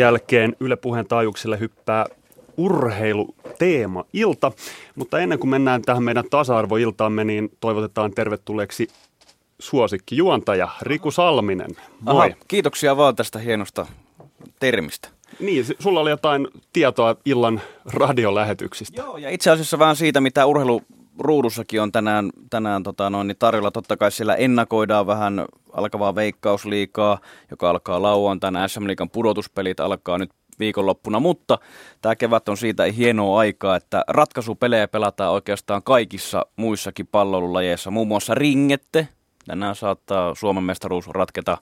Jälkeen Yle Puheen taajuuksille hyppää urheiluteema-ilta, mutta ennen kuin mennään tähän meidän tasa-arvoiltaamme, niin toivotetaan tervetulleeksi suosikkijuontaja Riku Salminen. Moi. Aha, kiitoksia vaan tästä hienosta termistä. Niin, sulla oli jotain tietoa illan radiolähetyksistä. Joo, ja itse asiassa vähän siitä, mitä urheiluruudussakin on tänään tarjolla. Totta kai siellä ennakoidaan vähän alkavaa Veikkausliigaa, joka alkaa lauantaina. SM-liigan pudotuspelit alkaa nyt viikonloppuna, mutta tämä kevät on siitä hienoa aikaa, että ratkaisupelejä pelataan oikeastaan kaikissa muissakin palloilulajeissa. Muun muassa ringette. Tänään saattaa Suomen mestaruus ratketa.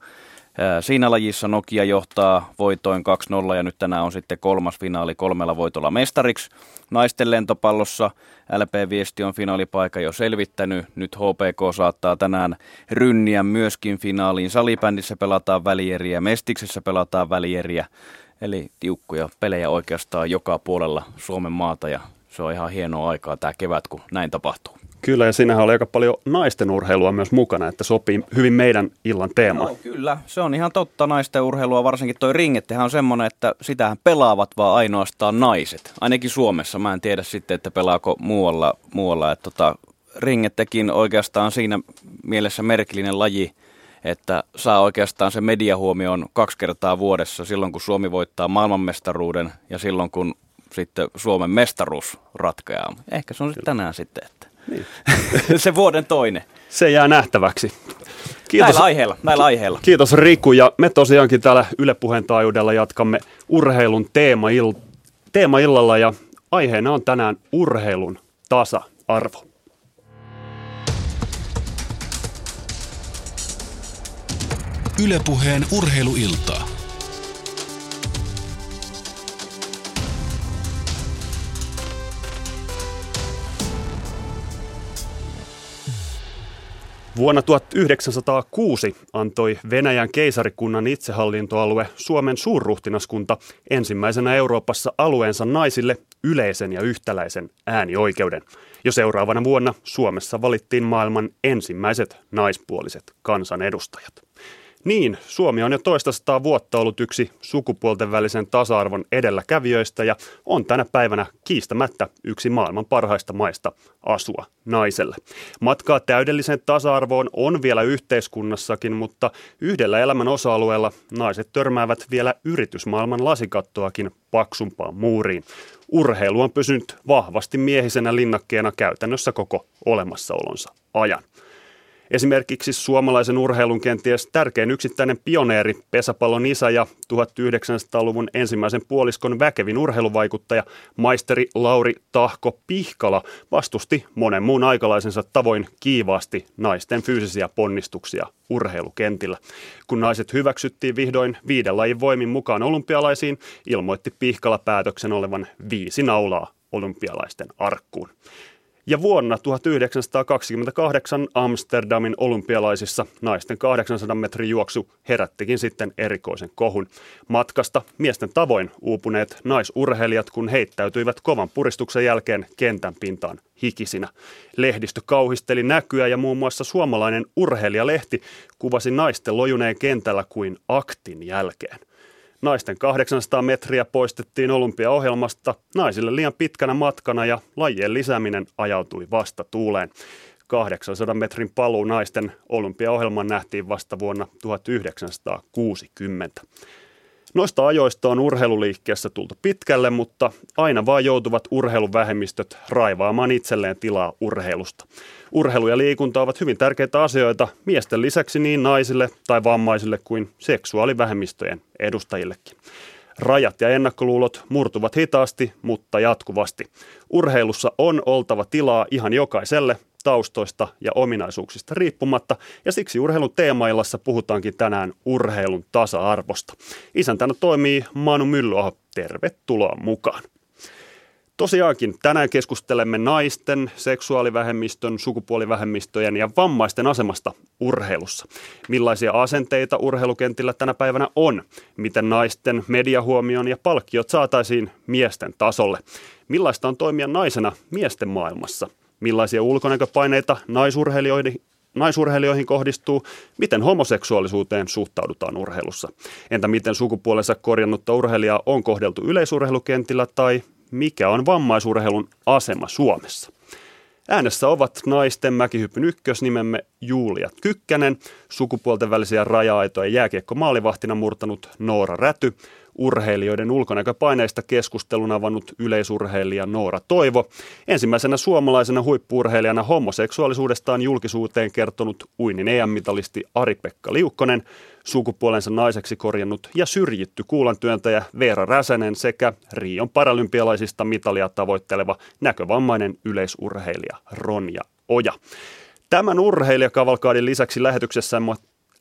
Siinä lajissa Nokia johtaa voitoin 2-0 ja nyt tänään on sitten kolmas finaali 3 voitolla mestariksi. Naisten lentopallossa LP-viesti on finaalipaikka jo selvittänyt. Nyt HPK saattaa tänään rynniä myöskin finaaliin. Salibändissä pelataan välieriä, Mestiksessä pelataan välieriä. Eli tiukkoja pelejä oikeastaan joka puolella Suomen maata ja se on ihan hienoa aikaa tämä kevät, kun näin tapahtuu. Kyllä, ja siinähän oli aika paljon naisten urheilua myös mukana, että sopii hyvin meidän illan teemaan. Joo, kyllä. Se on ihan totta naisten urheilua, varsinkin toi ringettehän on semmoinen, että sitähän pelaavat vaan ainoastaan naiset. Ainakin Suomessa, mä en tiedä sitten, että pelaako muualla. Että ringettekin oikeastaan siinä mielessä merkillinen laji, että saa oikeastaan se mediahuomioon 2 kertaa vuodessa, silloin kun Suomi voittaa maailmanmestaruuden ja silloin kun sitten Suomen mestaruus ratkeaa. Ehkä se on sitten tänään sitten, että... Niin. Se vuoden toinen. Se jää nähtäväksi. Kiitos. Näillä aiheilla. Kiitos Riku ja me tosiaankin täällä Yle Puheen taajuudella jatkamme urheilun teemaillalla ja aiheena on tänään urheilun tasa-arvo. Yle Puheen urheiluiltaa. Vuonna 1906 antoi Venäjän keisarikunnan itsehallintoalue Suomen suurruhtinaskunta ensimmäisenä Euroopassa alueensa naisille yleisen ja yhtäläisen äänioikeuden. Jo seuraavana vuonna Suomessa valittiin maailman ensimmäiset naispuoliset kansanedustajat. Niin, Suomi on jo toistasataa vuotta ollut yksi sukupuolten välisen tasa-arvon edelläkävijöistä ja on tänä päivänä kiistämättä yksi maailman parhaista maista asua naiselle. Matkaa täydelliseen tasa-arvoon on vielä yhteiskunnassakin, mutta yhdellä elämän osa-alueella naiset törmäävät vielä yritysmaailman lasikattoakin paksumpaan muuriin. Urheilu on pysynyt vahvasti miehisenä linnakkeena käytännössä koko olemassaolonsa ajan. Esimerkiksi suomalaisen urheilun kenties tärkein yksittäinen pioneeri, pesäpallon isä ja 1900-luvun ensimmäisen puoliskon väkevin urheiluvaikuttaja, maisteri Lauri Tahko Pihkala, vastusti monen muun aikalaisensa tavoin kiivaasti naisten fyysisiä ponnistuksia urheilukentillä. Kun naiset hyväksyttiin vihdoin 5 lajin voimin mukaan olympialaisiin, ilmoitti Pihkala päätöksen olevan 5 naulaa olympialaisten arkkuun. Ja vuonna 1928 Amsterdamin olympialaisissa naisten 800 metrin juoksu herättikin sitten erikoisen kohun. Matkasta miesten tavoin uupuneet naisurheilijat, kun heittäytyivät kovan puristuksen jälkeen kentän pintaan hikisinä. Lehdistö kauhisteli näkyä ja muun muassa suomalainen urheilijalehti kuvasi naisten lojuneen kentällä kuin aktin jälkeen. Naisten 800 metriä poistettiin olympiaohjelmasta naisille liian pitkänä matkana ja lajien lisääminen ajautui vasta tuuleen. 800 metrin paluu naisten olympiaohjelman nähtiin vasta vuonna 1960. Noista ajoista on urheiluliikkeessä tultu pitkälle, mutta aina vaan joutuvat urheiluvähemmistöt raivaamaan itselleen tilaa urheilusta. Urheilu ja liikunta ovat hyvin tärkeitä asioita miesten lisäksi niin naisille tai vammaisille kuin seksuaalivähemmistöjen edustajillekin. Rajat ja ennakkoluulot murtuvat hitaasti, mutta jatkuvasti. Urheilussa on oltava tilaa ihan jokaiselle taustoista ja ominaisuuksista riippumatta, ja siksi urheilun teemaillassa puhutaankin tänään urheilun tasa-arvosta. Isäntänä toimii Manu Myllyaho. Tervetuloa mukaan. Tosiaankin tänään keskustelemme naisten, seksuaalivähemmistön, sukupuolivähemmistöjen ja vammaisten asemasta urheilussa. Millaisia asenteita urheilukentillä tänä päivänä on? Miten naisten mediahuomion ja palkkiot saataisiin miesten tasolle? Millaista on toimia naisena miesten maailmassa? Millaisia ulkonäköpaineita naisurheilijoihin naisurheilijoihin kohdistuu, miten homoseksuaalisuuteen suhtaudutaan urheilussa? Entä miten sukupuolensa korjannutta urheilijaa on kohdeltu yleisurheilukentillä tai mikä on vammaisurheilun asema Suomessa? Äänessä ovat naisten mäkihyppyn ykkösnimemme Julia Kykkänen, sukupuolten välisiä raja-aitoja jääkiekko-maalivahtina murtanut Noora Räty, urheilijoiden ulkonäköpaineista keskustelun avannut yleisurheilija Noora Toivo, ensimmäisenä suomalaisena huippu-urheilijana homoseksuaalisuudestaan julkisuuteen kertonut uinin EM-mitalisti Ari-Pekka Liukkonen, sukupuolensa naiseksi korjannut ja syrjitty kuulantyöntäjä Veera Räsänen sekä Riion paralympialaisista mitalia tavoitteleva näkövammainen yleisurheilija Ronja Oja. Tämän urheilijakavalkaadin lisäksi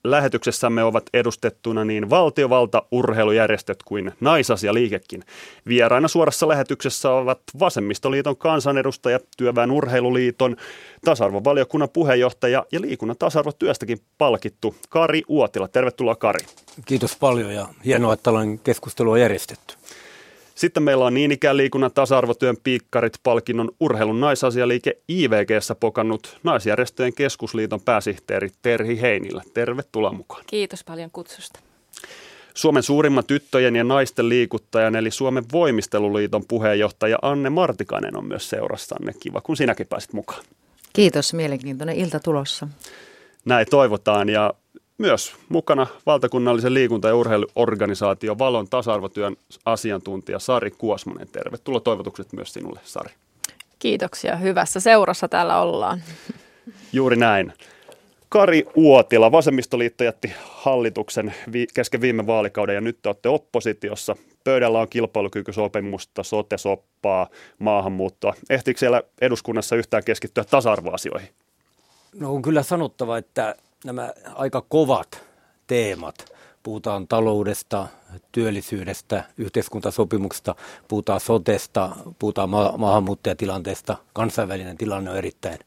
lähetyksessämme ovat edustettuna niin valtiovalta, urheilujärjestöt kuin naisasialiikekin. Vieraina suorassa lähetyksessä ovat Vasemmistoliiton kansanedustajat, Työväen Urheiluliiton, tasa-arvovaliokunnan puheenjohtaja ja liikunnan tasa-arvotyöstäkin palkittu Kari Uotila. Tervetuloa, Kari. Kiitos paljon ja hienoa, että tällainen keskustelu on järjestetty. Sitten meillä on niin ikään liikunnan tasa-arvotyön piikkarit-palkinnon urheilun naisasialiike IWG:ssä pokannut Naisjärjestöjen keskusliiton pääsihteeri Terhi Heinilä. Tervetuloa mukaan. Kiitos paljon kutsusta. Suomen suurimman tyttöjen ja naisten liikuttajan eli Suomen voimisteluliiton puheenjohtaja Anne Martikainen on myös seurassanne. Kiva, kun sinäkin pääsit mukaan. Kiitos, mielenkiintoinen ilta tulossa. Näin toivotaan ja myös mukana valtakunnallisen liikunta- ja urheiluorganisaatio Valon tasa-arvotyön asiantuntija Sari Kuosmanen. Tervetuloa, toivotukset myös sinulle, Sari. Kiitoksia, hyvässä seurassa täällä ollaan. Juuri näin. Kari Uotila, Vasemmistoliitto jätti hallituksen kesken viime vaalikauden ja nyt te olette oppositiossa. Pöydällä on kilpailukykysopimusta, sote-soppaa, maahanmuuttoa. Ehtiikö siellä eduskunnassa yhtään keskittyä tasa-arvoasioihin? No on kyllä sanottava, että nämä aika kovat teemat, puhutaan taloudesta, työllisyydestä, yhteiskuntasopimuksesta, puhutaan sotesta, puhutaan maahanmuuttajatilanteesta, kansainvälinen tilanne on erittäin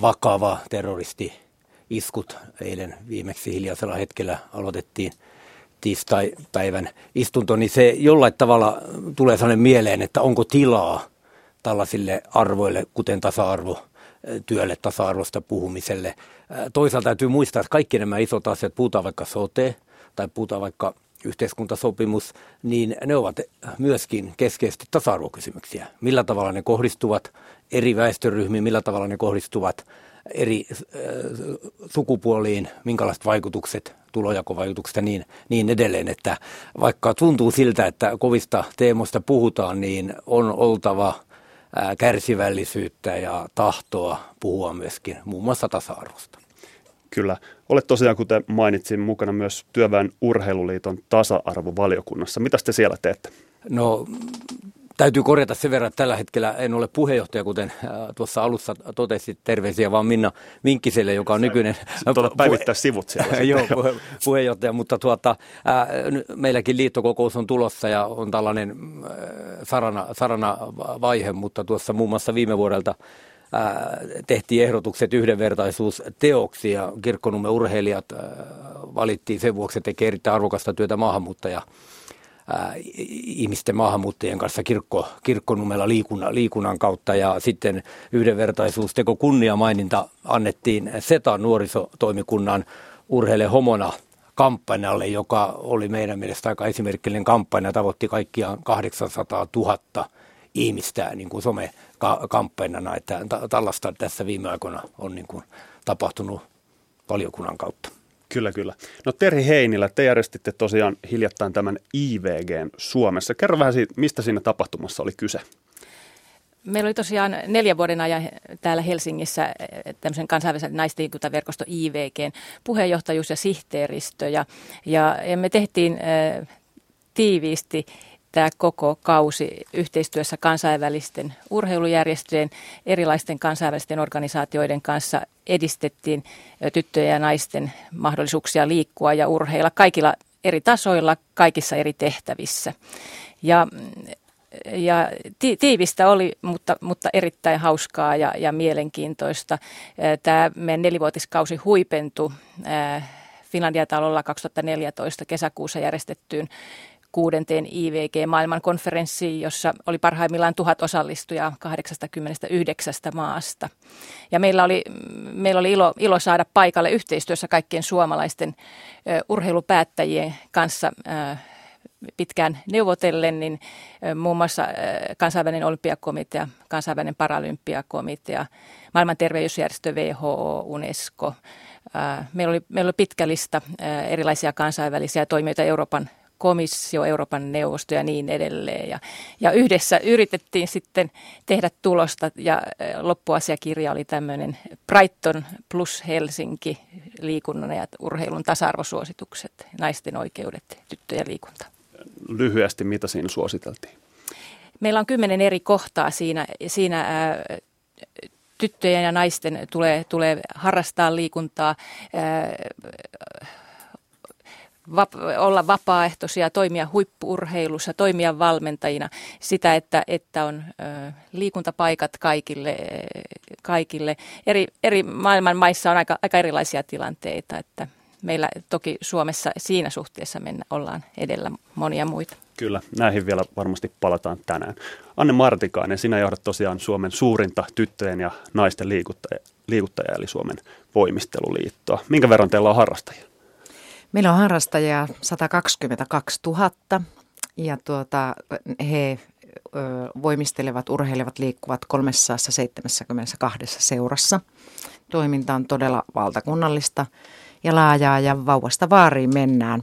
vakava, terroristi-iskut eilen viimeksi hiljaisella hetkellä aloitettiin tiistai-päivän istunto, niin se jollain tavalla tulee sellainen mieleen, että onko tilaa tällaisille arvoille, kuten tasa-arvo, työlle, tasa-arvosta puhumiselle. Toisaalta täytyy muistaa, että kaikki nämä isot asiat, puhutaan vaikka sote tai puhutaan vaikka yhteiskuntasopimus, niin ne ovat myöskin keskeisesti tasa-arvokysymyksiä. Millä tavalla ne kohdistuvat eri väestöryhmiin, millä tavalla ne kohdistuvat eri sukupuoliin, minkälaiset vaikutukset, tulonjakovaikutukset ja niin edelleen. Että vaikka tuntuu siltä, että kovista teemoista puhutaan, niin on oltava kärsivällisyyttä ja tahtoa puhua myöskin muun muassa tasa-arvosta. Kyllä. Olet tosiaan, kuten mainitsin, mukana myös Työväen Urheiluliiton tasa-arvovaliokunnassa. Mitäs te siellä teette? No, täytyy korjata sen verran, että tällä hetkellä en ole puheenjohtaja, kuten tuossa alussa totesit, terveisiä vaan Minna Vinkkiselle, joka on nykyinen päivittää sivut siellä. Joo, puheenjohtaja, mutta meilläkin liittokokous on tulossa ja on tällainen sarana vaihe, mutta tuossa muun muassa viime vuodelta tehtiin ehdotukset yhdenvertaisuusteoksi ja Kirkkonummen urheilijat valittiin sen vuoksi, että tekee erittäin arvokasta työtä ihmisten maahanmuuttajien kanssa Kirkkonumella liikunnan kautta ja sitten yhdenvertaisuusteko kunniamaininta annettiin SETA nuorisotoimikunnan urheile homona kampanjalle, joka oli meidän mielestä aika esimerkillinen kampanja, tavoitti kaikkiaan 800 000 ihmistä niin kuin somekampanjana, että tällaista tässä viime aikoina on niin kuin tapahtunut valiokunnan kautta. Kyllä, kyllä. No Terhi Heinilä, te järjestitte tosiaan hiljattain tämän IWG:n Suomessa. Kerro vähän siitä, mistä siinä tapahtumassa oli kyse? Meillä oli tosiaan 4 vuoden ajan täällä Helsingissä tämmöisen kansainvälisen naisliikuntaverkosto IWG:n puheenjohtajuus ja sihteeristö. Ja me tehtiin tiiviisti tämä koko kausi yhteistyössä kansainvälisten urheilujärjestöjen, erilaisten kansainvälisten organisaatioiden kanssa edistettiin tyttöjen ja naisten mahdollisuuksia liikkua ja urheilla kaikilla eri tasoilla, kaikissa eri tehtävissä. Ja tiivistä oli, mutta erittäin hauskaa ja mielenkiintoista. Tämä meidän 4-vuotiskausi huipentui Finlandia-talolla 2014 kesäkuussa järjestettyyn 6. IWG-maailmankonferenssiin, jossa oli parhaimmillaan 1000 osallistujaa 89 maasta. Ja meillä oli ilo saada paikalle yhteistyössä kaikkien suomalaisten urheilupäättäjien kanssa pitkään neuvotellen, niin muun muassa kansainvälinen olympiakomitea, kansainvälinen paralympiakomitea, maailman terveysjärjestö WHO, UNESCO. Meillä oli pitkä lista erilaisia kansainvälisiä toimijoita, Euroopan komissio, Euroopan neuvosto ja niin edelleen. Ja yhdessä yritettiin sitten tehdä tulosta ja loppuasiakirja oli tämmöinen Brighton plus Helsinki, liikunnan ja urheilun tasa-arvosuositukset, naisten oikeudet, tyttöjen liikunta. Lyhyesti, mitä siinä suositeltiin? Meillä on 10 eri kohtaa siinä tyttöjen ja naisten tulee harrastaa liikuntaa, olla vapaaehtoisia, toimia huippu-urheilussa, toimia valmentajina. Sitä, että on liikuntapaikat kaikille. Eri maailman maissa on aika erilaisia tilanteita. Että meillä toki Suomessa siinä suhteessa ollaan edellä monia muita. Kyllä, näihin vielä varmasti palataan tänään. Anne Martikainen, sinä johdat tosiaan Suomen suurinta tyttöjen ja naisten liikuttajaa, eli Suomen voimisteluliittoa. Minkä verran teillä on harrastajia? Meillä on harrastajia 122 000 ja he voimistelevat, urheilevat, liikkuvat 372 seurassa. Toiminta on todella valtakunnallista ja laajaa ja vauvasta vaariin mennään.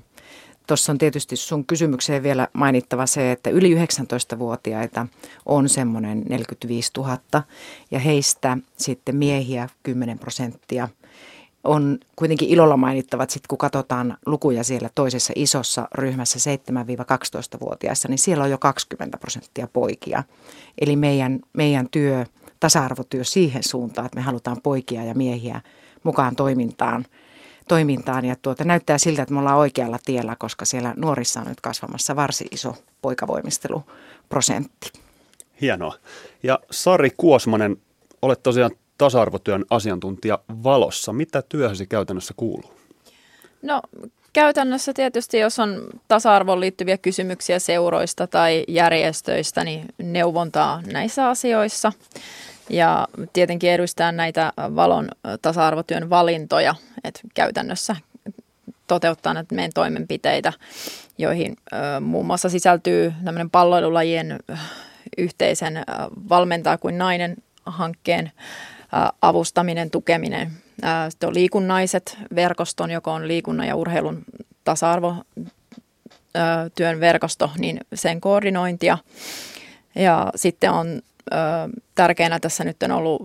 Tuossa on tietysti sun kysymykseen vielä mainittava se, että yli 19-vuotiaita on semmoinen 45 000 ja heistä sitten miehiä 10%. On kuitenkin ilolla mainittavat, sit kun katsotaan lukuja siellä toisessa isossa ryhmässä 7-12-vuotiaissa, niin siellä on jo 20% poikia. Eli meidän työ, tasa-arvotyö siihen suuntaan, että me halutaan poikia ja miehiä mukaan toimintaan. Ja näyttää siltä, että me ollaan oikealla tiellä, koska siellä nuorissa on nyt kasvamassa varsin iso poikavoimisteluprosentti. Hienoa. Ja Sari Kuosmanen, olet tosiaan tasa-arvotyön asiantuntija Valossa. Mitä työhösi käytännössä kuuluu? No käytännössä tietysti, jos on tasa-arvoon liittyviä kysymyksiä seuroista tai järjestöistä, niin neuvontaa näissä asioissa. Ja tietenkin edistää näitä Valon tasa-arvotyön valintoja, että käytännössä toteuttaa näitä meidän toimenpiteitä, joihin muun muassa sisältyy tämmöinen palloilulajien yhteisen valmentaa kuin nainen -hankkeen avustaminen, tukeminen. Sitten on liikunnaiset verkoston, joka on liikunnan ja urheilun tasa-arvotyön verkosto, niin sen koordinointia. Ja sitten on tärkeänä tässä nyt on ollut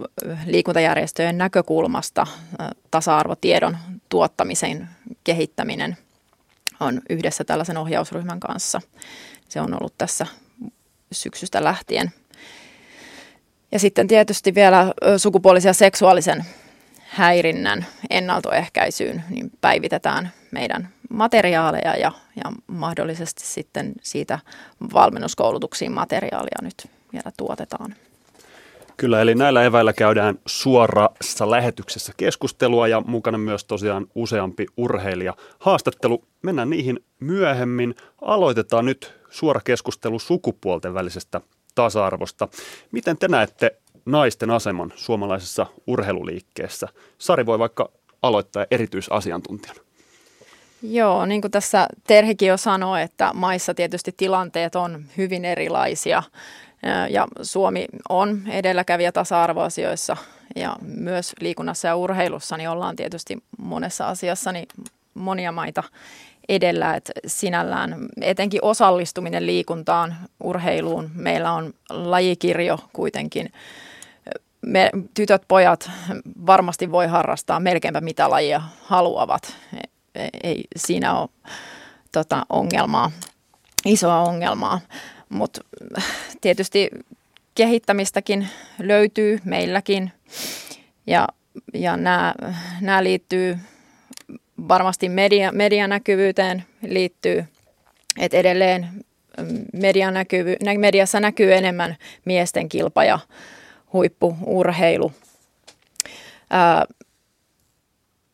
liikuntajärjestöjen näkökulmasta tasa-arvotiedon tuottamisen kehittäminen on yhdessä tällaisen ohjausryhmän kanssa. Se on ollut tässä syksystä lähtien. Ja sitten tietysti vielä sukupuolisen ja seksuaalisen häirinnän ennaltoehkäisyyn, niin päivitetään meidän materiaaleja ja mahdollisesti sitten siitä valmennuskoulutuksiin materiaalia nyt vielä tuotetaan. Kyllä, eli näillä eväillä käydään suorassa lähetyksessä keskustelua ja mukana myös tosiaan useampi urheilija. Haastattelu, mennään niihin myöhemmin. Aloitetaan nyt suora keskustelu sukupuolten välisestä tasa-arvosta. Miten te näette naisten aseman suomalaisessa urheiluliikkeessä? Sari voi vaikka aloittaa erityisasiantuntijana. Joo, niin kuin tässä Terhikin jo sanoi, että maissa tietysti tilanteet on hyvin erilaisia ja Suomi on edelläkävijä tasa-arvoasioissa ja myös liikunnassa ja urheilussa, niin ollaan tietysti monessa asiassa niin monia maita edellä, että sinällään etenkin osallistuminen liikuntaan, urheiluun. Meillä on lajikirjo kuitenkin. Me tytöt, pojat varmasti voi harrastaa melkeinpä mitä lajia haluavat. Ei siinä ole ongelmaa, isoa ongelmaa, mutta tietysti kehittämistäkin löytyy meilläkin ja nämä liittyy varmasti medianäkyvyyteen liittyy, että edelleen mediassa näkyy enemmän miesten kilpa ja huippu-urheilu.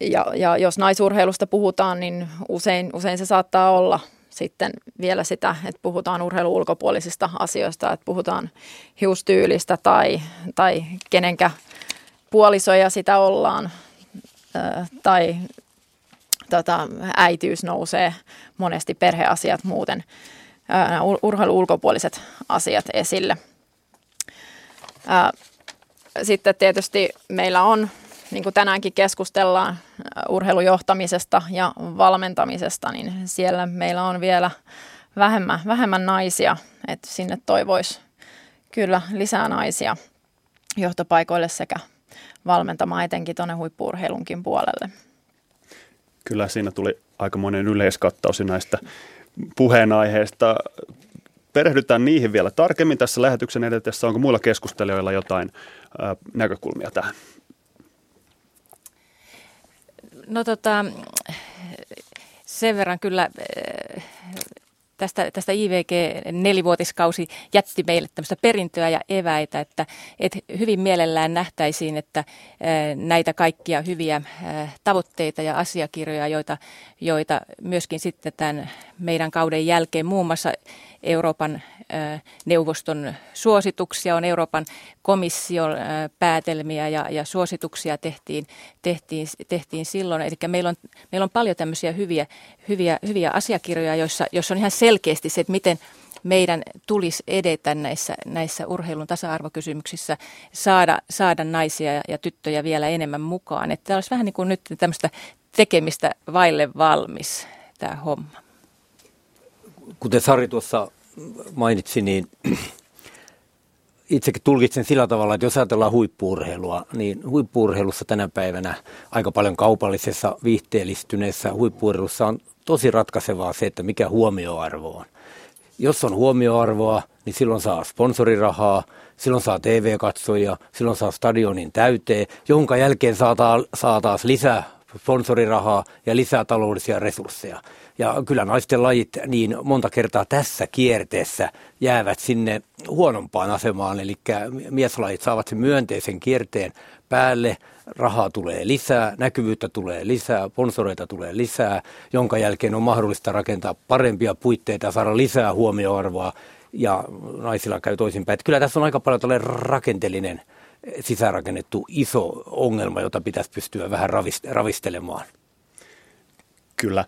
Ja jos naisurheilusta puhutaan, niin usein se saattaa olla sitten vielä sitä, että puhutaan urheilun ulkopuolisista asioista, että puhutaan hiustyylistä tai kenenkä puolisoja sitä ollaan tai äitiys nousee monesti perheasiat muuten, urheilun ulkopuoliset asiat esille. Sitten tietysti meillä on, niin kuin tänäänkin keskustellaan urheilujohtamisesta ja valmentamisesta, niin siellä meillä on vielä vähemmän naisia, että sinne toivoisi kyllä lisää naisia johtopaikoille sekä valmentamaan etenkin tuonne huippu-urheilunkin puolelle. Kyllä siinä tuli aikamoinen yleiskattaus näistä puheenaiheista. Perehdytään niihin vielä tarkemmin tässä lähetyksen edetessä. Onko muilla keskustelijoilla jotain näkökulmia tähän? No sen verran kyllä tästä IWG-nelivuotiskausi jätti meille tämmöistä perintöä ja eväitä, että hyvin mielellään nähtäisiin, että näitä kaikkia hyviä tavoitteita ja asiakirjoja, joita myöskin sitten tämän meidän kauden jälkeen muun muassa Euroopan neuvoston suosituksia, on Euroopan komission päätelmiä ja suosituksia tehtiin silloin. Eli meillä on paljon tämmöisiä hyviä asiakirjoja, joissa on ihan selkeästi se, että miten meidän tulisi edetä näissä urheilun tasa-arvokysymyksissä, saada naisia ja tyttöjä vielä enemmän mukaan. Että tämä olisi vähän niin kuin nyt tämmöistä tekemistä vaille valmis tämä homma. Kuten Sari tuossa mainitsi, niin itsekin tulkitsen sillä tavalla, että jos ajatellaan huippu-urheilua, niin huippu-urheilussa tänä päivänä aika paljon kaupallisessa, viihteellistyneessä huippu-urheilussa on tosi ratkaisevaa se, että mikä huomioarvo on. Jos on huomioarvoa, niin silloin saa sponsorirahaa, silloin saa TV-katsojia, silloin saa stadionin täyteen, jonka jälkeen saa taas lisää sponsorirahaa ja lisää taloudellisia resursseja. Ja kyllä naisten lajit niin monta kertaa tässä kierteessä jäävät sinne huonompaan asemaan, eli mieslajit saavat sen myönteisen kierteen päälle, rahaa tulee lisää, näkyvyyttä tulee lisää, sponsoreita tulee lisää, jonka jälkeen on mahdollista rakentaa parempia puitteita ja saada lisää huomioarvoa, ja naisilla käy toisinpäin. Kyllä tässä on aika paljon tällainen rakenteellinen sisäänrakennettu iso ongelma, jota pitäisi pystyä vähän ravistelemaan. Kyllä.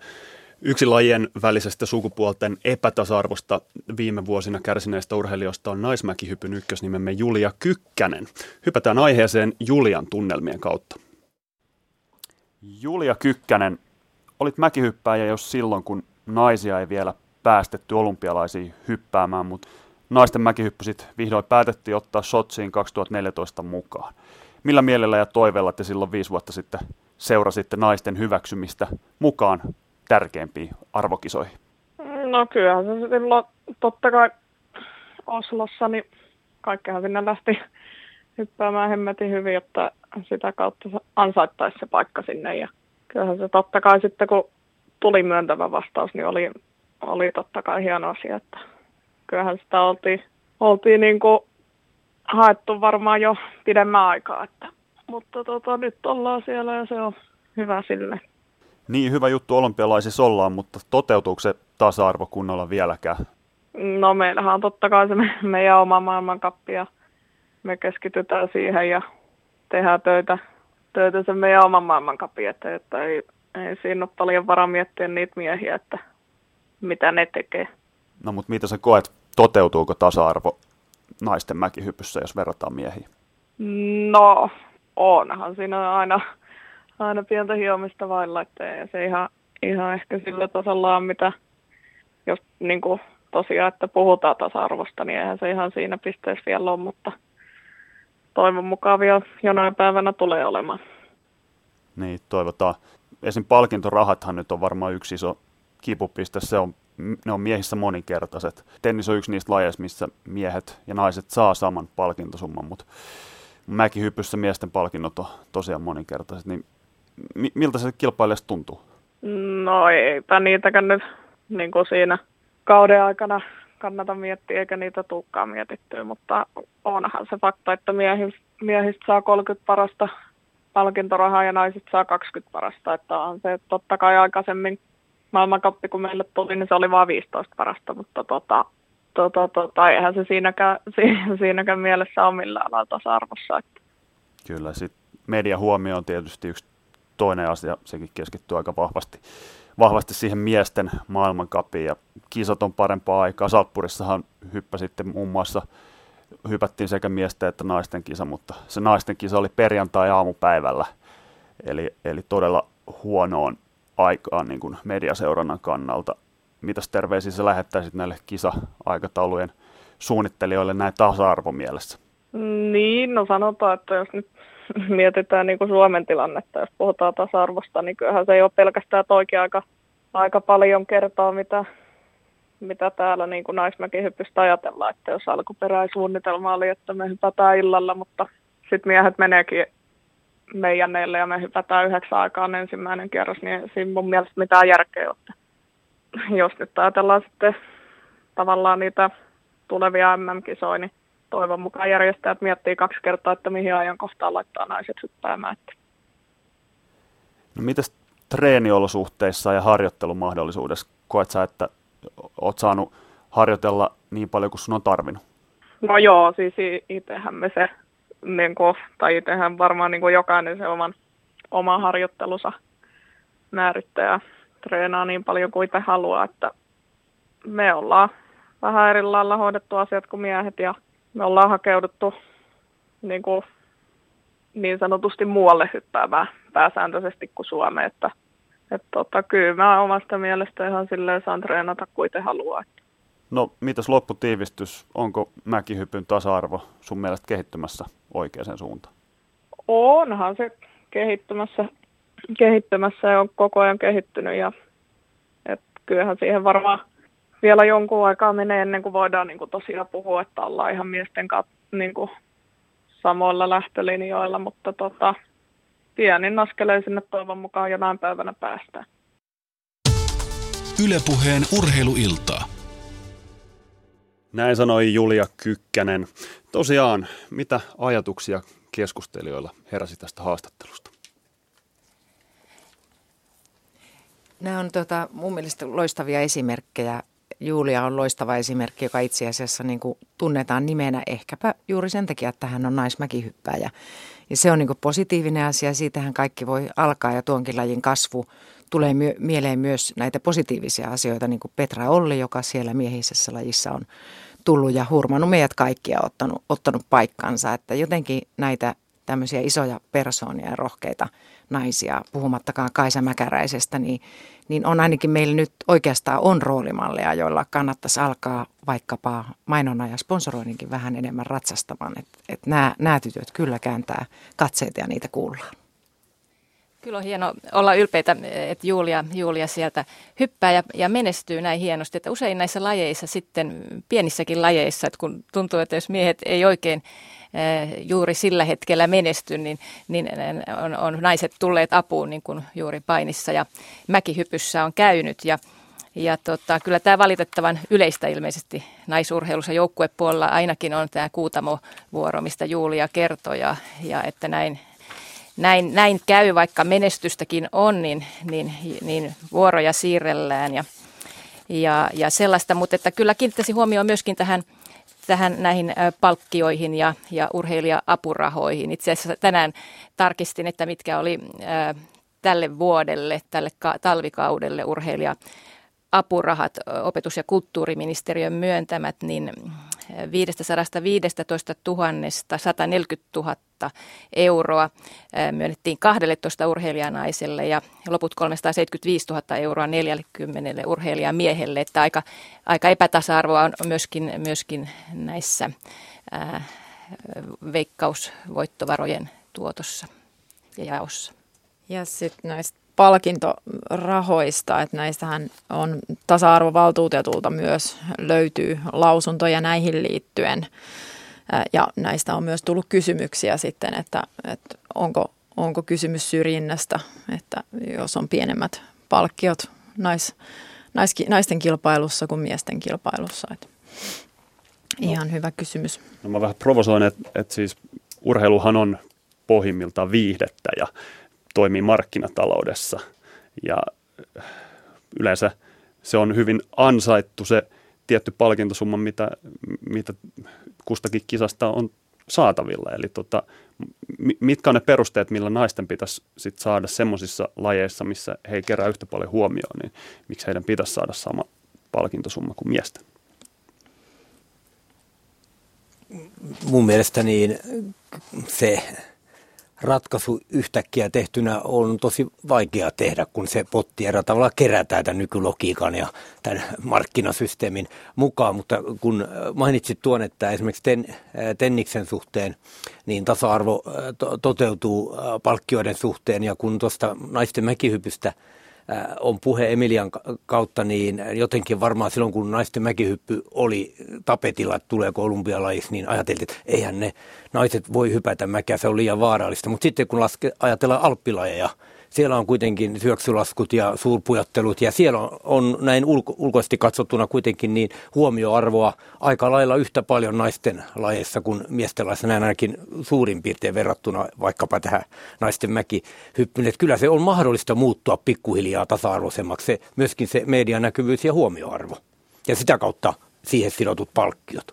Yksi lajien välisestä sukupuolten epätasa-arvosta viime vuosina kärsineistä urheilijoista on naismäkihypyn ykkösnimemme Julia Kykkänen. Hypätään aiheeseen Julian tunnelmien kautta. Julia Kykkänen, olit mäkihyppääjä jo silloin, kun naisia ei vielä päästetty olympialaisiin hyppäämään, mutta naisten mäkihyppysit vihdoin päätettiin ottaa Sotsiin 2014 mukaan. Millä mielellä ja toiveella te silloin 5 vuotta sitten seurasitte naisten hyväksymistä mukaan tärkeimpiin arvokisoihin? No kyllähän se silloin totta kai Oslossa, niin kaikkihan sinne lähti hyppäämään hemmetin hyvin, jotta sitä kautta ansaittaisi se paikka sinne. Ja kyllähän se totta kai sitten, kun tuli myöntävä vastaus, niin oli totta kai hieno asia, että kyllähän sitä oltiin niin kuin haettu varmaan jo pidemmän aikaa, mutta nyt ollaan siellä ja se on hyvä sille. Niin, hyvä juttu olympialaisissa ollaan, mutta toteutuuko se tasa-arvo kunnolla vieläkään? No meillähän on totta kai se meidän oma maailmankappi ja me keskitytään siihen ja tehdään töitä sen meidän oman maailmankapin, että ei siinä ole paljon varaa miettiä niitä miehiä, että mitä ne tekee. No, mutta mitä sä koet, toteutuuko tasa-arvo naisten mäkihypyssä, jos verrataan miehiin? No, onhan siinä aina pientä hiomista vailla, ja se ihan ehkä sillä tasolla on, mitä jos niin kuin tosiaan, että puhutaan tasa-arvosta, niin eihän se ihan siinä pisteessä vielä ole, mutta toivon mukaan vielä jonain päivänä tulee olemaan. Niin, toivotaan. Esim. Palkintorahathan nyt on varmaan yksi iso kipupiste, ne on miehissä moninkertaiset. Tennis on yksi niistä lajeista, missä miehet ja naiset saa saman palkintosumman, mutta mäkihypyssä miesten palkinnot on tosiaan moninkertaiset. Niin miltä se kilpailijasta tuntuu? No eipä niitäkään nyt niin kuin siinä kauden aikana kannata miettiä, eikä niitä tulekaan mietittyä, mutta onhan se fakta, että miehistä saa 30 parasta palkintorahaa ja naisista saa 20 parasta. Että on se totta kai aikaisemmin maailmankappi, kun meille tuli, niin se oli vain 15 parasta, mutta eihän se siinäkään mielessä ole millään lailla tasa-arvossa. Että. Kyllä, sitten media huomio on tietysti yksi toinen asia, sekin keskittyy aika vahvasti siihen miesten maailmankapiin, ja kisat on parempaa aikaa. Salppurissahan hyppäsitte muun muassa, hypättiin sekä miesten että naisten kisa, mutta se naisten kisa oli perjantai-aamupäivällä, eli todella huonoon aikaan niin kuin mediaseurannan kannalta. Mitäs terveisiä sä lähettäisit näille kisa-aikataulujen suunnittelijoille näin tasa-arvomielessä? Niin, no sanotaan, että jos nyt mietitään niin kuin Suomen tilannetta, jos puhutaan tasa-arvosta, niin kyllähän se ei ole pelkästään toikin aika paljon kertaa, mitä täällä niin kuin naismäkihyppystä ajatellaan, että jos alkuperäisuunnitelma oli, että me hypätään illalla, mutta sitten miehet meneekin meidän neille ja me hypätään 9 aikaan ensimmäinen kierros, niin siinä mun mielestä mitään järkeä ole. Jos nyt ajatellaan sitten tavallaan niitä tulevia MM-kisoja, niin toivon mukaan järjestäjät miettii 2 kertaa, että mihin ajankohtaan laittaa naiset hyppäämään. No mitäs treeniolosuhteissa ja harjoittelumahdollisuudessa? Koet sä, että oot saanut harjoitella niin paljon kuin sun on tarvinnut? No joo, siis itsehän varmaan niin kuin jokainen se oma harjoittelunsa määrittää ja treenaa niin paljon kuin itse haluaa, että me ollaan vähän eri lailla hoidettu asiat kuin miehet ja me ollaan hakeuduttu niin sanotusti muualle hyppäämään pääsääntöisesti kuin Suomeen, että kyllä mä omasta mielestä ihan silleen saan treenata kuin itse haluaa. No mitäs lopputiivistys, onko mäkihypyn tasa-arvo sun mielestä kehittymässä oikeaan suuntaan? Onhan se kehittymässä ja on koko ajan kehittynyt ja kyllähän siihen varmaan vielä jonkun aikaa menee ennen kuin voidaan niin kuin tosiaan puhua, että ollaan ihan miesten kanssa niin kuin samoilla lähtölinjoilla, mutta pienin askeleen sinne toivon mukaan jonain päivänä päästään. Yle Puheen urheiluiltaa. Näin sanoi Julia Kykkänen. Tosiaan, mitä ajatuksia keskustelijoilla heräsi tästä haastattelusta? Nämä on mun mielestä loistavia esimerkkejä. Julia on loistava esimerkki, joka itse asiassa niin kuin tunnetaan nimenä ehkäpä juuri sen takia, että hän on naismäkihyppääjä. Ja se on niin kuin positiivinen asia, siitähän kaikki voi alkaa ja tuonkin lajin kasvu tulee mieleen myös näitä positiivisia asioita, niin kuin Petra Olli, joka siellä miehisessä lajissa on tullut ja hurmannut meidät kaikkia, ottanut paikkansa, että jotenkin näitä tämmöisiä isoja persoonia ja rohkeita naisia, puhumattakaan Kaisa Mäkäräisestä, niin on ainakin meillä nyt oikeastaan on roolimalleja, joilla kannattaisi alkaa vaikkapa mainonnan ja sponsoroinninkin vähän enemmän ratsastamaan. Että nämä tytöt kyllä kääntää katseita ja niitä kuullaan. Kyllä on hieno olla ylpeitä, että Julia sieltä hyppää ja menestyy näin hienosti. Että usein näissä lajeissa sitten, pienissäkin lajeissa, että kun tuntuu, että jos miehet ei oikein juuri sillä hetkellä menesty, niin on naiset tulleet apuun niin kuin juuri painissa ja mäkihypyssä on käynyt. Ja kyllä tämä valitettavan yleistä ilmeisesti naisurheilussa joukkuepuolella ainakin on tämä kuutamovuoro, mistä Julia kertoi ja että näin käy, vaikka menestystäkin on, niin vuoroja siirrellään ja sellaista, mutta että kyllä kiinnittäisin huomioon myöskin tähän näihin palkkioihin ja urheilija-apurahoihin. Itse asiassa tänään tarkistin, että mitkä oli tälle vuodelle, tälle talvikaudelle urheilija-apurahat, opetus- ja kulttuuriministeriön myöntämät, niin 515 000, 140 000 euroa myönnettiin 12 urheilijanaiselle ja loput 375 000 euroa 40 urheilijamiehelle. Että aika epätasa-arvoa on myöskin näissä veikkausvoittovarojen tuotossa ja jaossa. Ja sitten näistä palkintorahoista, että näistähän on tasa-arvovaltuutetulta myös löytyy lausuntoja näihin liittyen ja näistä on myös tullut kysymyksiä sitten, että onko kysymys syrjinnästä, että jos on pienemmät palkkiot naisten kilpailussa kuin miesten kilpailussa. Että ihan hyvä kysymys. No mä vähän provosoin, että siis urheiluhan on pohjimmiltaan viihdettä ja toimii markkinataloudessa ja yleensä se on hyvin ansaittu se tietty palkintosumma, mitä kustakin kisasta on saatavilla. Eli mitkä on ne perusteet, millä naisten pitäisi sit saada semmoisissa lajeissa, missä he ei kerää yhtä paljon huomioon, niin miksi heidän pitäisi saada sama palkintosumma kuin miesten? Mun mielestä niin se ratkaisu yhtäkkiä tehtynä on tosi vaikea tehdä, kun se potti erää tavalla kerätään tämän nykylogiikan ja tämän markkinasysteemin mukaan. Mutta kun mainitsit tuon, että esimerkiksi tenniksen suhteen niin tasa-arvo toteutuu palkkioiden suhteen, ja kun tuosta naisten mäkihypystä on puhe Emilian kautta, niin jotenkin varmaan silloin, kun naisten mäkihyppy oli tapetilla, että tuleeko olympialajiksi, niin ajateltiin, että eihän ne naiset voi hypätä mäkeä, se on liian vaarallista. Mutta sitten kun ajatellaan alppilajeja, siellä on kuitenkin syöksylaskut ja suurpujattelut, ja siellä on näin ulkoisesti katsottuna kuitenkin niin huomioarvoa aika lailla yhtä paljon naisten lajeissa kuin miesten lajeissa, näin ainakin suurin piirtein verrattuna vaikkapa tähän naisten mäkihyppyyn. Kyllä se on mahdollista muuttua pikkuhiljaa tasa-arvoisemmaksi, myöskin se medianäkyvyys ja huomioarvo, ja sitä kautta siihen sidotut palkkiot.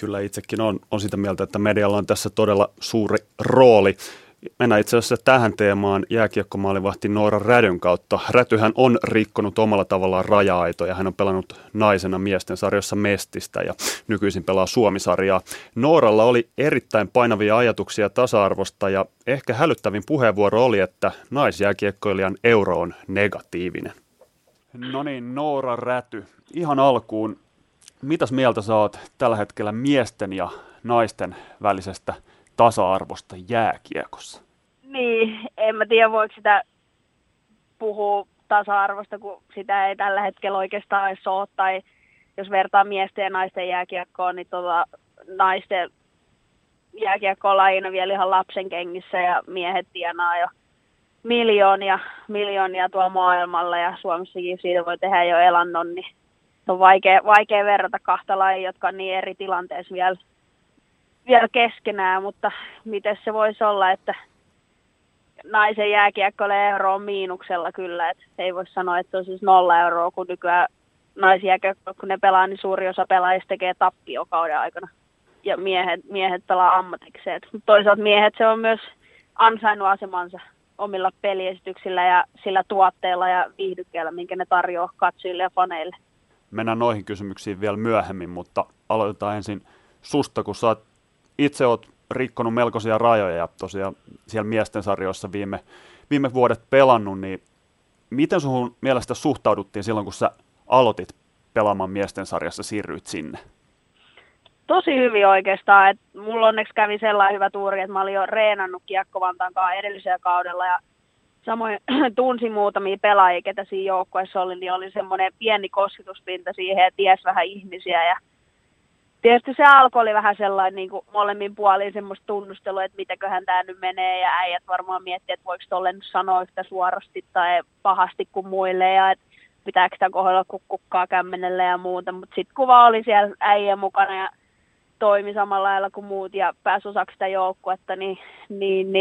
Kyllä itsekin on sitä mieltä, että medialla on tässä todella suuri rooli. Mennään itse asiassa tähän teemaan jääkiekkomaalivahti Noora Rädyn kautta. Rätyhän on rikkonut omalla tavallaan raja-aitoja. Hän on pelannut naisena miesten sarjassa Mestistä ja nykyisin pelaa Suomi-sarjaa. Nooralla oli erittäin painavia ajatuksia tasa-arvosta ja ehkä hälyttävin puheenvuoro oli, että naisjääkiekkoilijan euro on negatiivinen. No niin, Noora Räty. Ihan alkuun, mitäs mieltä sä oot tällä hetkellä miesten ja naisten välisestä tasa-arvosta jääkiekossa? Niin, en mä tiedä voiko sitä puhua tasa-arvosta, kun sitä ei tällä hetkellä oikeastaan edes ole. Tai jos vertaa miesten ja naisten jääkiekkoon, niin naisten jääkiekko on lajina vielä ihan lapsen kengissä ja miehet tienaa jo miljoonia tuolla maailmalla ja Suomessakin siitä voi tehdä jo elannon, niin on vaikea verrata kahta lajia, jotka on niin eri tilanteessa vielä keskenään, mutta miten se voisi olla, että naisen jääkiekkoille euro on miinuksella kyllä, että ei voi sanoa, että on siis 0 euroa, kun nykyään naisjääkiekko, kun ne pelaa, niin suuri osa pelaajista tekee tappiokauden aikana ja miehet pelaa ammatikseen. Toisaalta miehet se on myös ansainnut asemansa omilla peliesityksillä ja sillä tuotteella ja viihdykkeellä, minkä ne tarjoaa katsojille ja faneille. Mennään noihin kysymyksiin vielä myöhemmin, mutta aloitetaan ensin susta, kun sä itse olet rikkonut melkoisia rajoja ja tosiaan siellä miesten sarjoissa viime vuodet pelannut, niin miten sinun mielestä suhtauduttiin silloin, kun sä aloitit pelaamaan miesten sarjassa, siirryit sinne? Tosi hyvin oikeastaan. Et mulla onneksi kävi sellainen hyvä tuuri, että mä olin jo reenannut Kiekko-Vantaankaan edellisellä kaudella ja samoin tunsin muutamia pelaajia, ketä siinä joukkueessa oli, niin oli semmoinen pieni kosketuspinta siihen ja ties vähän ihmisiä ja tietysti se alku oli vähän sellainen niin kuin molemmin puolin semmoista tunnustelua, että mitäköhän tämä nyt menee ja äijät varmaan miettii, että voiko tolle nyt sanoa yhtä suorasti tai pahasti kuin muille ja että pitääkö sitä kohdella kukkaa kämmenellä ja muuta. Mutta sitten kuva oli siellä äijän mukana ja toimi samalla lailla kuin muut ja pääsi osaksi sitä joukkuetta, niin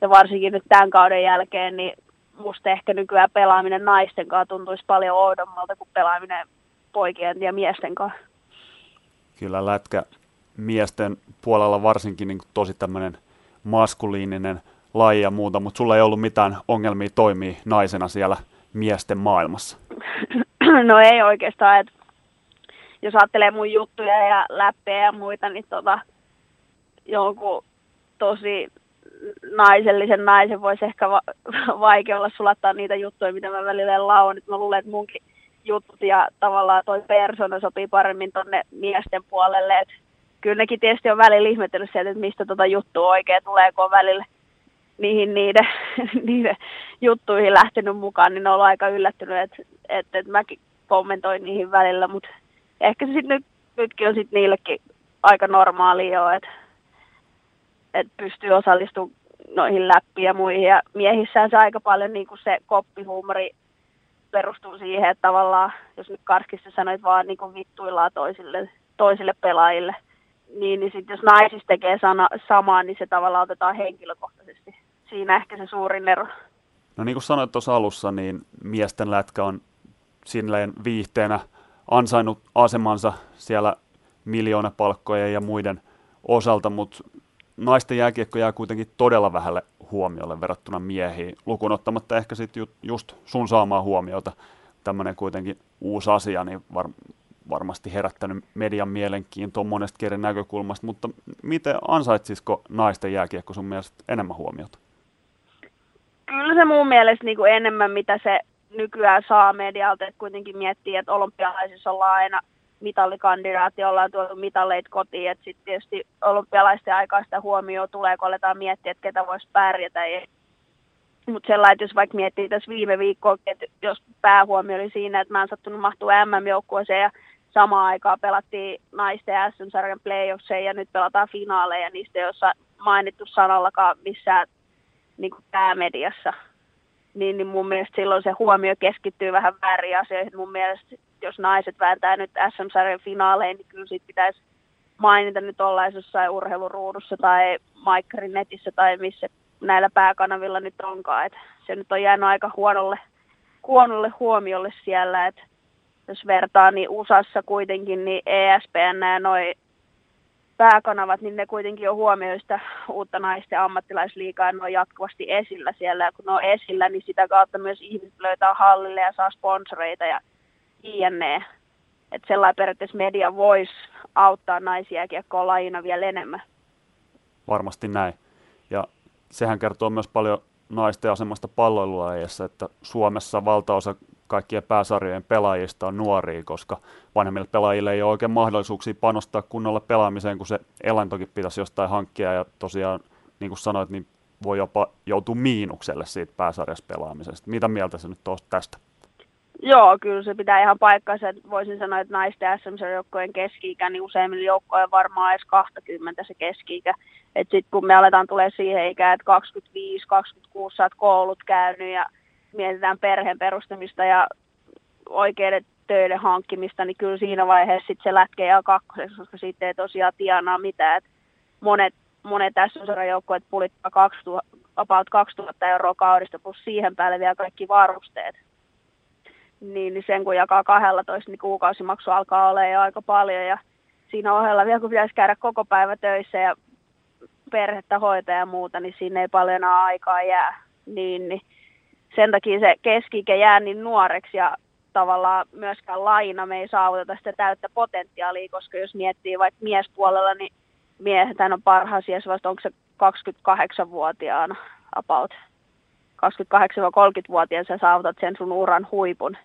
ja varsinkin nyt tämän kauden jälkeen, niin musta ehkä nykyään pelaaminen naisten kanssa tuntuisi paljon oudommalta kuin pelaaminen poikien ja miesten kanssa. Kyllä lätkä miesten puolella varsinkin niin tosi tämmöinen maskuliininen laji ja muuta, mutta sulla ei ollut mitään ongelmia toimia naisena siellä miesten maailmassa. No ei oikeastaan, että jos ajattelee mun juttuja ja läppejä ja muita, niin jonkun tosi naisellisen naisen voisi ehkä vaikea olla sulattaa niitä juttuja, mitä mä välillä lauon, että mä luulen, että munkin jutut ja tavallaan toi persona sopii paremmin tonne miesten puolelle. Et kyllä nekin tietysti on välillä ihmetellyt sieltä, että mistä juttua oikein tulee, kun on välillä niiden juttuihin lähtenyt mukaan, niin ne on ollut aika yllättynyt, että mäkin kommentoin niihin välillä, mutta ehkä se sitten nytkin on sitten niillekin aika normaalia jo, että pystyy osallistumaan noihin läppiin ja muihin, ja miehissään se aika paljon niin kuin se koppihuumori perustuu siihen, että tavallaan, jos nyt karskissa sanoit vaan niin kuin vittuillaan toisille pelaajille, niin sitten jos naisissa tekee samaa, niin se tavallaan otetaan henkilökohtaisesti. Siinä ehkä se suurin ero. No niin kuin sanoit tuossa alussa, niin miesten lätkä on silleen viihteenä ansainnut asemansa siellä miljoonapalkkojen ja muiden osalta, mutta naisten jääkiekko jää kuitenkin todella vähälle huomiolle verrattuna miehiin, lukuun ottamatta ehkä sitten just sun saamaa huomiota. Tämmöinen kuitenkin uusi asia, niin varmasti herättänyt median mielenkiintoa monesta eri näkökulmasta, mutta miten ansaitsisiko naisten jääkiekko sun mielestä enemmän huomiota? Kyllä se mun mielestä niin kuin enemmän, mitä se nykyään saa medialta, että kuitenkin miettii, että olympialaisissa ollaan aina mitallikandidaatti, ollaan tuotu mitalleita kotiin, että sitten tietysti olympialaisten aikaa sitä huomioon tulee, kun aletaan miettiä, että ketä voisi pärjätä. Mutta sellainen, että jos vaikka miettii tässä viime viikkoa, että jos päähuomio oli siinä, että mä en sattunut mahtua MM-joukkueeseen ja samaan aikaan pelattiin naisten SM-sarjan playoffseja ja nyt pelataan finaaleja, niistä ei ole mainittu sanallakaan missään niin päämediassa. Niin mun mielestä silloin se huomio keskittyy vähän väärin asioihin. Mun mielestä jos naiset vääntää nyt SM-sarjan finaaleihin, niin kyllä siitä pitäisi mainita nyt ollaan jossain urheiluruudussa tai Maikkarin netissä tai missä näillä pääkanavilla nyt onkaan. Et se nyt on jäänyt aika huonolle huomiolle siellä. Et jos vertaa, niin USAssa kuitenkin niin ESPN ja noi pääkanavat, niin ne kuitenkin on huomioista uutta naisten ammattilaisliigaa ja ne on jatkuvasti esillä siellä. Ja kun ne on esillä, niin sitä kautta myös ihmiset löytää hallille ja saa sponsoreita ja jne. Että sellainen periaatteessa media voisi auttaa naisjääkiekkoa lajina vielä enemmän. Varmasti näin. Ja sehän kertoo myös paljon naisten asemasta palloilulajissa, että Suomessa valtaosa kaikkien pääsarjojen pelaajista on nuoria, koska vanhemmille pelaajille ei ole oikein mahdollisuuksia panostaa kunnolla pelaamiseen, kun se elantokin pitäisi jostain hankkia. Ja tosiaan, niin kuin sanoit, niin voi jopa joutua miinukselle siitä pääsarjassa pelaamisesta. Mitä mieltä sä nyt olet tästä? Joo, kyllä se pitää ihan paikkansa. Voisin sanoa, että naisten SM-joukkojen keski-ikä, niin useimmilla joukkojen varmaan edes 20 se keski-ikä. Että sitten kun me aletaan tulee siihen ikään, että 25-26 sä oot koulut käynyt ja mietitään perheen perustamista ja oikeiden töiden hankkimista, niin kyllä siinä vaiheessa sitten se lätkee ja kakkoseksi, koska siitä ei tosiaan tienaa mitään. Et monet SM-joukkoet pulittaa about 2 000 euroa kaudesta plus siihen päälle vielä kaikki varusteet. Niin sen kun jakaa 12, niin kuukausimaksu alkaa olemaan jo aika paljon ja siinä ohella vielä kun pitäisi käydä koko päivä töissä ja perhettä hoitaa ja muuta, niin siinä ei paljon enää aikaa jää. Niin sen takia se keski-ikä jää niin nuoreksi ja tavallaan myöskään laina me ei saavuteta sitä täyttä potentiaalia, koska jos miettii vaikka miespuolella, niin miehethän on parhaassa iässä vasta onko se 28-vuotiaana about. 28-30-vuotiaana sä saavutat sen sun uran huipun,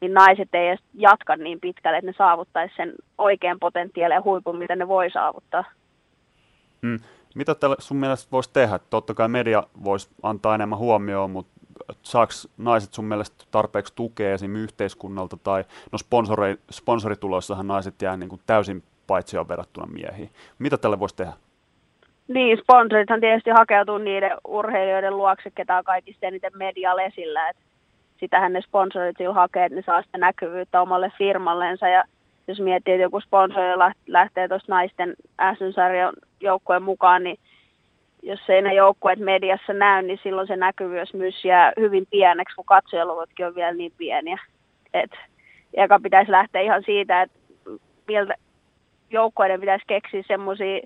niin naiset ei edes jatka niin pitkälle, että ne saavuttaisi sen oikean potentiaalin ja huipun, mitä ne voi saavuttaa. Mm. Mitä tälle sun mielestä voisi tehdä? Totta kai media voisi antaa enemmän huomioon, mutta saako naiset sun mielestä tarpeeksi tukea esimerkiksi yhteiskunnalta? Tai no sponsorituloissahan naiset jää niin kuin täysin paitsioon verrattuna miehiin. Mitä tälle voisi tehdä? Niin, sponsorithan tietysti hakeutuu niiden urheilijoiden luokse, ketä on kaikista eniten medialla esillä. Et sitähän ne sponsorit sillä hakee, että ne saa sitä näkyvyyttä omalle firmalleensa. Ja jos miettii, että joku sponsori lähtee tuossa naisten SM-sarjan joukkueen mukaan, niin jos ei ne joukkueet mediassa näy, niin silloin se näkyvyys myös jää hyvin pieneksi, kun katsojaluvutkin on vielä niin pieniä. Eka pitäisi lähteä ihan siitä, että joukkueiden pitäisi keksiä semmoisia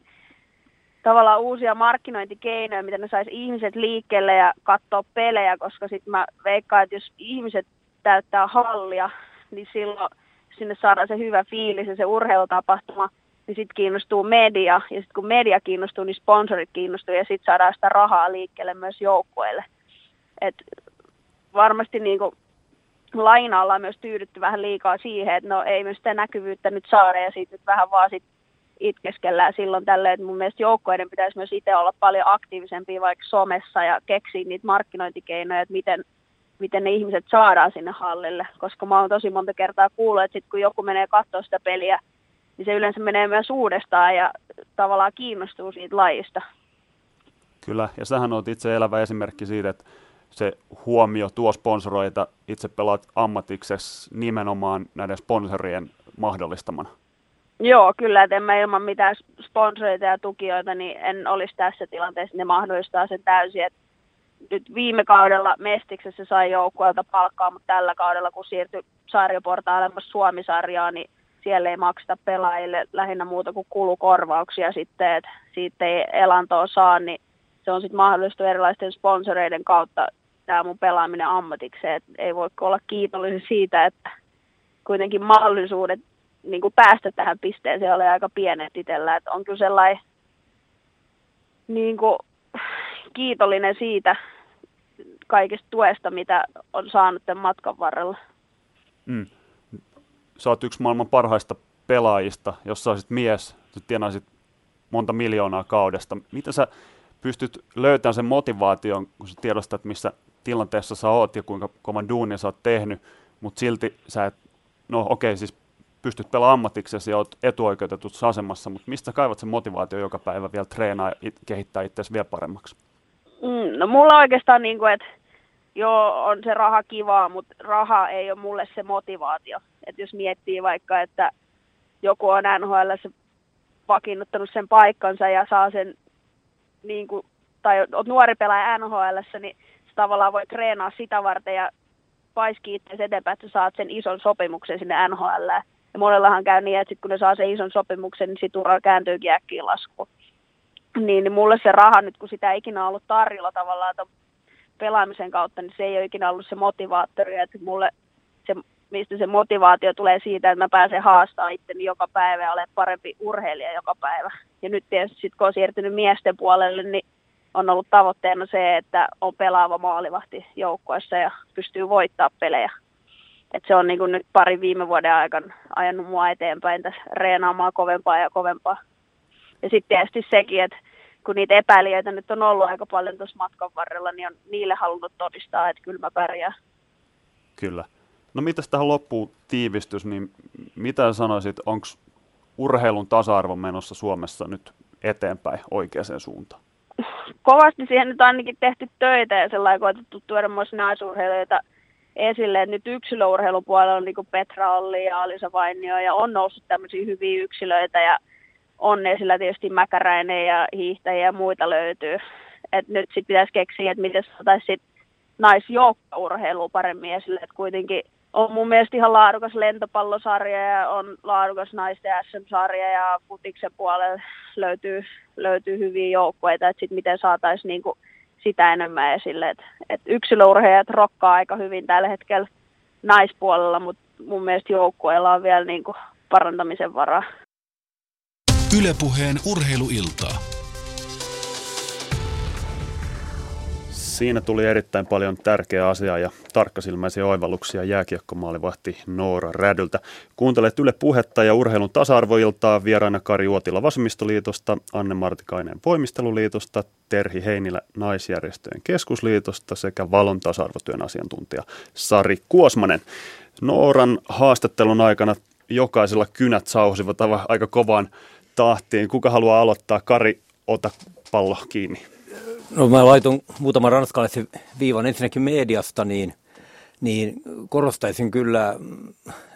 tavallaan uusia markkinointikeinoja, mitä ne saisi ihmiset liikkeelle ja katsoa pelejä, koska sitten mä veikkaan, että jos ihmiset täyttää hallia, niin silloin sinne saadaan se hyvä fiilis ja se urheilutapahtuma, niin sitten kiinnostuu media, ja sitten kun media kiinnostuu, niin sponsorit kiinnostuu, ja sitten saadaan sitä rahaa liikkeelle myös joukkueille. Et varmasti niinku laina ollaan myös tyydytty vähän liikaa siihen, että no ei myös sitä näkyvyyttä nyt saada, ja sitten nyt vähän vaan sitten itkeskellään silloin tälleen, että mun mielestä joukkueiden pitäisi myös itse olla paljon aktiivisempia vaikka somessa ja keksiä niitä markkinointikeinoja, että miten ne ihmiset saadaan sinne hallille, koska mä oon tosi monta kertaa kuullut, että sit kun joku menee katsoa sitä peliä, niin se yleensä menee myös uudestaan ja tavallaan kiinnostuu siitä lajista. Kyllä, ja sähän oot itse elävä esimerkki siitä, että se huomio tuo sponsoroita, itse pelaat ammatiksessa nimenomaan näiden sponsorien mahdollistamana. Joo, kyllä, että en mä ilman mitään sponsoreita ja tukijoita, niin en olisi tässä tilanteessa, ne mahdollistaa sen täysin, että nyt viime kaudella Mestiksessä sai joukkueelta palkkaa, mutta tällä kaudella kun siirtyi sarjaportaan alemmas Suomi-sarjaan, niin siellä ei makseta pelaajille lähinnä muuta kuin kulukorvauksia sitten, että siitä ei elantoa saa, niin se on sitten mahdollista erilaisten sponsoreiden kautta tämä mun pelaaminen ammatikseen. Et ei voi olla kiitollinen siitä, että kuitenkin mahdollisuudet niin kuin päästä tähän pisteeseen oli aika pienet itsellä. Et on kyllä sellainen niin kuin kiitollinen siitä kaikesta tuesta, mitä on saanut tämän matkan varrella. Mm. Sä oot yksi maailman parhaista pelaajista, jos sä olisit mies, sä tienaisit monta miljoonaa kaudesta. Miten sä pystyt löytämään sen motivaation, kun sä tiedostat, missä tilanteessa sä oot ja kuinka kovan duunin sä oot tehnyt, mutta silti sä et, siis pystyt pelaamaan ammatiksesi ja oot etuoikeutetussa asemassa, mutta mistä kaivat sen motivaation joka päivä vielä treenaa ja kehittää itseäsi vielä paremmaksi? No mulla oikeastaan niin kuin, että joo, on se raha kivaa, mutta raha ei ole mulle se motivaatio. Et jos miettii vaikka, että joku on NHL:ssä vakiinnuttanut sen paikkansa ja saa sen, niin kuin, tai olet nuori pelaaja NHL:ssä, niin tavallaan voi treenaa sitä varten ja paiskii itse eteenpäin, että sä saat sen ison sopimuksen sinne NHL:ään. Ja monellahan käy niin, että sit kun ne saa sen ison sopimuksen, niin sit ura kääntyykin äkkiin laskuun. Niin mulle se raha nyt, kun sitä ei ikinä ollut tarjolla tavallaan pelaamisen kautta, niin se ei ole ikinä ollut se motivaattori, että mulle se, mistä se motivaatio tulee siitä, että mä pääsen haastamaan itteni joka päivä ja olen parempi urheilija joka päivä. Ja nyt tietysti sit, kun on siirtynyt miesten puolelle, niin on ollut tavoitteena se, että on pelaava maalivahti joukkueessa ja pystyy voittaa pelejä. Et se on niin kuin nyt pari viime vuoden aikana ajanut mua eteenpäin tässä reenaamaan kovempaa ja kovempaa. Ja sitten tietysti sekin, että kun niitä epäilijöitä nyt on ollut aika paljon tuossa matkan varrella, niin on niille halunnut todistaa, että kyllä mä pärjään. Kyllä. No mitäs tähän loppuun tiivistys, niin mitä sanoisit, onko urheilun tasa-arvo menossa Suomessa nyt eteenpäin oikeaan suuntaan? Kovasti siihen nyt ainakin tehty töitä ja sellainen koetettu tuoda myös naisurheilijoita esille. Nyt yksilöurheilun puolella on niin kuin Petra Olli ja Alisa Vainio ja on noussut tämmöisiä hyviä yksilöitä ja on esillä tietysti Mäkäräinen ja hiihtäjiä ja muita löytyy. Et nyt sitten pitäisi keksiä, että miten saataisiin naisjoukkueurheilua paremmin esille. Et kuitenkin on mun mielestä ihan laadukas lentopallosarja ja on laadukas naisten SM-sarja ja futiksen puolella löytyy hyviä joukkueita. Että sitten miten saataisiin niinku sitä enemmän esille. Et yksilöurheilijat rokkaa aika hyvin tällä hetkellä naispuolella, mutta mun mielestä joukkueilla on vielä niinku parantamisen varaa. Yle Puheen urheiluiltaa. Siinä tuli erittäin paljon tärkeää asiaa ja tarkkasilmäisiä oivalluksia jääkiekkomaalivahti Noora Rädyltä. Kuuntelet Yle Puhetta ja urheilun tasa-arvoiltaa. Vieraana Kari Uotila Vasemmistoliitosta, Anne Martikainen Voimisteluliitosta, Terhi Heinilä Naisjärjestöjen keskusliitosta sekä Valon tasa-arvotyön asiantuntija Sari Kuosmanen. Nooran haastattelun aikana jokaisella kynät sauhsivat aika kovaan tahtiin. Kuka haluaa aloittaa? Kari, ota pallo kiinni. No mä laitan muutaman ranskalaisen viivan ensinnäkin mediasta, niin korostaisin kyllä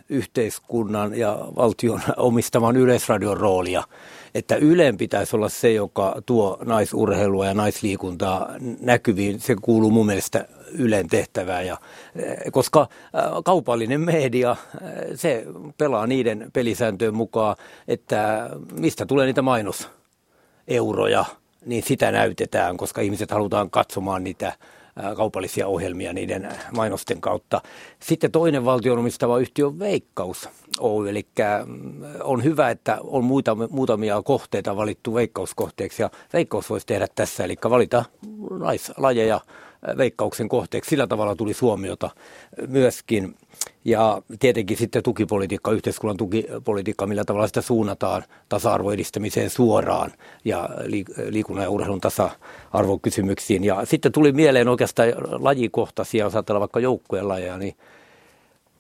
yhteiskunnan ja valtion omistaman Yleisradion roolia, että Ylen pitäisi olla se, joka tuo naisurheilua ja naisliikuntaa näkyviin. Se kuuluu mun mielestä Ylen tehtävään, ja, koska kaupallinen media, se pelaa niiden pelisääntöjen mukaan, että mistä tulee niitä mainoseuroja, niin sitä näytetään, koska ihmiset halutaan katsomaan niitä kaupallisia ohjelmia niiden mainosten kautta. Sitten toinen valtion omistava yhtiö on Veikkaus Oy, eli on hyvä, että on muutamia kohteita valittu veikkauskohteeksi, ja Veikkaus voisi tehdä tässä, eli valita naislajeja Veikkauksen kohteeksi. Sillä tavalla tuli huomiota myöskin, ja tietenkin sitten tukipolitiikka, yhteiskunnan tukipolitiikka, millä tavalla sitä suunnataan tasa-arvon edistämiseen suoraan ja liikunnan ja urheilun tasa-arvokysymyksiin. Ja sitten tuli mieleen oikeastaan lajikohtaisia, jos ajatellaan vaikka joukkueen lajeja, niin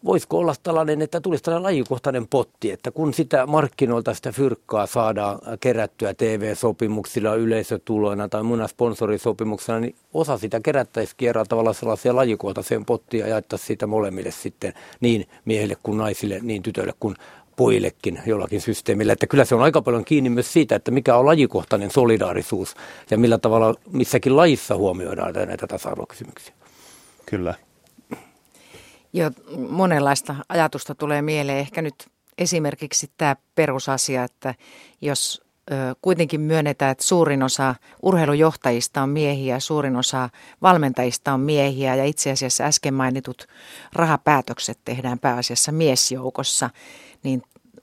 voisiko olla tällainen, että tulisi tällainen lajikohtainen potti, että kun sitä markkinoilta sitä fyrkkaa saadaan kerättyä TV-sopimuksilla, yleisötuloina tai muina sponsorisopimuksilla, niin osa sitä kerättäisiin kierralla tavalla sellaisia lajikohtaiseen pottiin ja jaettaisiin siitä molemmille sitten, niin miehille kuin naisille, niin tytöille kuin pojillekin jollakin systeemillä. Että kyllä se on aika paljon kiinni myös siitä, että mikä on lajikohtainen solidaarisuus ja millä tavalla missäkin lajissa huomioidaan näitä tasa-arvokysymyksiä. Kyllä. Joo, monenlaista ajatusta tulee mieleen. Ehkä nyt esimerkiksi tämä perusasia, että jos kuitenkin myönnetään, että suurin osa urheilujohtajista on miehiä, suurin osa valmentajista on miehiä ja itse asiassa äsken mainitut rahapäätökset tehdään pääasiassa miesjoukossa, niin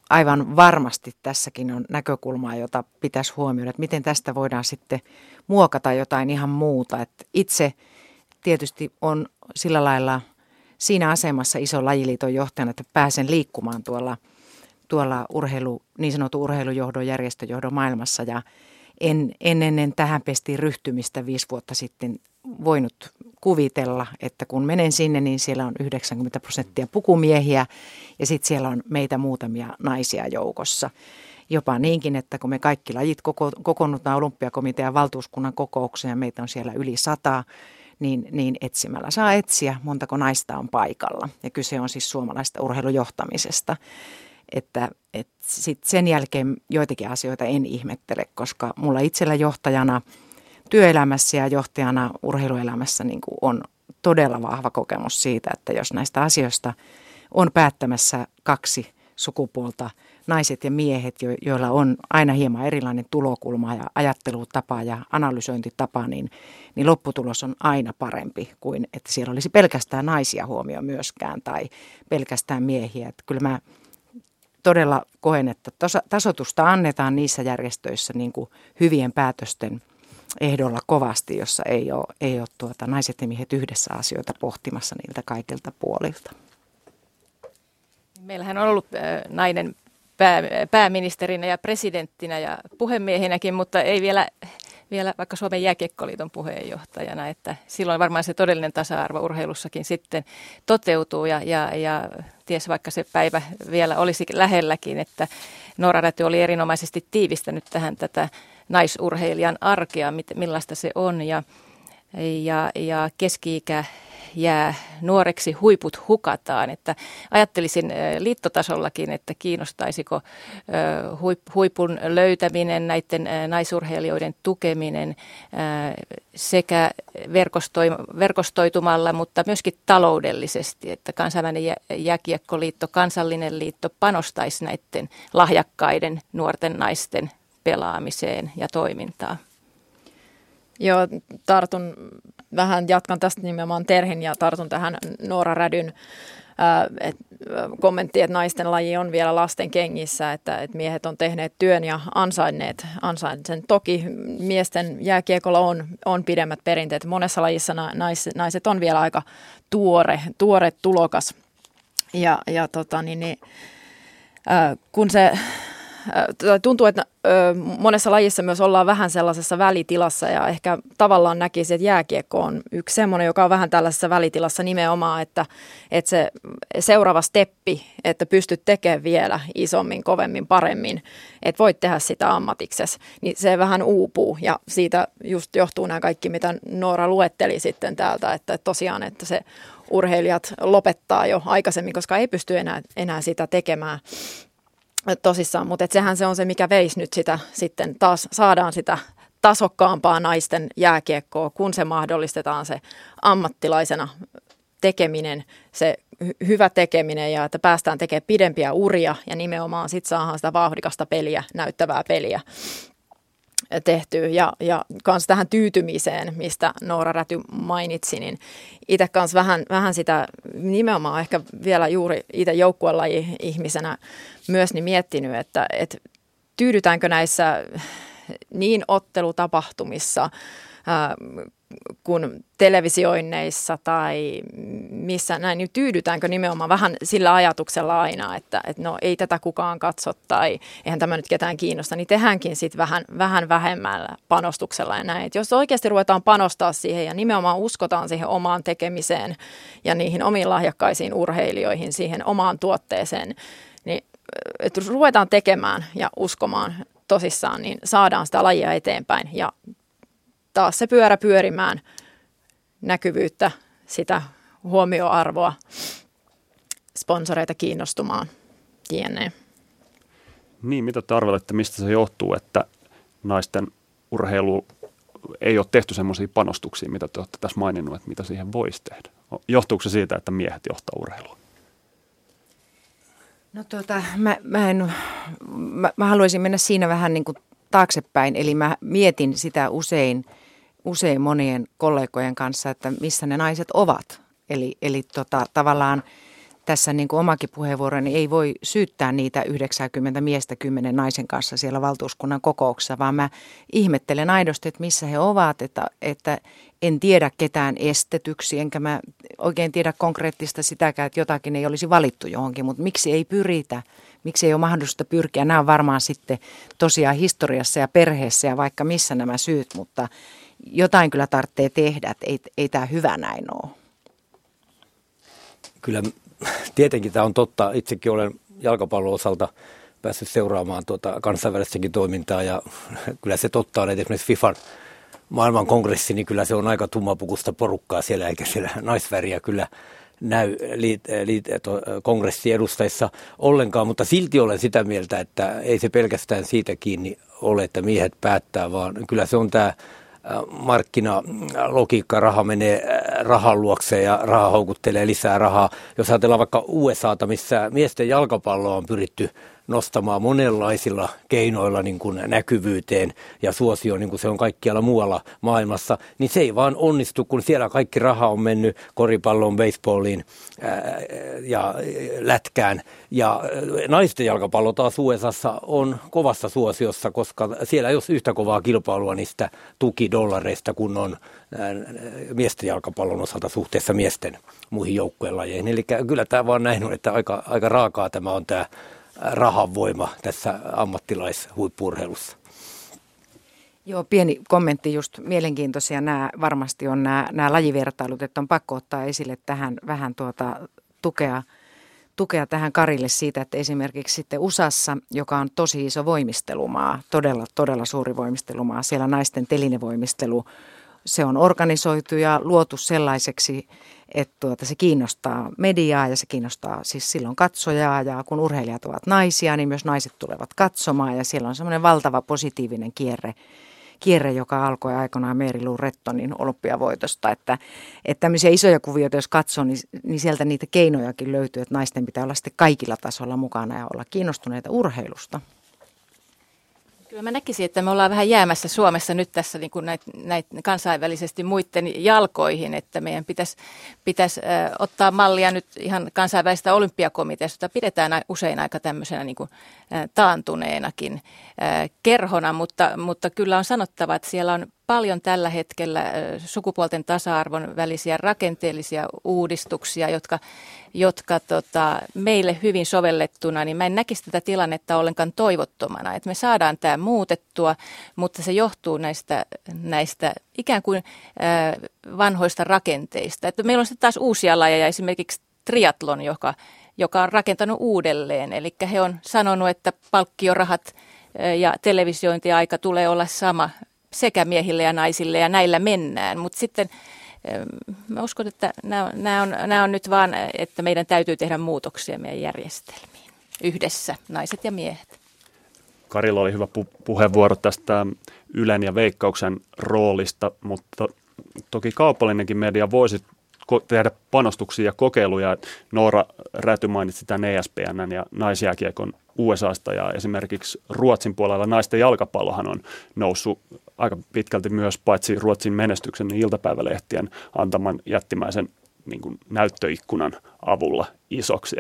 aivan varmasti tässäkin on näkökulmaa, jota pitäisi huomioida, että miten tästä voidaan sitten muokata jotain ihan muuta. Että itse tietysti on sillä lailla siinä asemassa ison lajiliiton johtajana, että pääsen liikkumaan tuolla niin sanotun urheilujohdon, järjestöjohdon maailmassa ja en ennen tähän pestiin ryhtymistä 5 vuotta sitten voinut kuvitella, että kun menen sinne, niin siellä on 90% pukumiehiä ja sitten siellä on meitä muutamia naisia joukossa. Jopa niinkin, että kun me kaikki lajit kokoonnutaan olympiakomitean valtuuskunnan kokoukseen ja meitä on siellä yli 100, niin etsimällä saa etsiä, montako naista on paikalla. Ja kyse on siis suomalaista urheilujohtamisesta. Että sit sen jälkeen joitakin asioita en ihmettele, koska mulla itsellä johtajana työelämässä ja johtajana urheiluelämässä niin kuin on todella vahva kokemus siitä, että jos näistä asioista on päättämässä 2 sukupuolta, naiset ja miehet, joilla on aina hieman erilainen tulokulma ja ajattelutapa ja analysointitapa, niin lopputulos on aina parempi kuin, että siellä olisi pelkästään naisia huomioon myöskään tai pelkästään miehiä. Että kyllä mä todella koen, että tasoitusta annetaan niissä järjestöissä niin kuin hyvien päätösten ehdolla kovasti, jossa ei ole naiset ja miehet yhdessä asioita pohtimassa niiltä kaikilta puolilta. Meillähän on ollut nainen pääministerinä ja presidenttinä ja puhemiehinäkin, mutta ei vielä vaikka Suomen jääkiekkoliiton puheenjohtajana, että silloin varmaan se todellinen tasa-arvo urheilussakin sitten toteutuu ja ties vaikka se päivä vielä olisi lähelläkin, että Noora Räty oli erinomaisesti tiivistänyt tähän tätä naisurheilijan arkea, millaista se on ja keski-ikä jää nuoreksi, huiput hukataan, että ajattelisin liittotasollakin, että kiinnostaisiko huipun löytäminen, näiden naisurheilijoiden tukeminen sekä verkostoitumalla, mutta myöskin taloudellisesti, että kansainvälinen jääkiekkoliitto, kansallinen liitto panostaisi näiden lahjakkaiden nuorten naisten pelaamiseen ja toimintaan. Joo, jatkan tästä nimenomaan Terhin ja tartun tähän Noora Rädyn kommenttiin, että naisten laji on vielä lasten kengissä, että miehet on tehneet työn ja ansainneet sen. Toki miesten jääkiekolla on pidemmät perinteet. Monessa lajissa naiset on vielä aika tuore tulokas kun se... Tuntuu, että monessa lajissa myös ollaan vähän sellaisessa välitilassa ja ehkä tavallaan näkisi, että jääkiekko on yksi semmoinen, joka on vähän tällaisessa välitilassa nimenomaan, että se seuraava steppi, että pystyt tekemään vielä isommin, kovemmin, paremmin, että voit tehdä sitä ammatiksesi, niin se vähän uupuu ja siitä just johtuu nämä kaikki, mitä Noora luetteli sitten täältä, että tosiaan, että se urheilijat lopettaa jo aikaisemmin, koska ei pysty enää sitä tekemään. Tosissaan, mutta sehän se on se, mikä veisi nyt sitä sitten taas saadaan sitä tasokkaampaa naisten jääkiekkoa, kun se mahdollistetaan se ammattilaisena tekeminen, se hyvä tekeminen ja että päästään tekemään pidempiä uria ja nimenomaan sitten saadaan sitä vauhdikasta peliä, näyttävää peliä tehtyä ja kans tähän tyytymiseen, mistä Noora Räty mainitsi, niin itse kans vähän sitä nimenomaan ehkä vielä juuri itse joukkuelaji-ihmisenä myös niin miettinyt, että tyydytäänkö näissä niin ottelutapahtumissa kuin televisioinneissa tai missä näin, niin tyydytäänkö nimenomaan vähän sillä ajatuksella aina, että no ei tätä kukaan katso tai eihän tämä nyt ketään kiinnosta, niin tehdäänkin sitten vähän vähemmällä panostuksella ja näin. Et jos oikeasti ruvetaan panostaa siihen ja nimenomaan uskotaan siihen omaan tekemiseen ja niihin omiin lahjakkaisiin urheilijoihin, siihen omaan tuotteeseen, niin että ruvetaan tekemään ja uskomaan tosissaan, niin saadaan sitä lajia eteenpäin ja taas se pyörä pyörimään, näkyvyyttä, sitä huomioarvoa, sponsoreita kiinnostumaan, jne. Niin, mitä te arvelette, mistä se johtuu, että naisten urheilu ei ole tehty semmoisia panostuksia, mitä te olette tässä maininnut, että mitä siihen voisi tehdä? Johtuuko se siitä, että miehet johtaa urheilua? No mä haluaisin mennä siinä vähän niin kuin taaksepäin, eli mä mietin sitä usein monien kollegojen kanssa, että missä ne naiset ovat. Eli tavallaan tässä niin kuin omakin puheenvuoroni ei voi syyttää niitä 90 miestä 10 naisen kanssa siellä valtuuskunnan kokouksessa, vaan mä ihmettelen aidosti, että missä he ovat, että en tiedä ketään estetyksi, enkä mä oikein tiedä konkreettista sitäkään, että jotakin ei olisi valittu johonkin, mutta miksi ei pyritä, miksi ei ole mahdollista pyrkiä. Nämä on varmaan sitten tosiaan historiassa ja perheessä ja vaikka missä nämä syyt, mutta jotain kyllä tarvitsee tehdä, että ei tämä hyvä näin ole. Kyllä tietenkin tämä on totta. Itsekin olen jalkapallon osalta päässyt seuraamaan kansainvälistäkin toimintaa ja kyllä se totta on, että esimerkiksi FIFAn maailman kongressi, niin kyllä se on aika tummapukusta porukkaa siellä, eikä siellä naisväriä kyllä näy kongressin edustajissa ollenkaan, mutta silti olen sitä mieltä, että ei se pelkästään siitä kiinni ole, että miehet päättää, vaan kyllä se on tämä markkinalogiikka, raha menee rahan luokse ja raha houkuttelee lisää rahaa. Jos ajatellaan vaikka USAta, missä miesten jalkapalloa on pyritty nostamaan monenlaisilla keinoilla niin kuin näkyvyyteen ja suosioon, niin kuin se on kaikkialla muualla maailmassa, niin se ei vaan onnistu, kun siellä kaikki raha on mennyt koripalloon, baseballiin ja lätkään. Ja naisten jalkapallo taas USAssa on kovassa suosiossa, koska siellä ei ole yhtä kovaa kilpailua niistä tukidollareista, kun on miesten jalkapallon osalta suhteessa miesten muihin joukkueen lajeihin. Eli kyllä tämä vaan näin on, että aika raakaa tämä on tämä rahanvoima tässä ammattilaishuippu-urheilussa. Joo, pieni kommentti, just mielenkiintoisia nämä varmasti on nämä lajivertailut, että on pakko ottaa esille tähän vähän tukea tähän Karille siitä, että esimerkiksi sitten USAssa, joka on tosi iso voimistelumaa, todella suuri voimistelumaa, siellä naisten telinevoimistelu, se on organisoitu ja luotu sellaiseksi, että se kiinnostaa mediaa ja se kiinnostaa siis silloin katsojaa ja kun urheilijat ovat naisia, niin myös naiset tulevat katsomaan ja siellä on semmoinen valtava positiivinen kierre, joka alkoi aikanaan Mary Lou Rettonin olympiavoitosta, että tämmöisiä isoja kuvioita, jos katsoo, niin sieltä niitä keinojakin löytyy, että naisten pitää olla sitten kaikilla tasolla mukana ja olla kiinnostuneita urheilusta. Kyllä mä näkisin, että me ollaan vähän jäämässä Suomessa nyt tässä niin kuin näitä kansainvälisesti muiden jalkoihin, että meidän pitäisi ottaa mallia nyt ihan kansainvälistä olympiakomiteasta, jota pidetään usein aika tämmöisenä niin kuin taantuneenakin kerhona, mutta kyllä on sanottava, että siellä on paljon tällä hetkellä sukupuolten tasa-arvon välisiä rakenteellisia uudistuksia, jotka meille hyvin sovellettuna, niin mä en näkisi tätä tilannetta ollenkaan toivottomana. Että me saadaan tämä muutettua, mutta se johtuu näistä ikään kuin vanhoista rakenteista. Että meillä on sitten taas uusia lajeja, esimerkiksi triathlon, joka on rakentanut uudelleen. Eli he on sanonut, että palkkiorahat ja televisiointiaika tulee olla sama sekä miehille ja naisille ja näillä mennään, mutta sitten mä uskon, että nämä on nyt vaan, että meidän täytyy tehdä muutoksia meidän järjestelmiin yhdessä, naiset ja miehet. Karilla oli hyvä puheenvuoro tästä Ylen ja Veikkauksen roolista, mutta toki kaupallinenkin media voisi tehdä panostuksia ja kokeiluja. Noora Räty mainitsi tämän ESPN:n ja naisjääkiekon USAsta ja esimerkiksi Ruotsin puolella naisten jalkapallohan on noussut aika pitkälti myös paitsi Ruotsin menestyksen niin iltapäivälehtien antaman jättimäisen niin kuin näyttöikkunan avulla isoksi.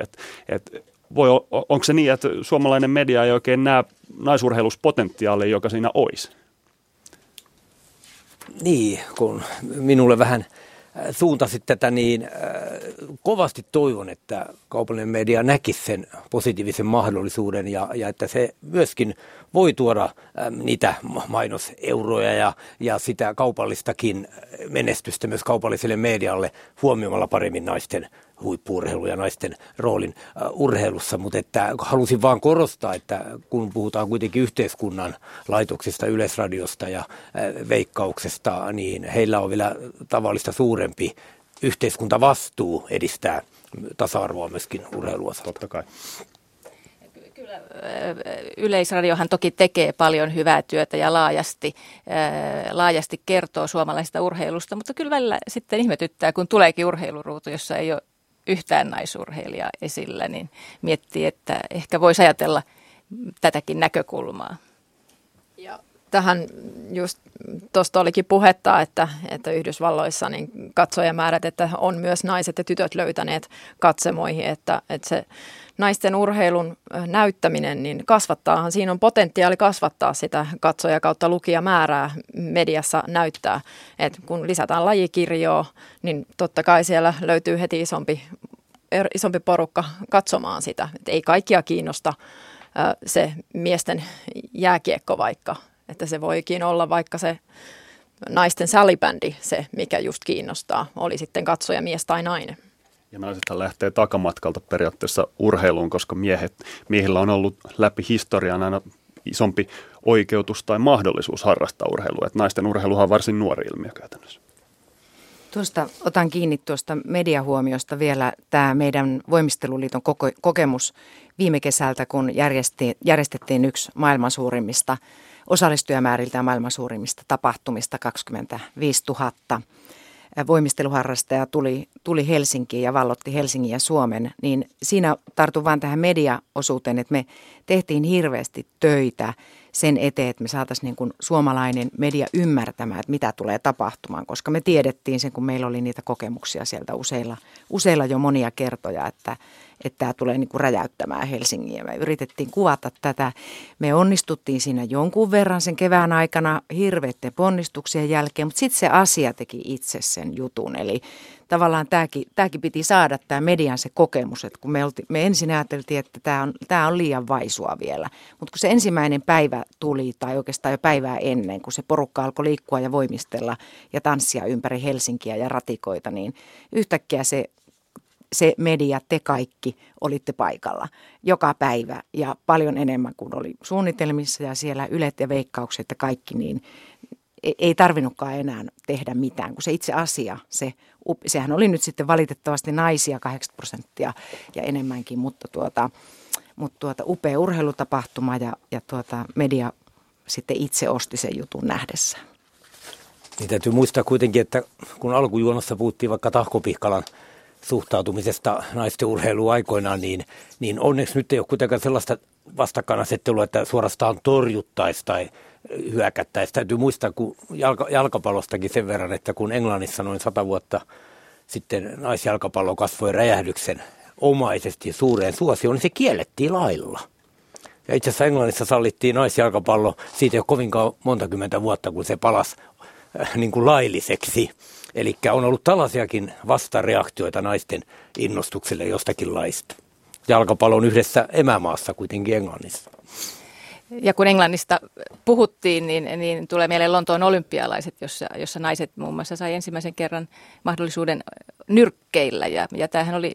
Onko se niin, että suomalainen media ei oikein näe naisurheiluspotentiaalia, joka siinä olisi? Niin, kun minulle vähän suuntasit tätä, niin kovasti toivon, että kaupallinen media näkisi sen positiivisen mahdollisuuden ja että se myöskin voi tuoda niitä mainoseuroja ja sitä kaupallistakin menestystä myös kaupalliselle medialle huomioimalla paremmin naisten huippu-urheilu ja naisten roolin urheilussa, mutta että halusin vaan korostaa, että kun puhutaan kuitenkin yhteiskunnan laitoksista, Yleisradiosta ja Veikkauksesta, niin heillä on vielä tavallista suurempi yhteiskuntavastuu edistää tasa-arvoa myöskin urheiluosalta. Totta kai. Yleisradiohan toki tekee paljon hyvää työtä ja laajasti kertoo suomalaisesta urheilusta, mutta kyllä välillä sitten ihmetyttää, kun tuleekin urheiluruutu, jossa ei ole yhtään naisurheilijaa esillä, niin miettii, että ehkä voisi ajatella tätäkin näkökulmaa. Ja tähän just tuosta olikin puhetta, että Yhdysvalloissa niin katsojamäärät, että on myös naiset ja tytöt löytäneet katsemoihin, että se naisten urheilun näyttäminen, niin kasvattaahan, siinä on potentiaali kasvattaa sitä katsoja kautta lukijamäärää mediassa näyttää. Et kun lisätään lajikirjoa, niin totta kai siellä löytyy heti isompi porukka katsomaan sitä. Et ei kaikkia kiinnosta se miesten jääkiekko vaikka, että se voikin olla vaikka se naisten salibändi se, mikä just kiinnostaa, oli sitten katsoja mies tai nainen. Ja naisethan lähtee takamatkalta periaatteessa urheiluun, koska miehillä on ollut läpi historian aina isompi oikeutus tai mahdollisuus harrastaa urheilua. Että naisten urheiluhan on varsin nuori ilmiö käytännössä. Otan kiinni tuosta mediahuomiosta vielä tämä meidän Voimisteluliiton kokemus viime kesältä, kun järjestettiin yksi maailman suurimmista osallistujamääriltään maailman suurimmista tapahtumista, 25 000. Voimisteluharrastaja tuli Helsinkiin ja vallotti Helsingin ja Suomen, niin siinä tartun vaan tähän mediaosuuteen, että me tehtiin hirveästi töitä sen eteen, että me saataisiin niin kuin suomalainen media ymmärtämään, että mitä tulee tapahtumaan, koska me tiedettiin sen, kun meillä oli niitä kokemuksia sieltä useilla jo monia kertoja, että tämä tulee niin kuin räjäyttämään Helsingin. Me yritettiin kuvata tätä. Me onnistuttiin siinä jonkun verran sen kevään aikana hirveitten ponnistuksien jälkeen, mutta sitten se asia teki itse sen jutun. Eli tavallaan tämäkin piti saada, tämä median se kokemus, että kun me ensin ajateltiin, että tämä on liian vaisua vielä. Mutta kun se ensimmäinen päivä tuli, tai oikeastaan jo päivää ennen, kun se porukka alkoi liikkua ja voimistella ja tanssia ympäri Helsinkiä ja ratikoita, niin yhtäkkiä se media, te kaikki olitte paikalla joka päivä ja paljon enemmän kuin oli suunnitelmissa ja siellä Ylet ja Veikkaukset ja kaikki, niin ei tarvinnutkaan enää tehdä mitään, kun se itse asia, sehän oli nyt sitten valitettavasti naisia 80% ja enemmänkin, mutta upea urheilutapahtuma ja media sitten itse osti sen jutun nähdessä. Niin täytyy muistaa kuitenkin, että kun alkujuonossa puhuttiin vaikka Tahko Pihkalan suhtautumisesta naisten urheiluun aikoinaan, niin onneksi nyt ei ole kuitenkaan sellaista vastakkainasettelua, että suorastaan torjuttaisiin tai hyökättäisiin. Täytyy muistaa kun jalkapallostakin sen verran, että kun Englannissa noin 100 vuotta sitten naisjalkapallo kasvoi räjähdyksen omaisesti suureen suosioon, niin se kiellettiin lailla. Ja itse asiassa Englannissa sallittiin naisjalkapallo siitä ei ole kovinkaan monta kymmentä vuotta, kun se palasi niin kuin lailliseksi. Eli on ollut tällaisiakin vastareaktioita naisten innostukselle jostakin laista. Jalkapallon yhdessä emämaassa kuitenkin Englannissa. Ja kun Englannista puhuttiin, niin tulee mieleen Lontoon olympialaiset, jossa naiset muun muassa sai ensimmäisen kerran mahdollisuuden nyrkkeillä. Ja tämähän oli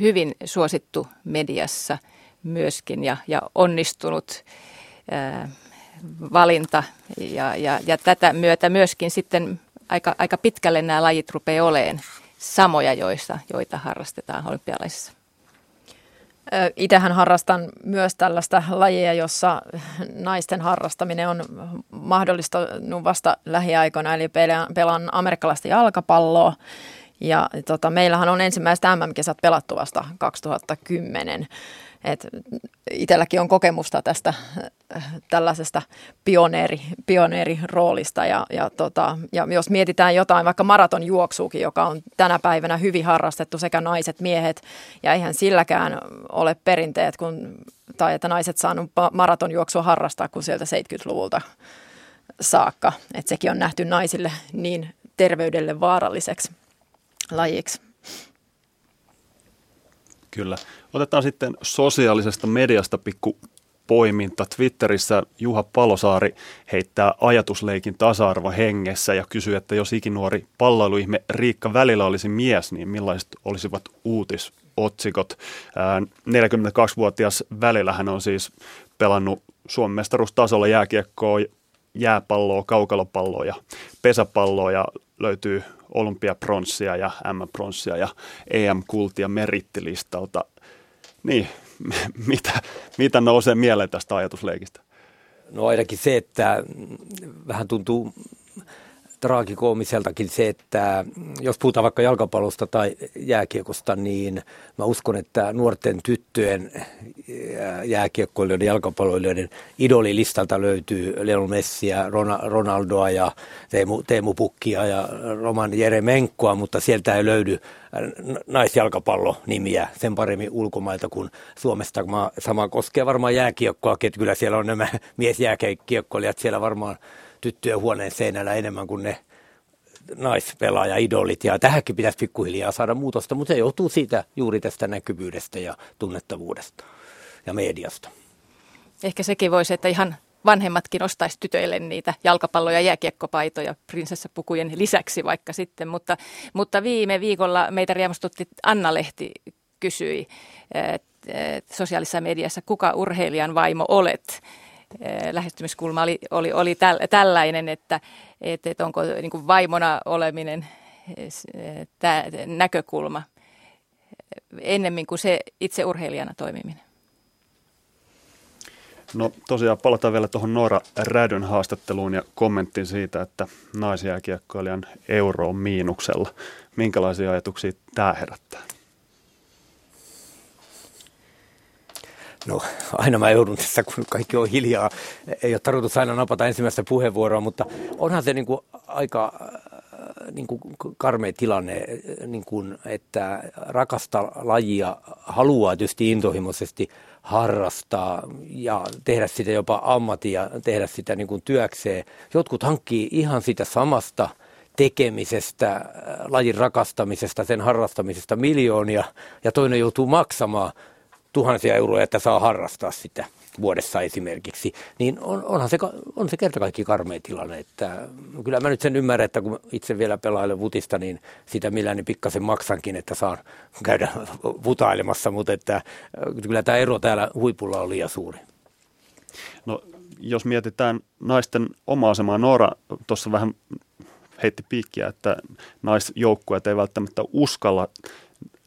hyvin suosittu mediassa myöskin ja onnistunut valinta. Ja tätä myötä myöskin sitten aika pitkälle nämä lajit rupeaa olemaan samoja, joita harrastetaan olympialaisissa. Itsehän harrastan myös tällaista lajia, jossa naisten harrastaminen on mahdollista vasta lähiaikoina, eli pelaan amerikkalaista jalkapalloa. Ja meillähän on ensimmäiset MM-kesät pelattu vasta 2010. Itselläkin on kokemusta tästä tällaisesta pioneeriroolista ja jos mietitään jotain, vaikka maratonjuoksuukin, joka on tänä päivänä hyvin harrastettu sekä naiset, miehet ja eihän silläkään ole perinteet, että naiset saanut maratonjuoksua harrastaa kuin sieltä 70-luvulta saakka, että sekin on nähty naisille niin terveydelle vaaralliseksi lajiksi. Kyllä. Otetaan sitten sosiaalisesta mediasta pikku poiminta. Twitterissä Juha Palosaari heittää ajatusleikin tasa-arvo hengessä ja kysyy, että jos ikinuori palloiluihme Riikka Välillä olisi mies, niin millaiset olisivat uutisotsikot? 42-vuotias Välilähän on siis pelannut Suomen mestaruustasolla jääkiekkoa, jääpalloa, kaukalopalloa ja pesäpalloa ja löytyy olympiapronssia ja M-pronssia ja EM-kultia merittilistalta. Niin, mitä nousee mieleen tästä ajatusleikistä? No ainakin se, että vähän tuntuu traagikoomiseltakin se, että jos puhutaan vaikka jalkapallosta tai jääkiekosta, niin mä uskon, että nuorten tyttöjen jääkiekkoilijoiden, jalkapalloilijoiden idolilistalta löytyy Lionel Messiä, Ronaldoa ja Teemu Pukkia ja Roman Jeremenkoa, mutta sieltä ei löydy naisjalkapallonimiä sen paremmin ulkomailta kuin Suomesta. Sama koskee varmaan jääkiekkoakin, kyllä siellä on nämä miesjääkiekkoilijat siellä varmaan tyttöjen huoneen seinällä enemmän kuin ne naispelaaja-idolit. Ja tähänkin pitäisi pikkuhiljaa saada muutosta, mutta se johtuu siitä juuri tästä näkyvyydestä ja tunnettavuudesta ja mediasta. Ehkä sekin voisi, että ihan vanhemmatkin ostaisi tytöille niitä jalkapallo- ja jääkiekkopaitoja prinsessapukujen lisäksi vaikka sitten. Mutta viime viikolla meitä riemastutti Anna-lehti kysyi sosiaalisessa mediassa, kuka urheilijan vaimo olet? Lähestymiskulma oli tällainen, että onko niin kuin vaimona oleminen tämä näkökulma ennemmin kuin se itse urheilijana toimiminen. No tosiaan palataan vielä tuohon Noora Rädyn haastatteluun ja kommenttiin siitä, että naisjääkiekkoilijan euro on miinuksella. Minkälaisia ajatuksia tämä herättää? No aina mä joudun tässä, kun kaikki on hiljaa. Ei ole tarkoitus aina napata ensimmäistä puheenvuoroa, mutta onhan se niin kuin aika niin kuin karmea tilanne, niin kuin, että rakastaa lajia, haluaa tietysti intohimoisesti harrastaa ja tehdä sitä jopa ammatia, tehdä sitä niin kuin työkseen. Jotkut hankkii ihan sitä samasta tekemisestä, lajin rakastamisesta, sen harrastamisesta miljoonia ja toinen joutuu maksamaan tuhansia euroja, että saa harrastaa sitä vuodessa esimerkiksi, niin onhan se kerta kaikki karmea tilanne. Että kyllä mä nyt sen ymmärrän, että kun itse vielä pelailen vutista, niin sitä millään niin pikkasen maksankin, että saan käydä vutailemassa, mutta että kyllä tämä ero täällä huipulla on liian suuri. No jos mietitään naisten omaa asemaa, Noora tuossa vähän heitti piikkiä, että naisjoukkueet ei välttämättä uskalla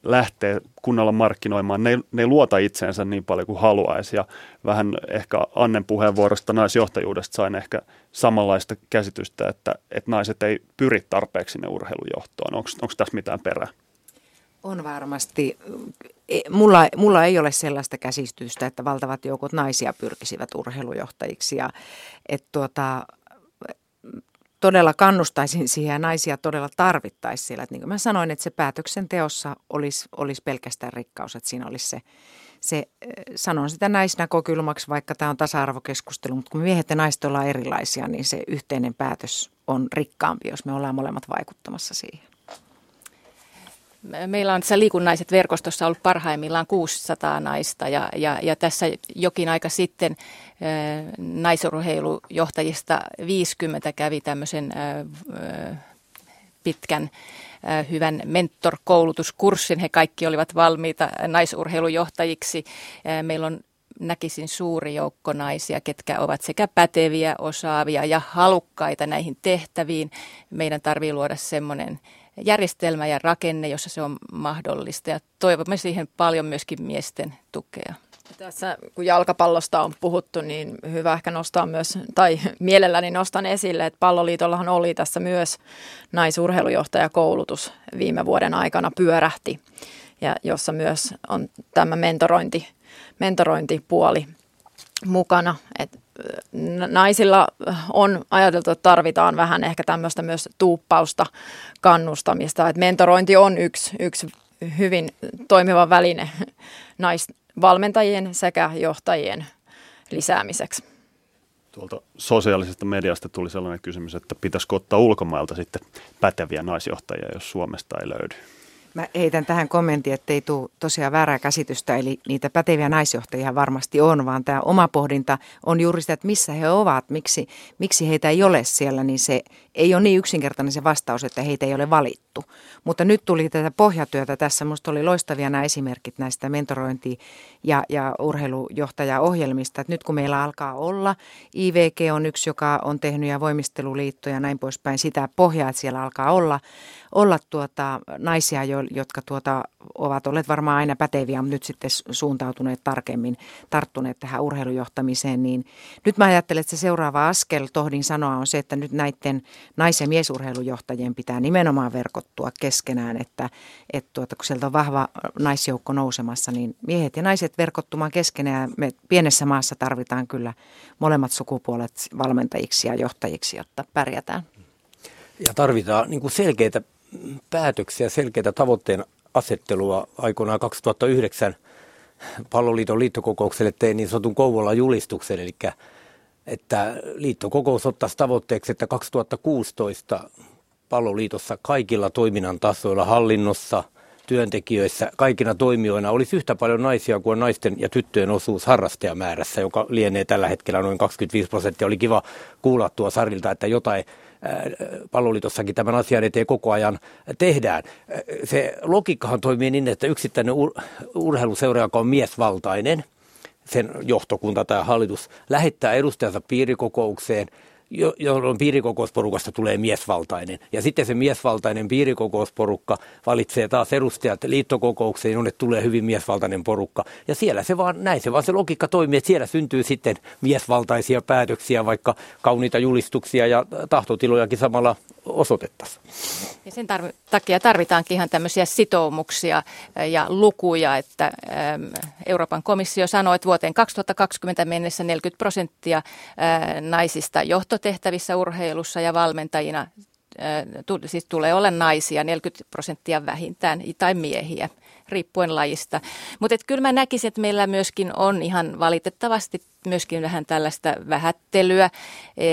lähtee kunnolla markkinoimaan. Ne ei luota itseensä niin paljon kuin haluaisi. Ja vähän ehkä Annen puheenvuorosta naisjohtajuudesta sain ehkä samanlaista käsitystä, että naiset ei pyri tarpeeksi sinne urheilujohtoon. Onko tässä mitään perää? On varmasti. Mulla ei ole sellaista käsitystä, että valtavat joukot naisia pyrkisivät urheilujohtajiksi. Ja, todella kannustaisin siihen ja naisia todella tarvittaisiin siellä. Että niin kuin mä sanoin, että se päätöksenteossa olisi pelkästään rikkaus, että siinä olisi se sanon sitä naisnäkökulmaksi, vaikka tämä on tasa-arvokeskustelu, mutta kun miehet ja naiset ollaan erilaisia, niin se yhteinen päätös on rikkaampi, jos me ollaan molemmat vaikuttamassa siihen. Meillä on tässä Liikunnaiset verkostossa ollut parhaimmillaan 600 naista ja tässä jokin aika sitten naisurheilujohtajista 50 kävi tämmöisen pitkän hyvän mentor-koulutuskurssin. He kaikki olivat valmiita naisurheilujohtajiksi. Meillä on näkisin suuri joukko naisia, ketkä ovat sekä päteviä, osaavia ja halukkaita näihin tehtäviin. Meidän tarvitsee luoda semmoinen järjestelmä ja rakenne, jossa se on mahdollista ja toivomme siihen paljon myöskin miesten tukea. Tässä kun jalkapallosta on puhuttu, niin hyvä ehkä nostaa myös, tai mielelläni nostan esille, että Palloliitollahan oli tässä myös naisurheilujohtajakoulutus viime vuoden aikana pyörähti ja jossa myös on tämä mentorointipuoli mukana, että naisilla on ajateltu, että tarvitaan vähän ehkä tämmöistä myös tuuppausta, kannustamista. Että mentorointi on yksi hyvin toimiva väline naisvalmentajien sekä johtajien lisäämiseksi. Tuolta sosiaalisesta mediasta tuli sellainen kysymys, että pitäisikö ottaa ulkomailta sitten päteviä naisjohtajia, jos Suomesta ei löydy? Mä heitän tähän kommentin, ettei tule tosiaan väärää käsitystä, eli niitä päteviä naisjohtajia varmasti on, vaan tämä oma pohdinta on juuri sitä, että missä he ovat, miksi heitä ei ole siellä, niin se ei ole niin yksinkertainen se vastaus, että heitä ei ole valittu. Mutta nyt tuli tätä pohjatyötä tässä, musta oli loistavia nämä esimerkit näistä mentorointi- ja urheilujohtajaohjelmista, että nyt kun meillä alkaa olla, IWG on yksi, joka on tehnyt ja voimisteluliitto ja näin poispäin sitä pohjaa, että siellä alkaa olla naisia, jotka ovat olleet varmaan aina päteviä, mutta nyt sitten suuntautuneet tarkemmin, tarttuneet tähän urheilujohtamiseen. Niin nyt mä ajattelen, että se seuraava askel, tohdin sanoa, on se, että nyt näiden nais- ja miesurheilujohtajien pitää nimenomaan verkottua keskenään, että kun sieltä on vahva naisjoukko nousemassa, niin miehet ja naiset verkottumaan keskenään. Me pienessä maassa tarvitaan kyllä molemmat sukupuolet valmentajiksi ja johtajiksi, jotta pärjätään. Ja tarvitaan niin kuin selkeitä päätöksiä, selkeitä tavoitteen asettelua. Aikoinaan 2009 Palloliiton liittokokoukselle tein niin sanotun Kouvolan julistuksen, eli että liittokokous ottaisi tavoitteeksi, että 2016 Palloliitossa kaikilla toiminnan tasoilla, hallinnossa, työntekijöissä, kaikina toimijoina olisi yhtä paljon naisia kuin naisten ja tyttöjen osuus harrastajamäärässä, joka lienee tällä hetkellä noin 25%. Oli kiva kuulla tuo Sarilta, että jotain Palloliitossakin tämän asian eteen koko ajan tehdään. Se logiikkahan toimii niin, että yksittäinen urheiluseura, joka on miesvaltainen, sen johtokunta tai hallitus lähettää edustajansa piirikokoukseen, jolloin piirikokousporukasta tulee miesvaltainen. Ja sitten se miesvaltainen piirikokousporukka valitsee taas edustajat liittokokoukseen, jonne tulee hyvin miesvaltainen porukka. Ja siellä se vaan, näin se vaan se logiikka toimii, että siellä syntyy sitten miesvaltaisia päätöksiä, vaikka kauniita julistuksia ja tahtotilojakin samalla osoitettaisiin. Ja sen takia tarvitaankin ihan tämmöisiä sitoumuksia ja lukuja, että Euroopan komissio sanoo, että vuoteen 2020 mennessä 40% naisista johtotehtävissä urheilussa ja valmentajina siis tulee olla naisia, 40% vähintään tai miehiä, riippuen lajista. Mutta kyllä mä näkisin, että meillä myöskin on ihan valitettavasti myöskin vähän tällaista vähättelyä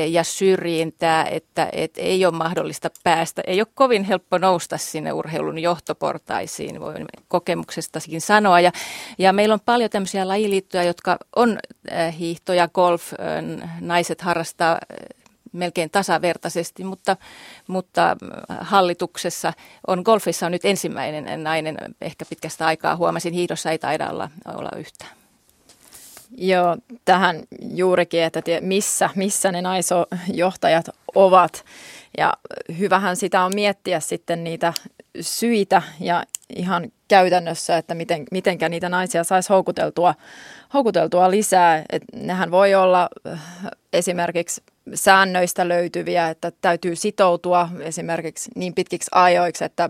ja syrjintää, että ei ole mahdollista päästä, ei ole kovin helppo nousta sinne urheilun johtoportaisiin, voin kokemuksestakin sanoa. Ja meillä on paljon tämmöisiä lajiliittoja, jotka on hiihto ja golf, naiset harrastaa melkein tasavertaisesti, mutta hallituksessa on, golfissa on nyt ensimmäinen nainen, ehkä pitkästä aikaa huomasin, hiihdossa ei taida olla yhtään. Joo, tähän juurikin, että missä ne naisjohtajat ovat, ja hyvähän sitä on miettiä sitten niitä syitä ja ihan käytännössä, että mitenkä niitä naisia saisi houkuteltua lisää. Et nehän voi olla esimerkiksi säännöistä löytyviä, että täytyy sitoutua esimerkiksi niin pitkiksi ajoiksi, että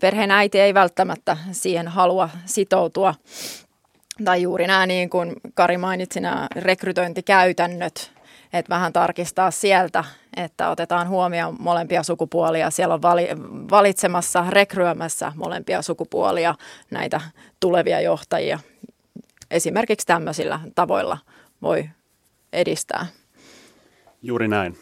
perheen äiti ei välttämättä siihen halua sitoutua. Tai juuri nämä, niin kuin Kari mainitsi, nämä rekrytointikäytännöt, että vähän tarkistaa sieltä, että otetaan huomioon molempia sukupuolia. Siellä on valitsemassa, rekryämässä molempia sukupuolia näitä tulevia johtajia. Esimerkiksi tämmöisillä tavoilla voi edistää. Juuri näin.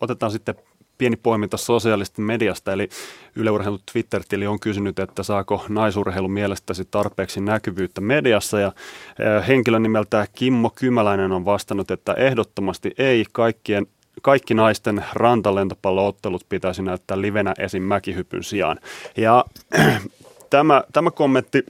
Otetaan sitten pieni poiminta sosiaalisesta mediasta, eli Yle Urheilun Twitter-tili on kysynyt, että saako naisurheilu mielestäsi tarpeeksi näkyvyyttä mediassa, ja henkilön nimeltä Kimmo Kymäläinen on vastannut, että ehdottomasti ei, kaikki naisten rantalentopalloottelut pitäisi näyttää livenä esim. Mäkihypyn sijaan. Ja tämä kommentti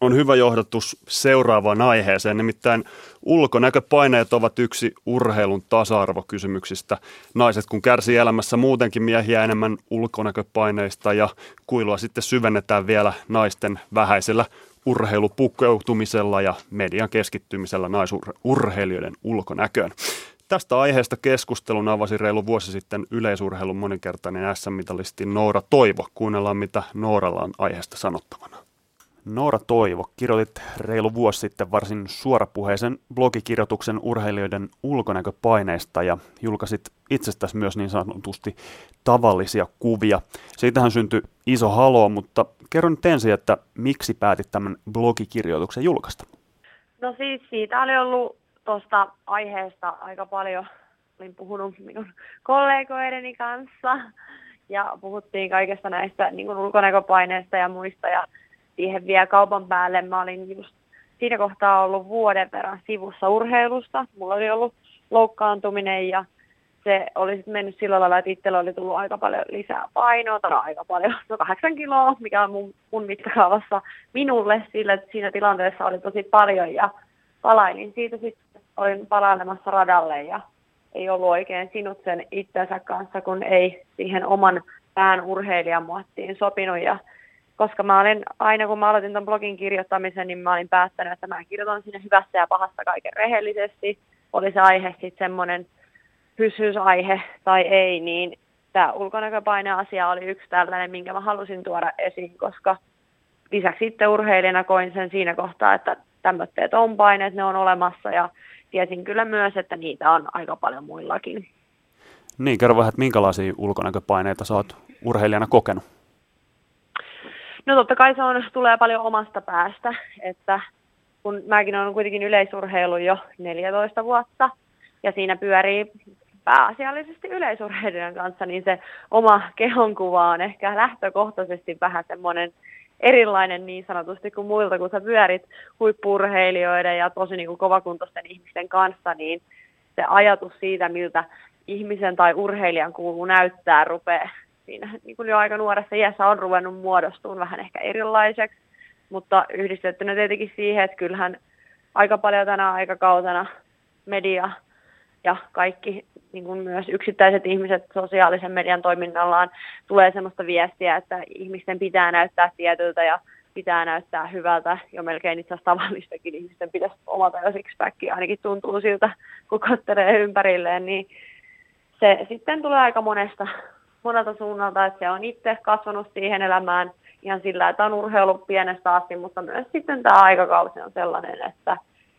on hyvä johdatus seuraavaan aiheeseen, nimittäin ulkonäköpaineet ovat yksi urheilun tasa-arvokysymyksistä. Naiset kun kärsii elämässä muutenkin miehiä enemmän ulkonäköpaineista, ja kuilua sitten syvennetään vielä naisten vähäisellä urheilupukkeutumisella ja median keskittymisellä naisurheilijoiden ulkonäköön. Tästä aiheesta keskustelun avasi reilu vuosi sitten yleisurheilun moninkertainen SM-mitalisti Noora Toivo. Kuunnellaan, mitä Nooralla on aiheesta sanottavana. Noora Toivo, kirjoitit reilu vuosi sitten varsin suorapuheisen blogikirjoituksen urheilijoiden ulkonäköpaineista ja julkaisit itsestäsi myös niin sanotusti tavallisia kuvia. Siitähän syntyi iso haloo, mutta kerro nyt ensin, että miksi päätit tämän blogikirjoituksen julkaista? No siis siitä oli ollut tuosta aiheesta aika paljon. Olin puhunut minun kollegoideni kanssa ja puhuttiin kaikesta näistä niin kuin ulkonäköpaineista ja muista, ja siihen vielä kaupan päälle mä olin just siinä kohtaa ollut vuoden verran sivussa urheilusta. Mulla oli ollut loukkaantuminen, ja se oli sitten mennyt sillä lailla, että itsellä oli tullut aika paljon lisää painoa. Tai aika paljon, no 8 kiloa, mikä on mun mittakaavassa minulle sillä, että siinä tilanteessa oli tosi paljon. Ja palailin siitä sitten, olin palailemassa radalle ja ei ollut oikein sinut sen itsensä kanssa, kun ei siihen oman pään urheilijamuottiin sopinut. Ja koska mä olin, aina kun mä aloitin ton blogin kirjoittamisen, niin mä olin päättänyt, että mä kirjoitan sinne hyvästä ja pahasta kaiken rehellisesti. Oli se aihe sitten semmoinen pysyysaihe tai ei, niin tämä ulkonäköpaineasia oli yksi tällainen, minkä mä halusin tuoda esiin, koska lisäksi itse urheilijana koin sen siinä kohtaa, että tämmöiset on paineet, ne on olemassa ja tiesin kyllä myös, että niitä on aika paljon muillakin. Niin, kerro vähän, että minkälaisia ulkonäköpaineita sä oot urheilijana kokenut? No totta kai se on, tulee paljon omasta päästä, että kun mäkin olen kuitenkin yleisurheilu jo 14 vuotta ja siinä pyörii pääasiallisesti yleisurheilijan kanssa, niin se oma kehonkuva on ehkä lähtökohtaisesti vähän semmoinen erilainen niin sanotusti kuin muilta, kun sä pyörit huippu-urheilijoiden ja tosi niin kuin kovakuntoisten ihmisten kanssa, niin se ajatus siitä, miltä ihmisen tai urheilijan kuuluu näyttää, rupeaa siinä niin kuin jo aika nuoressa iässä on ruvennut muodostumaan vähän ehkä erilaiseksi, mutta yhdistettynä tietenkin siihen, että kyllähän aika paljon tänä aikakautena media ja kaikki niin kuin myös yksittäiset ihmiset sosiaalisen median toiminnallaan tulee sellaista viestiä, että ihmisten pitää näyttää tietyltä ja pitää näyttää hyvältä. Jo melkein itse asiassa tavallistakin ihmisten pitäisi omata jo sixpackia, ainakin tuntuu siltä, kun katselee ympärilleen. Niin se sitten tulee aika monelta suunnalta, että se on itse kasvanut siihen elämään ihan sillä, että on urheillut pienestä asti, mutta myös sitten tämä aikakausi on sellainen, että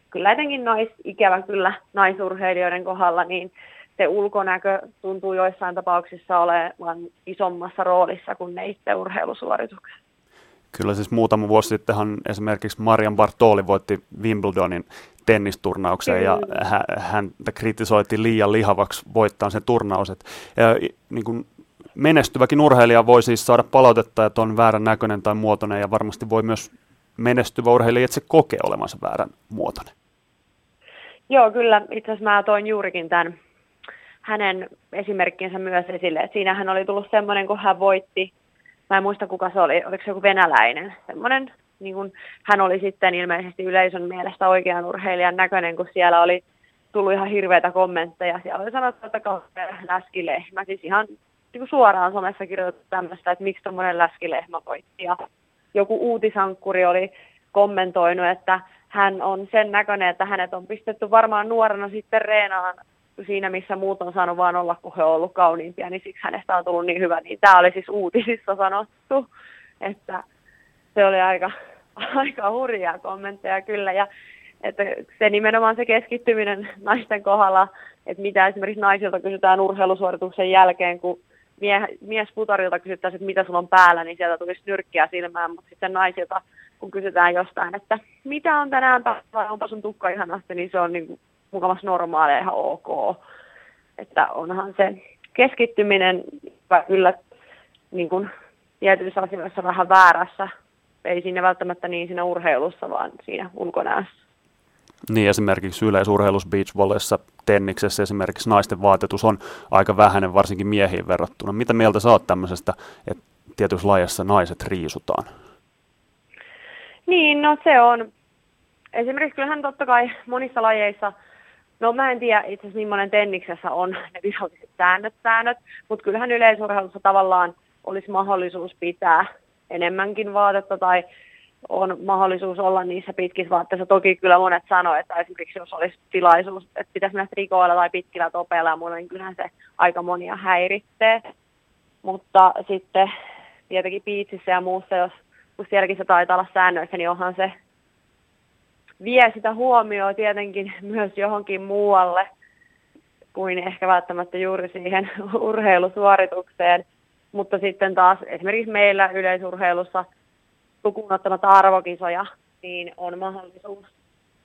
kyllä etenkin ikävä kyllä naisurheilijoiden kohdalla, niin se ulkonäkö tuntuu joissain tapauksissa olevan isommassa roolissa kuin ne itse urheilusuoritukset. Kyllä siis muutama vuosi sittenhan esimerkiksi Marian Bartoli voitti Wimbledonin tennisturnauksen ja häntä kritisoitiin liian lihavaksi voittaa sen turnaus. Niin kuin menestyväkin urheilija voi siis saada palautetta, että on väärän näköinen tai muotoinen ja varmasti voi myös menestyvä urheilija itse kokee olemansa väärän muotoinen. Joo, kyllä. Itse asiassa mä toin juurikin tämän hänen esimerkkinsä myös esille. Siinähän oli tullut semmoinen, kun hän voitti, mä en muista kuka se oli, oliko se joku venäläinen, semmoinen, niin kuin hän oli sitten ilmeisesti yleisön mielestä oikean urheilijan näköinen, kun siellä oli tullut ihan hirveitä kommentteja. Siellä oli sanottu, että kauhean läskilehmä, siis ihan niin suoraan somessa kirjoitettu tämmöistä, että miksi tommoinen läskilehmä voitti. Ja joku uutisankkuri oli kommentoinut, että hän on sen näköinen, että hänet on pistetty varmaan nuorena sitten reenaan siinä, missä muut on saanut vaan olla, kun he on ollut kauniimpia, niin siksi hänestä on tullut niin hyvä. Niin tämä oli siis uutisissa sanottu, että se oli aika hurjaa kommentteja kyllä. Ja että se nimenomaan se keskittyminen naisten kohdalla, että mitä esimerkiksi naisilta kysytään urheilusuorituksen jälkeen, kun miesputarilta kysyttäisiin, että mitä sulla on päällä, niin sieltä tulisi nyrkkiä silmään, mutta sitten naisilta, kun kysytään jostain, että mitä on tänään päällä, onpa sun tukka ihanasti, niin se on niin mukavasti normaalia, ihan ok. Että onhan se keskittyminen kyllä niin kuin tietyissä asioissa vähän väärässä, ei siinä välttämättä niin siinä urheilussa, vaan siinä ulkonäössä. Niin, esimerkiksi yleisurheilussa, beachvolleyssa, tenniksessä esimerkiksi naisten vaatetus on aika vähäinen, varsinkin miehiin verrattuna. Mitä mieltä sä oot tämmöisestä, että tietyissä lajissa naiset riisutaan? Niin, no se on. Esimerkiksi kyllähän totta kai monissa lajeissa, no mä en tiedä itse asiassa millainen tenniksessä on ne viralliset säännöt, mutta kyllähän yleisurheilussa tavallaan olisi mahdollisuus pitää enemmänkin vaatetta tai on mahdollisuus olla niissä pitkissä vaatteissa. Toki kyllä monet sanoo, että esimerkiksi jos olisi tilaisuus, että pitäisi mennä trikoilla tai pitkillä topeilla ja mulla, niin kyllähän se aika monia häiritsee. Mutta sitten tietenkin biitsissä ja muussa, kun sielläkin se taitaa olla säännöissä, niin onhan se vie sitä huomioon tietenkin myös johonkin muualle kuin ehkä välttämättä juuri siihen urheilusuoritukseen. Mutta sitten taas esimerkiksi meillä yleisurheilussa lukuun ottamatta arvokisoja, niin on mahdollisuus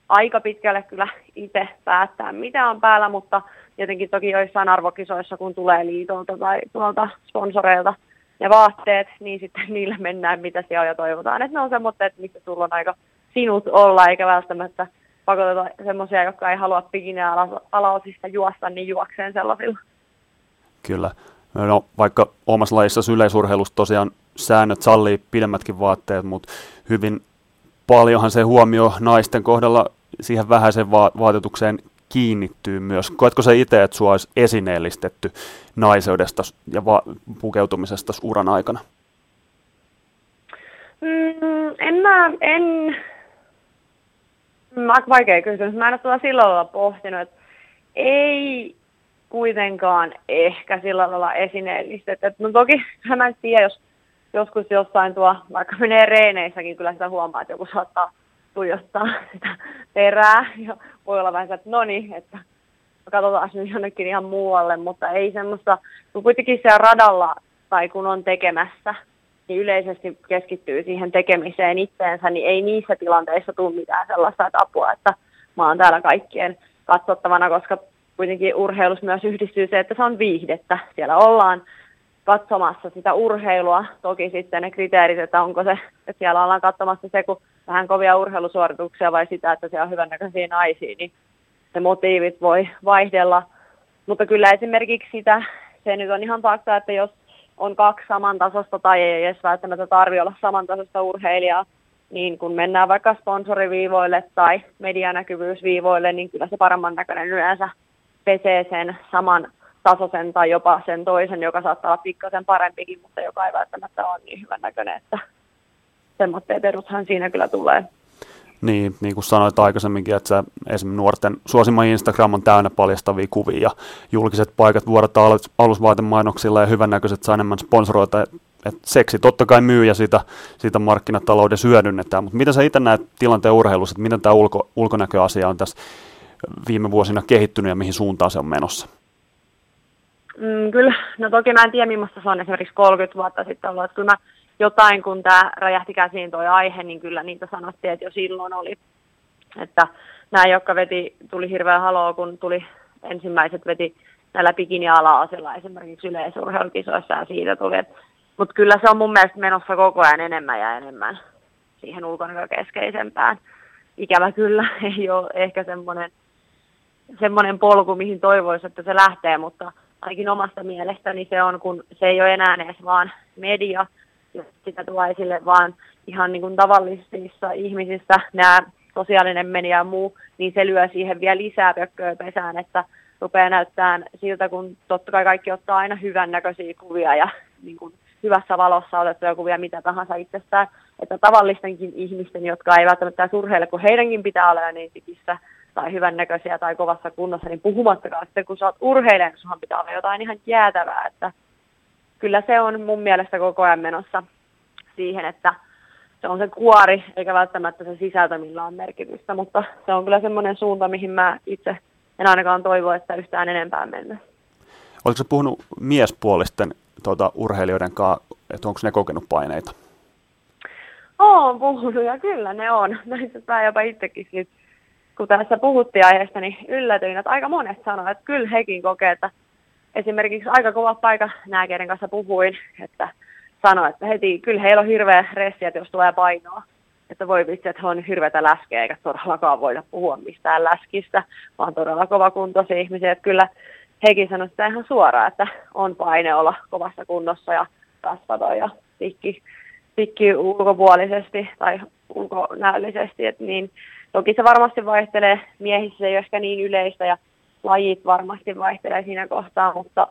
aika pitkälle kyllä itse päättää, mitä on päällä, mutta jotenkin toki joissain arvokisoissa, kun tulee liitolta tai tuolta sponsoreilta ne vaatteet, niin sitten niillä mennään, mitä siellä on ja toivotaan. Että ne on semmoista, että mistä sulla on aika sinut olla, eikä välttämättä pakoteta semmoisia, jotka ei halua pikinä alaosista juosta, niin juokseen sellaisilla. Kyllä. No, vaikka omassa lajissa yleisurheilussa tosiaan säännöt sallii pidemmätkin vaatteet, mutta hyvin paljonhan se huomio naisten kohdalla siihen vähäiseen vaatetukseen kiinnittyy myös? Koetko sä itse, että sua olisi esineellistetty naiseudesta ja pukeutumisesta uran aikana? En vaikea kysymys. Mä en ole tuolla sillä lailla pohtinut, että ei kuitenkaan ehkä sillä lailla esineellistetty. No toki mä en tiedä, jos joskus jossain tuo, vaikka menee reeneissäkin, kyllä sitä huomaa, että joku saattaa tuijottaa sitä perää. Ja voi olla vähän se, että no niin, että katsotaan nyt jonnekin ihan muualle, mutta ei semmoista, kun kuitenkin siellä radalla tai kun on tekemässä, niin yleisesti keskittyy siihen tekemiseen itseensä, niin ei niissä tilanteissa tule mitään sellaista, että apua, että mä oon täällä kaikkien katsottavana, koska kuitenkin urheilussa myös yhdistyy se, että se on viihdettä. Siellä ollaan katsomassa sitä urheilua. Toki sitten ne kriteerit, että onko se, että siellä ollaan katsomassa se, kun vähän kovia urheilusuorituksia vai sitä, että siellä on hyvännäköisiä naisia, niin se motiivit voi vaihdella. Mutta kyllä esimerkiksi sitä, se nyt on ihan fakta, että jos on kaksi samantasosta tai ei edes välttämättä tarvitse olla samantasosta urheilijaa, niin kun mennään vaikka sponsoriviivoille tai medianäkyvyysviivoille, niin kyllä se paremman näköinen yleensä pesee sen saman tasoisen tai jopa sen toisen, joka saattaa olla pikkasen parempikin, mutta joka ei välttämättä ole niin hyvän näköinen, että semmoitteet eduthan siinä kyllä tulee. Niin, niin kuin sanoit aikaisemminkin, että sä, esimerkiksi nuorten suosima Instagram on täynnä paljastavia kuvia ja julkiset paikat vuodataan alusvaatemainoksilla ja hyvännäköiset saa enemmän sponsoroita. Että seksi totta kai myy ja sitä markkinataloudessa hyödynnetään, mutta mitä sä itse näet tilanteen urheilussa, että miten tämä ulkonäköasia on tässä viime vuosina kehittynyt ja mihin suuntaan se on menossa? Kyllä, no toki mä en tiedä, millaista se on esimerkiksi 30 vuotta sitten ollut, että kyllä mä jotain, kun tämä räjähti käsiin tuo aihe, niin kyllä niitä sanottiin, että jo silloin oli, että nämä, jotka veti, tuli hirveän haloo, kun tuli ensimmäiset veti näillä bikini-ala-asilla esimerkiksi yleisurheilukisoissa ja siitä tuli, mutta kyllä se on mun mielestä menossa koko ajan enemmän ja enemmän siihen ulkonäkökeskeisempään. Ikävä kyllä ei ole ehkä semmoinen polku, mihin toivoisi, että se lähtee, mutta ainakin omasta mielestäni se on, kun se ei ole enää edes vaan media, jos sitä tulee esille, vaan ihan niin kuin tavallisissa ihmisissä nämä sosiaalinen media ja muu, niin se lyö siihen vielä lisää pökköä pesään, että rupeaa näyttämään siltä, kun totta kai kaikki ottaa aina hyvännäköisiä kuvia ja niin kuin hyvässä valossa otettuja kuvia mitä tahansa itsestään, että tavallistenkin ihmisten, jotka ei välttämättä urheile, kun heidänkin pitää olla neitikissä tai hyvännäköisiä tai kovassa kunnossa, niin puhumattakaan sitten, kun sä oot urheilija, niin sunhan pitää olla jotain ihan jäätävää, että kyllä se on mun mielestä koko ajan menossa siihen, että se on se kuori, eikä välttämättä se sisältö, millä on merkitystä, mutta se on kyllä semmoinen suunta, mihin mä itse en ainakaan toivo, että yhtään enempää mennä. Oletko sä puhunut miespuolisten urheilijoiden kanssa, että onko ne kokenut paineita? Oon puhunut ja kyllä ne on. Mä jopa itsekin nyt, kun tässä puhuttiin aiheesta, niin yllätyin, että aika monet sanoo, että kyllä hekin kokee, että esimerkiksi aika kova paikka nääkeiden kanssa puhuin, että sanoin, että heti kyllä heillä on hirveä stressi, että jos tulee painoa, että voi vitsi, että he on hirveätä läskeä, eikä todellakaan voida puhua mistään läskistä, vaan todella kovakuntoisia ihmisiä, että kyllä hekin sanoi sitä ihan suoraan, että on paine olla kovassa kunnossa ja kasvata ja tikki ulkopuolisesti tai ulkonäöllisesti, että niin toki se varmasti vaihtelee, miehissä ei ole ehkä niin yleistä ja lajit varmasti vaihtelee siinä kohtaa, mutta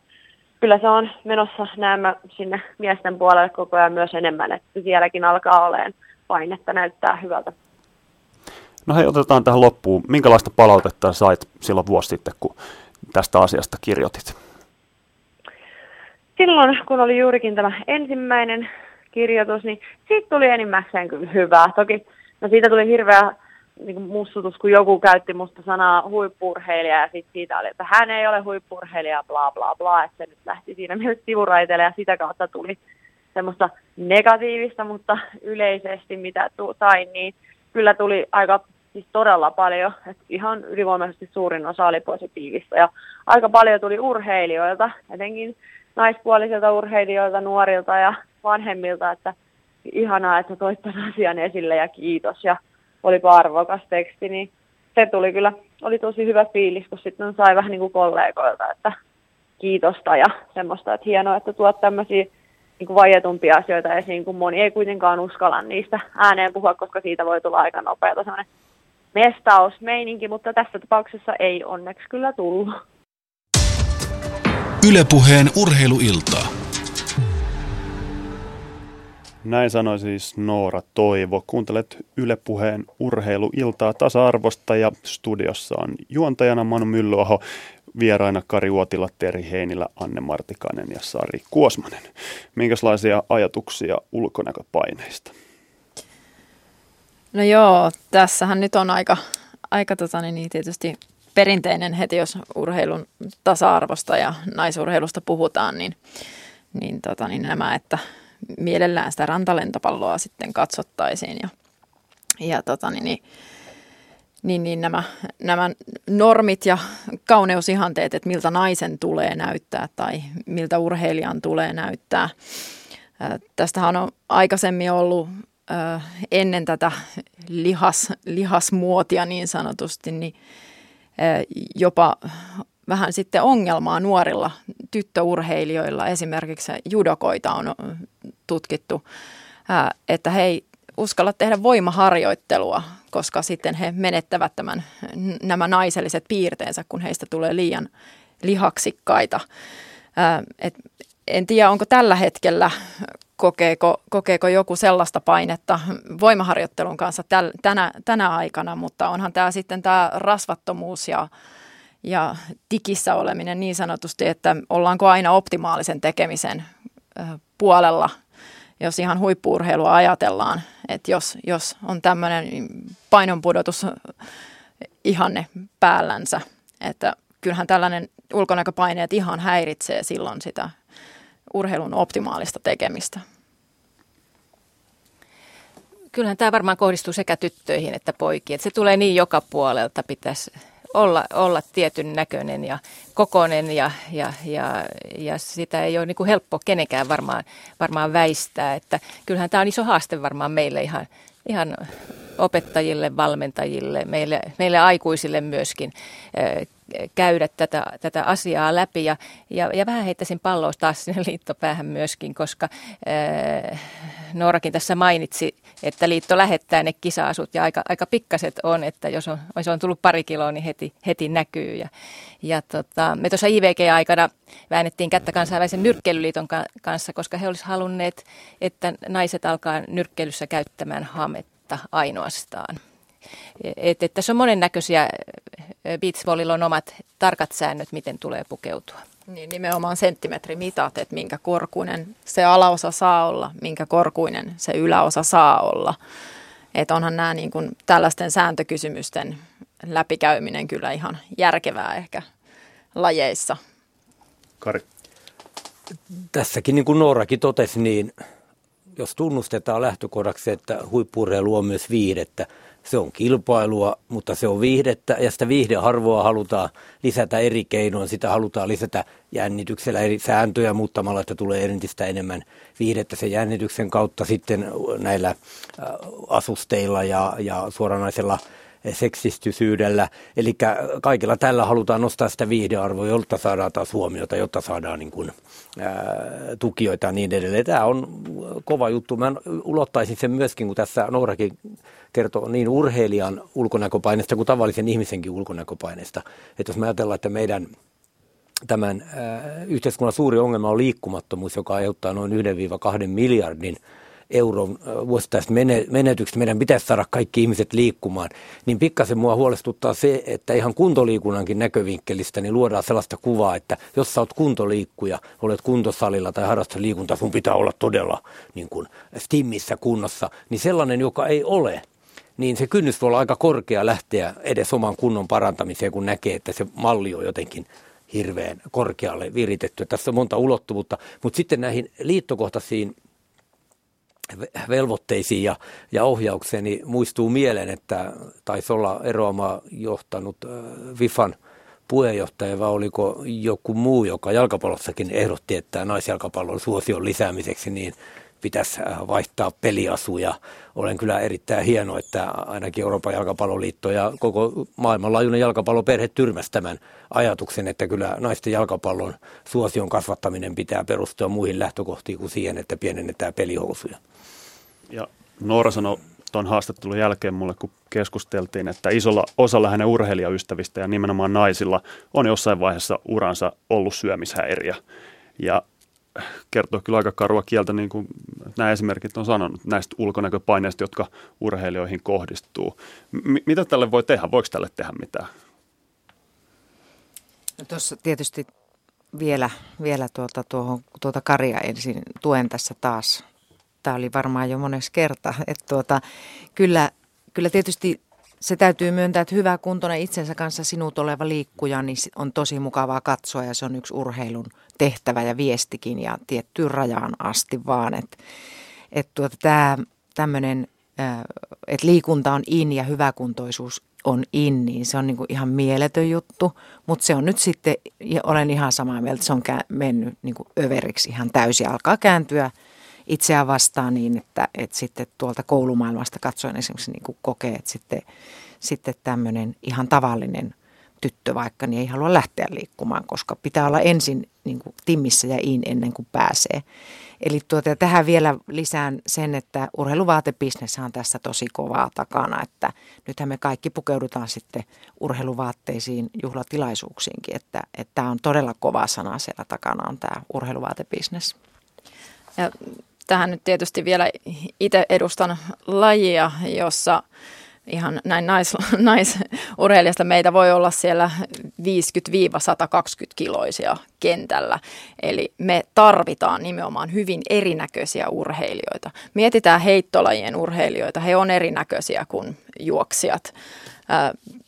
kyllä se on menossa näemmä sinne miesten puolelle koko ajan myös enemmän, että sielläkin alkaa olemaan painetta näyttää hyvältä. No hei, otetaan tähän loppuun. Minkälaista palautetta sait silloin vuosi sitten, kun tästä asiasta kirjoitit? Silloin, kun oli juurikin tämä ensimmäinen kirjoitus, niin siitä tuli enimmäkseen kyllä hyvää. Toki no siitä tuli hirveä niin mussutus, kun joku käytti musta sanaa huippu-urheilija ja sitten siitä oli, että hän ei ole huippu-urheilija, bla bla bla, että se nyt lähti siinä myös sivuraiteille ja sitä kautta tuli semmoista negatiivista, mutta yleisesti mitä sain, niin kyllä tuli aika siis todella paljon, että ihan ylivoimaisesti suurin osa oli positiivista ja aika paljon tuli urheilijoilta, etenkin naispuolisilta urheilijoilta, nuorilta ja vanhemmilta, että ihanaa, että toit tämän asian esille ja kiitos ja olipa arvokas teksti, niin se tuli kyllä, oli tosi hyvä fiilis, kun sitten sai vähän niin kuin kollegoilta, että kiitosta ja semmoista, että hienoa, että tuot tämmöisiä niin kuin vaietumpia asioita esiin, kun moni ei kuitenkaan uskalla niistä ääneen puhua, koska siitä voi tulla aika nopeata semmoinen mestausmeininki, mutta tässä tapauksessa ei onneksi kyllä tullut. Yle Puheen urheiluiltaa. Näin sanoi siis Noora Toivo. Kuuntelet Yle Puheen urheiluiltaa tasa-arvosta ja studiossa on juontajana Manu Myllyaho, vieraina Kari Uotila, Terhi Heinilä, Anne Martikainen ja Sari Kuosmanen. Minkälaisia ajatuksia ulkonäköpaineista? No joo, tässähän nyt on aika tietysti perinteinen heti, jos urheilun tasa-arvosta ja naisurheilusta puhutaan, niin nämä, että mielellään sitä rantalentopalloa sitten katsottaisiin ja nämä normit ja kauneusihanteet, että miltä naisen tulee näyttää tai miltä urheilijan tulee näyttää. Tästähän on aikaisemmin ollut ennen tätä lihasmuotia niin sanotusti, niin jopa vähän sitten ongelmaa nuorilla tyttöurheilijoilla. Esimerkiksi judokoita on tutkittu, että he ei uskalla tehdä voimaharjoittelua, koska sitten he menettävät nämä naiselliset piirteensä, kun heistä tulee liian lihaksikkaita. En tiedä, onko tällä hetkellä, kokeeko joku sellaista painetta voimaharjoittelun kanssa tänä aikana, mutta onhan tämä sitten tämä rasvattomuus ja tikissä oleminen niin sanotusti, että ollaanko aina optimaalisen tekemisen puolella, jos ihan huippu-urheilua ajatellaan, että jos on tämmöinen painonpudotus ihanne päällänsä, että kyllähän tällainen ulkonäköpaineet ihan häiritsee silloin sitä urheilun optimaalista tekemistä. Kyllähän tämä varmaan kohdistuu sekä tyttöihin että poikiin, että se tulee niin joka puolelta, pitäisi olla tietyn näköinen ja kokoinen ja sitä ei ole niin kuin helppo kenenkään varmaan väistää. Että kyllähän tämä on iso haaste varmaan meille ihan opettajille, valmentajille, meille aikuisille myöskin käydä tätä asiaa läpi ja vähän heittäisin palloa taas sinne liittopäähän myöskin, koska Noorakin tässä mainitsi, että liitto lähettää ne kisa-asut ja aika pikkaset on, että jos on tullut pari kiloa, niin heti näkyy. Me tuossa IWG-aikana väännettiin kättä kansainvälisen nyrkkeilyliiton kanssa, koska he olisivat halunneet, että naiset alkaa nyrkkeilyssä käyttämään hametta ainoastaan. Että tässä on monennäköisiä, beachvolleylla on omat tarkat säännöt, miten tulee pukeutua. Niin, nimenomaan senttimetrimitat, että minkä korkuinen se alaosa saa olla, minkä korkuinen se yläosa saa olla. Että onhan nämä niin kuin tällaisten sääntökysymysten läpikäyminen kyllä ihan järkevää ehkä lajeissa. Kari. Tässäkin niin kuin Noorakin totesi, niin jos tunnustetaan lähtökohdaksi, että huippu-urheilu on myös viihdettä, se on kilpailua, mutta se on viihdettä ja sitä viihdearvoa halutaan lisätä eri keinoin. Sitä halutaan lisätä jännityksellä eri sääntöjä muuttamalla, että tulee entistä enemmän viihdettä sen jännityksen kautta sitten näillä asusteilla ja suoranaisella seksistysyydellä. Eli kaikilla tällä halutaan nostaa sitä viihdearvoa, jotta saadaan taas huomiota, jotta saadaan niin kuin, tukijoita ja niin edelleen. Tämä on kova juttu. Mä ulottaisin sen myöskin, kun tässä Noorakin kertoo niin urheilijan ulkonäköpaineesta kuin tavallisen ihmisenkin ulkonäköpaineesta. Että jos me ajatellaan, että meidän tämän yhteiskunnan suuri ongelma on liikkumattomuus, joka aiheuttaa noin 1-2 miljardin euron vuosittaiset menetykset, meidän pitäisi saada kaikki ihmiset liikkumaan, niin pikkasen mua huolestuttaa se, että ihan kuntoliikunnankin näkövinkkelistä niin luodaan sellaista kuvaa, että jos sä oot kuntoliikkuja, olet kuntosalilla tai harrastat liikuntaa, sun pitää olla todella niin kuin stimmissä kunnossa, niin sellainen, joka ei ole, niin se kynnys voi olla aika korkea lähteä edes oman kunnon parantamiseen, kun näkee, että se malli on jotenkin hirveän korkealle viritetty. Tässä on monta ulottuvuutta, mutta sitten näihin liittokohtaisiin velvoitteisiin ja ohjaukseen, niin muistuu mieleen, että taisi olla eroamaa johtanut Vifan puheenjohtaja, vai oliko joku muu, joka jalkapallossakin ehdotti, että naisjalkapallon suosion lisäämiseksi niin pitäisi vaihtaa peliasuja. Olen kyllä erittäin hieno, että ainakin Euroopan jalkapalloliitto ja koko maailmanlaajuinen jalkapalloperhe tyrmäsi tämän ajatuksen, että kyllä naisten jalkapallon suosion kasvattaminen pitää perustua muihin lähtökohtiin kuin siihen, että pienennetään pelihousuja. Ja Noora sanoi tuon haastattelun jälkeen mulle, kun keskusteltiin, että isolla osalla hänen urheilijaystävistä ja nimenomaan naisilla on jossain vaiheessa uransa ollut syömishäiriö. Ja kertoo kyllä aika karua kieltä, niin kuin nämä esimerkit on sanonut, näistä ulkonäköpaineista, jotka urheilijoihin kohdistuu. Mitä tälle voi tehdä? Voiko tälle tehdä mitään? No tuossa tietysti vielä tuota Karia ensin tuen tässä taas. Tämä oli varmaan jo monessa kerta. Että kyllä tietysti se täytyy myöntää, että hyvä kuntoinen itsensä kanssa sinut oleva liikkuja niin on tosi mukavaa katsoa ja se on yksi urheilun tehtävä ja viestikin ja tiettyyn rajaan asti vaan. Että liikunta on in ja hyväkuntoisuus on in, niin se on niinku ihan mieletön juttu, mutta se on nyt sitten, olen ihan samaa mieltä, se on mennyt niinku överiksi ihan täysin, alkaa kääntyä itseään vastaan niin, että sitten tuolta koulumaailmasta katsoen esimerkiksi niin kuin kokee, että sitten tämmöinen ihan tavallinen tyttö vaikka, niin ei halua lähteä liikkumaan, koska pitää olla ensin niin kuin timmissä ja in ennen kuin pääsee. Eli tähän vielä lisään sen, että urheiluvaatebisnes on tässä tosi kovaa takana, että nythän me kaikki pukeudutaan sitten urheiluvaatteisiin juhlatilaisuuksiinkin, että tämä on todella kova sana siellä takana on tämä urheiluvaatebisnes. Ja tähän nyt tietysti vielä itse edustan lajia, jossa ihan näin naisurheilijasta meitä voi olla siellä 50-120 kiloisia kentällä. Eli me tarvitaan nimenomaan hyvin erinäköisiä urheilijoita. Mietitään heittolajien urheilijoita, he on erinäköisiä kuin juoksijat.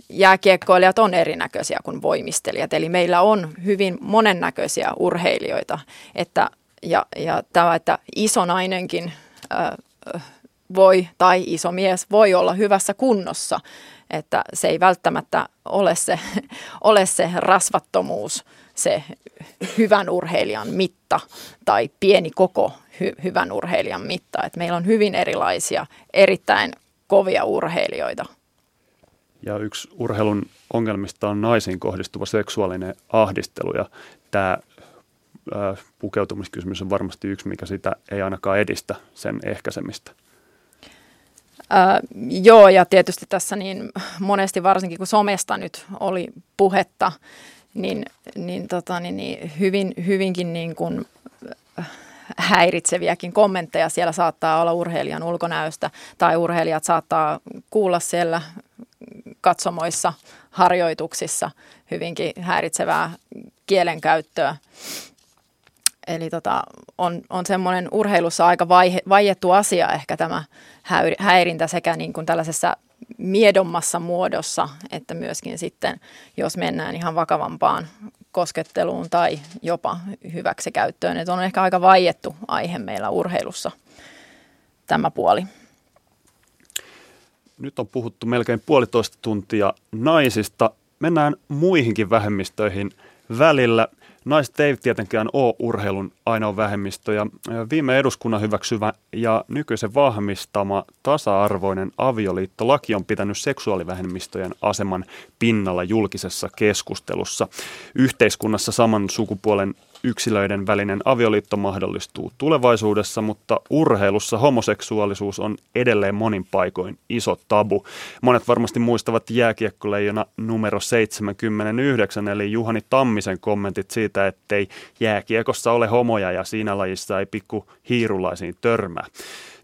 Jääkiekkoilijat on erinäköisiä kuin voimistelijat, eli meillä on hyvin monennäköisiä urheilijoita, että ja tämä, että iso nainenkin voi tai iso mies voi olla hyvässä kunnossa, että se ei välttämättä ole se rasvattomuus, se hyvän urheilijan mitta tai pieni koko hyvän urheilijan mitta. Että meillä on hyvin erilaisia, erittäin kovia urheilijoita. Ja yksi urheilun ongelmista on naisiin kohdistuva seksuaalinen ahdistelu ja tämä pukeutumiskysymys on varmasti yksi, mikä sitä ei ainakaan edistä sen ehkäisemistä. Joo, ja tietysti tässä niin monesti varsinkin, kun somesta nyt oli puhetta, niin hyvinkin niin kuin häiritseviäkin kommentteja. Siellä saattaa olla urheilijan ulkonäöstä tai urheilijat saattaa kuulla siellä katsomoissa harjoituksissa hyvinkin häiritsevää kielenkäyttöä. Eli on semmoinen urheilussa aika vaiettu asia ehkä tämä häirintä sekä niin kuin tällaisessa miedommassa muodossa, että myöskin sitten jos mennään ihan vakavampaan kosketteluun tai jopa hyväksikäyttöön. Että on ehkä aika vaiettu aihe meillä urheilussa tämä puoli. Nyt on puhuttu melkein puolitoista tuntia naisista. Mennään muihinkin vähemmistöihin välillä. Naiset eivät tietenkään ole urheilun ainoa vähemmistö ja viime eduskunnan hyväksyvä ja nykyisen vahvistama tasa-arvoinen avioliittolaki on pitänyt seksuaalivähemmistöjen aseman pinnalla julkisessa keskustelussa. Yhteiskunnassa saman sukupuolen yksilöiden välinen avioliitto mahdollistuu tulevaisuudessa, mutta urheilussa homoseksuaalisuus on edelleen monin paikoin iso tabu. Monet varmasti muistavat jääkiekkoleijona numero 79, eli Juhani Tammisen kommentit siitä, ettei jääkiekossa ole homoja ja siinä lajissa ei pikku hiirulaisiin törmää.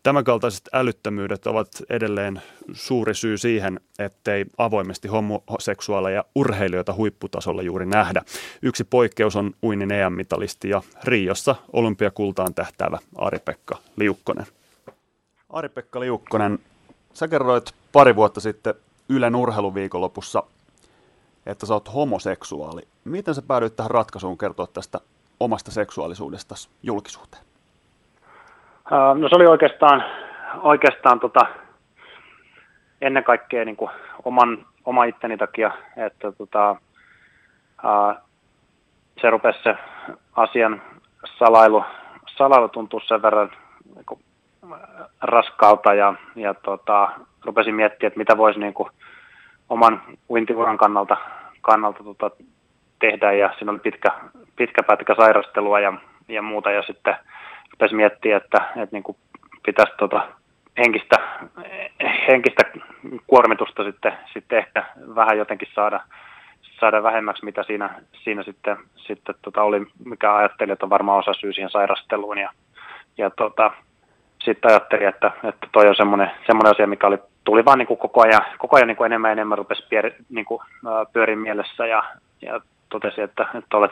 Tämänkaltaiset älyttömyydet ovat edelleen suuri syy siihen, ettei avoimesti homoseksuaaleja urheilijoita huipputasolla juuri nähdä. Yksi poikkeus on uinnin EM-mitalisti ja Riossa olympiakultaan tähtäävä Ari-Pekka Liukkonen. Ari-Pekka Liukkonen, sä kerroit pari vuotta sitten Ylen urheiluviikonlopussa, että sä oot homoseksuaali. Miten sä päädyit tähän ratkaisuun kertoa tästä omasta seksuaalisuudestasi julkisuuteen? No se oli oikeastaan ennen kaikkea niin kuin oman itteni takia, että se rupesi se asian salailu tuntuu sen verran niin kuin raskaalta ja rupesin miettimään, että mitä voisi niin kuin oman uintiuran kannalta tehdä ja siinä oli pitkä pätkä sairastelua ja muuta ja sitten rupesin miettimään, että pitäisi henkistä kuormitusta sitten ehkä vähän jotenkin saada vähemmäksi, mitä siinä sitten oli, mikä ajattelin, että on varmaan osa syy siihen sairasteluun. Ja sitten ajattelin, että toi on semmoinen asia, mikä tuli vaan niin kuin koko ajan niin kuin enemmän rupesi pyörin mielessä ja totesin, että tuolle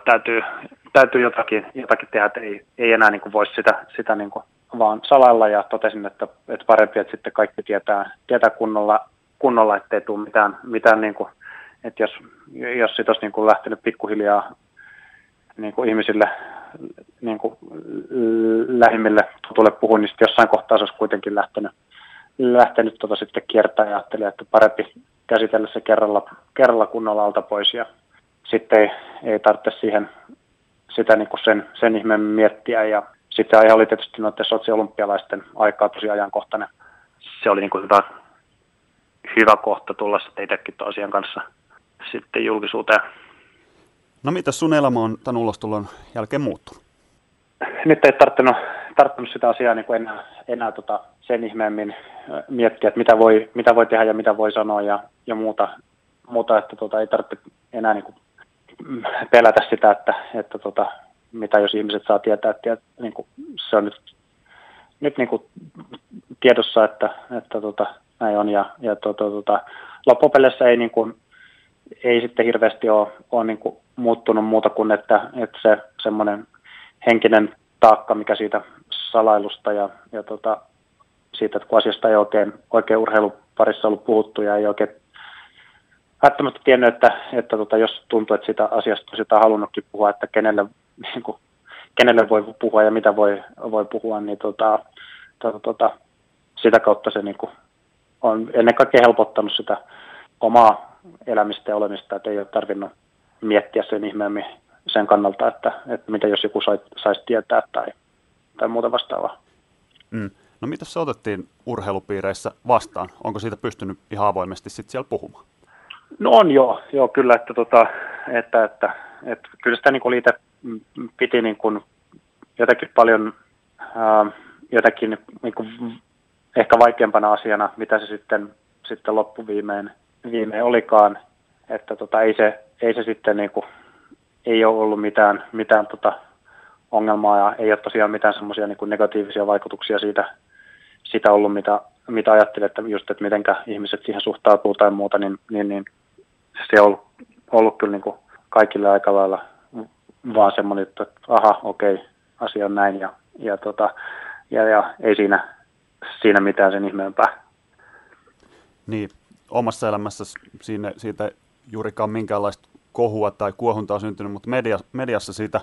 täytyy jotakin tehdä, että ei enää niin kuin voi sitä niin kuin vaan salailla, ja totesin, että parempi, että sitten kaikki tietää kunnolla, ettei tule mitään niin kuin, että jos siitä olisi niin kuin lähtenyt pikkuhiljaa niin kuin ihmisille niin kuin lähimmille tutulle puhuin, niin jossain kohtaa se olisi kuitenkin lähtenyt sitten kiertämään, ja ajattelin, että parempi käsitellä se kerralla kunnolla alta pois, ja sitten ei tarvitse siihen sitä niin kuin sen ihmeen miettiä, ja sitten aihe oli tietysti noiden sotsiolympialaisten aikaa tosi ajankohtainen. Se oli niin kuin hyvä kohta tulla sitten itsekin tuon asian kanssa sitten julkisuuteen. No mitä sun elämä on tämän ulostulon jälkeen muuttunut? Nyt ei tarttunut sitä asiaa niin kuin enää sen ihmeemmin miettiä, että mitä voi tehdä ja mitä voi sanoa ja muuta että ei tarvitse enää niin kuin pelätä sitä, että mitä jos ihmiset saa tietää, että niin kuin se on nyt niin kuin tiedossa, että näin on, ja loppupeleissä ei niin kuin ei sitten hirveästi ole niin kuin muuttunut muuta kuin, että se semmoinen henkinen taakka, mikä siitä salailusta ja siitä, että kun asiasta ei oikein urheiluparissa ollut puhuttu ja ei oikein välttämättä tiennyt, että jos tuntuu, että sitä asiasta sitä on halunnutkin puhua, että kenelle, niin kuin, kenelle voi puhua ja mitä voi puhua, niin sitä kautta se niin kuin on ennen kaikkea helpottanut sitä omaa elämistä ja olemista, että ei ole tarvinnut miettiä sen ihmeemmin sen kannalta, että mitä jos joku saisi tietää tai muuta vastaavaa. Mm. No mitä se otettiin urheilupiireissä vastaan? Onko siitä pystynyt ihan avoimesti sitten siellä puhumaan? No on joo kyllä, että kyllä sitä niin kuin liitä piti niin kuin jotenkin paljon jotenkin niin kuin ehkä vaikeampana asiana, mitä se sitten loppuviimein olikaan, että ei se sitten niin kuin, ei ole ollut mitään ongelmaa ja ei ole tosiaan mitään semmoisia niin kuin negatiivisia vaikutuksia siitä ollut, mitä ajattelin, että just, että mitenkä ihmiset siihen suhtautuu tai muuta, niin se on ollut kyllä niin kuin kaikille aika lailla vaan semmoinen, että aha, okei, asia on näin ja ei siinä mitään sen ihmeempää. Niin, omassa elämässä siitä juurikaan minkäänlaista kohua tai kuohuntaa syntynyt, mutta mediassa siitä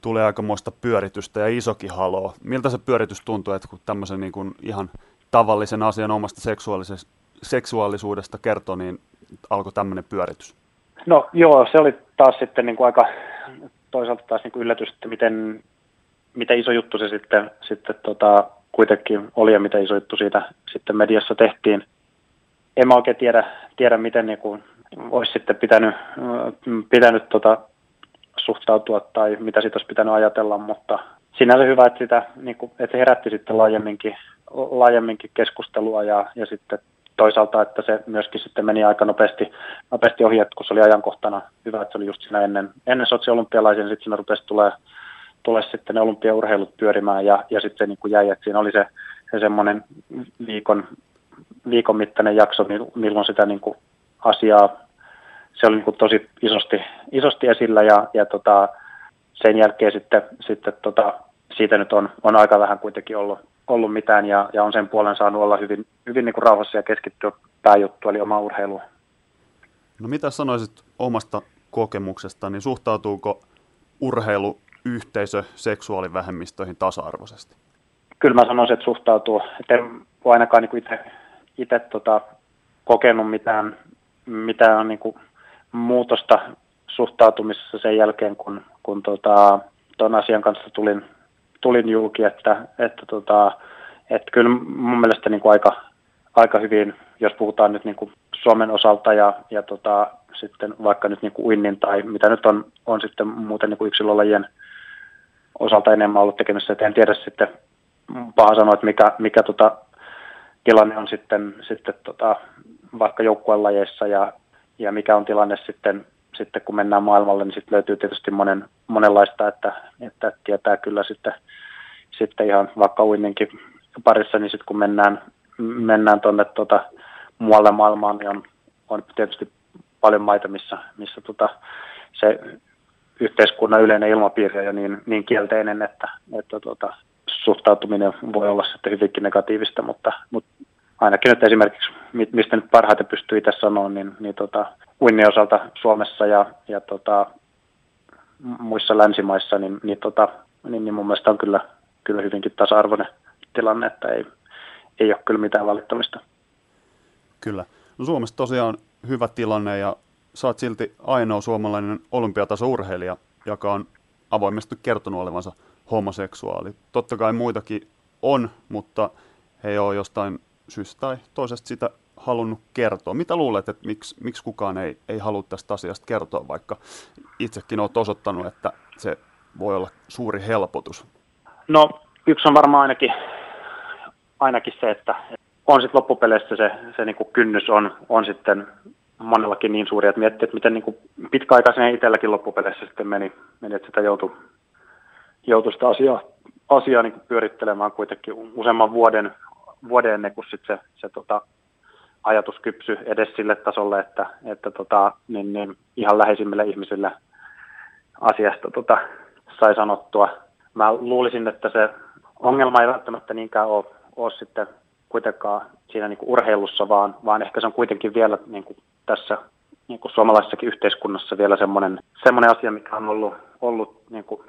tulee aikamoista pyöritystä ja isokin haloo. Miltä se pyöritys tuntuu, että kun tämmöisen niin kuin ihan tavallisen asian omasta seksuaalisuudesta kertoi, niin alkoi tämmöinen pyöritys? No joo, se oli taas sitten niin kuin aika toisaalta taas niin kuin yllätys, että miten iso juttu se sitten kuitenkin oli ja mitä iso juttu siitä sitten mediassa tehtiin. En mä oikein tiedä miten niin kuin olisi sitten pitänyt suhtautua tai mitä siitä olisi pitänyt ajatella, mutta sinänsä hyvä, että sitä, niin kuin, että se herätti sitten laajemminkin keskustelua ja sitten toisaalta, että se myöskin sitten meni aika nopeasti ohi, että kun se oli ajankohtana hyvä, että se oli just siinä ennen sotsiolympialaisia, niin sitten siinä rupesi tulee sitten ne olympiaurheilut pyörimään ja sitten se niin kuin jäi, että siinä oli se semmoinen viikon mittainen jakso, milloin sitä niin kuin asiaa, se oli niin kuin tosi isosti esillä ja sen jälkeen sitten siitä nyt on aika vähän kuitenkin ollut mitään ja on sen puolen saanut olla hyvin niin kuin rauhassa ja keskittyä pääjuttu eli omaan urheiluun. No mitä sanoisit omasta kokemuksesta, niin suhtautuuko urheiluyhteisö seksuaalivähemmistöihin tasa-arvoisesti? Kyllä mä sanoisin, että suhtautuu. Et en ole ainakaan niin kuin itse kokenut mitään niin kuin muutosta suhtautumisessa sen jälkeen, kun ton asian kanssa tulin julki, että kyllä mun mielestä niin kuin aika hyvin, jos puhutaan nyt niin kuin Suomen osalta ja sitten vaikka nyt niin kuin uinnin tai mitä nyt on sitten muuten niin kuin yksilölajien osalta enemmän ollut tekemässä, että en tiedä sitten paha sanoa, että mikä tilanne on sitten vaikka joukkuelajeissa ja mikä on tilanne sitten kun mennään maailmalle, niin sitten löytyy tietysti monenlaista, että tietää kyllä sitten ihan vaikka uinnenkin parissa, niin sitten kun mennään tuonne muualle maailmaan, niin on tietysti paljon maita, missä se yhteiskunnan yleinen ilmapiiri on jo niin kielteinen, että suhtautuminen voi olla sitten hyvinkin negatiivista, mutta ainakin nyt esimerkiksi, mistä nyt parhaiten pystyy itse sanoa, niin uinnin osalta Suomessa ja muissa länsimaissa, niin mun mielestä on kyllä hyvinkin tasa-arvoinen tilanne, että ei ole kyllä mitään valittamista. Kyllä. No Suomessa tosiaan hyvä tilanne ja sä oot silti ainoa suomalainen olympiataso-urheilija, joka on avoimesti kertonut olevansa homoseksuaali. Totta kai muitakin on, mutta he ei ole jostain syystä tai toisesta sitä halunnut kertoa. Mitä luulet, että miksi kukaan ei halua tästä asiasta kertoa, vaikka itsekin olet osoittanut, että se voi olla suuri helpotus? No yksi on varmaan ainakin se, että on sitten loppupeleissä se niinku kynnys on sitten monellakin niin suuri, että miettii, että miten niinku pitkäaikaisen itselläkin loppupeleissä sitten meni että sitä joutui sitä asiaa niinku pyörittelemään kuitenkin useamman vuoden ennen kuin sitten se ajatus kypsy edes sille tasolle, että niin ihan läheisimmille ihmisille asiasta sai sanottua. Mä luulisin, että se ongelma ei välttämättä niinkään ole sitten kuitenkaan siinä niin kuin urheilussa, vaan ehkä se on kuitenkin vielä niin kuin tässä niin kuin suomalaisessakin yhteiskunnassa vielä semmoinen asia, mikä on ollut niin kuin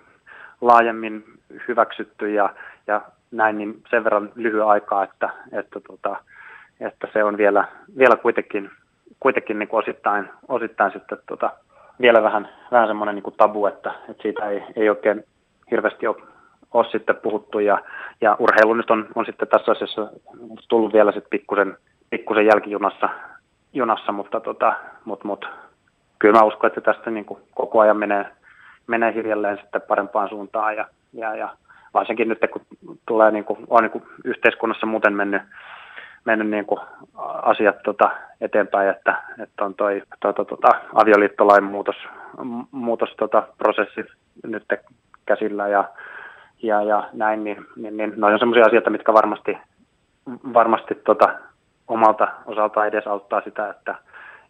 laajemmin hyväksytty ja näin niin sen verran lyhyen aikaa, että se on vielä kuitenkin niin kuin osittain sitten vielä vähän semmoinen niin kuin tabu, että siitä ei oikein hirveästi ole sitten puhuttu ja urheilu nyt on sitten tässä asiassa tullut vielä sitten pikkusen jälkijunassa, mutta kyllä mä uskon, että tästä niin kuin koko ajan menee hiljalleen sitten parempaan suuntaan ja varsinkin nyt kun tulee niin kuin, on niin kuin yhteiskunnassa muuten mennyt niin kuin asiat eteenpäin, että on toi avioliittolain muutos prosessi nyt käsillä ja näin, niin ne on semmoisia asioita, mitkä varmasti omalta osaltaan edesauttaa sitä,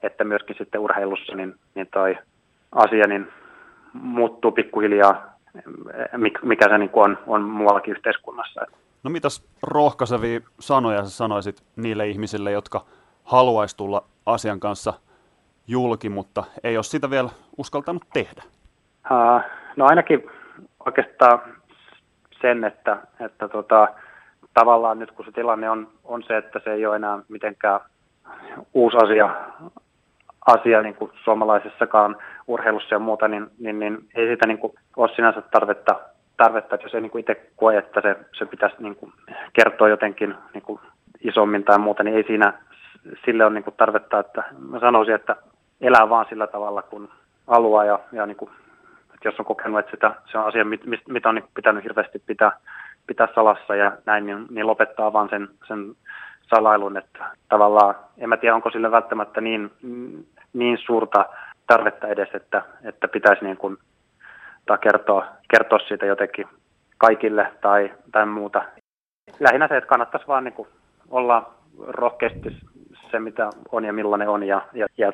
että myöskin sitten urheilussa niin toi asia niin muuttuu pikkuhiljaa, mikä se niin kuin on muuallakin yhteiskunnassa. No mitäs rohkaisevia sanoja sä sanoisit niille ihmisille, jotka haluaisi tulla asian kanssa julki, mutta ei ole sitä vielä uskaltanut tehdä? No ainakin oikeastaan sen, että tavallaan nyt kun se tilanne on se, että se ei ole enää mitenkään uusi asia niin kuin suomalaisessakaan urheilussa ja muuta, niin ei sitä niin kuin ole sinänsä tarvetta, että jos ei niin kuin itse koe, että se pitäisi niin kuin kertoa jotenkin niin kuin isommin tai muuta, niin ei siinä sille ole niin kuin tarvetta, että mä sanoisin, että elää vaan sillä tavalla, kun haluaa ja niin kuin että jos on kokenut, että se on asia, mitä on pitänyt hirveästi pitää salassa ja näin, niin lopettaa vaan sen salailun. Että tavallaan, en mä tiedä, onko sillä välttämättä niin suurta tarvetta edes, että pitäisi niin kuin, tai kertoa siitä jotenkin kaikille tai muuta. Lähinnä se, että kannattaisi vaan niin kuin olla rohkeasti se, mitä on ja millainen on, ja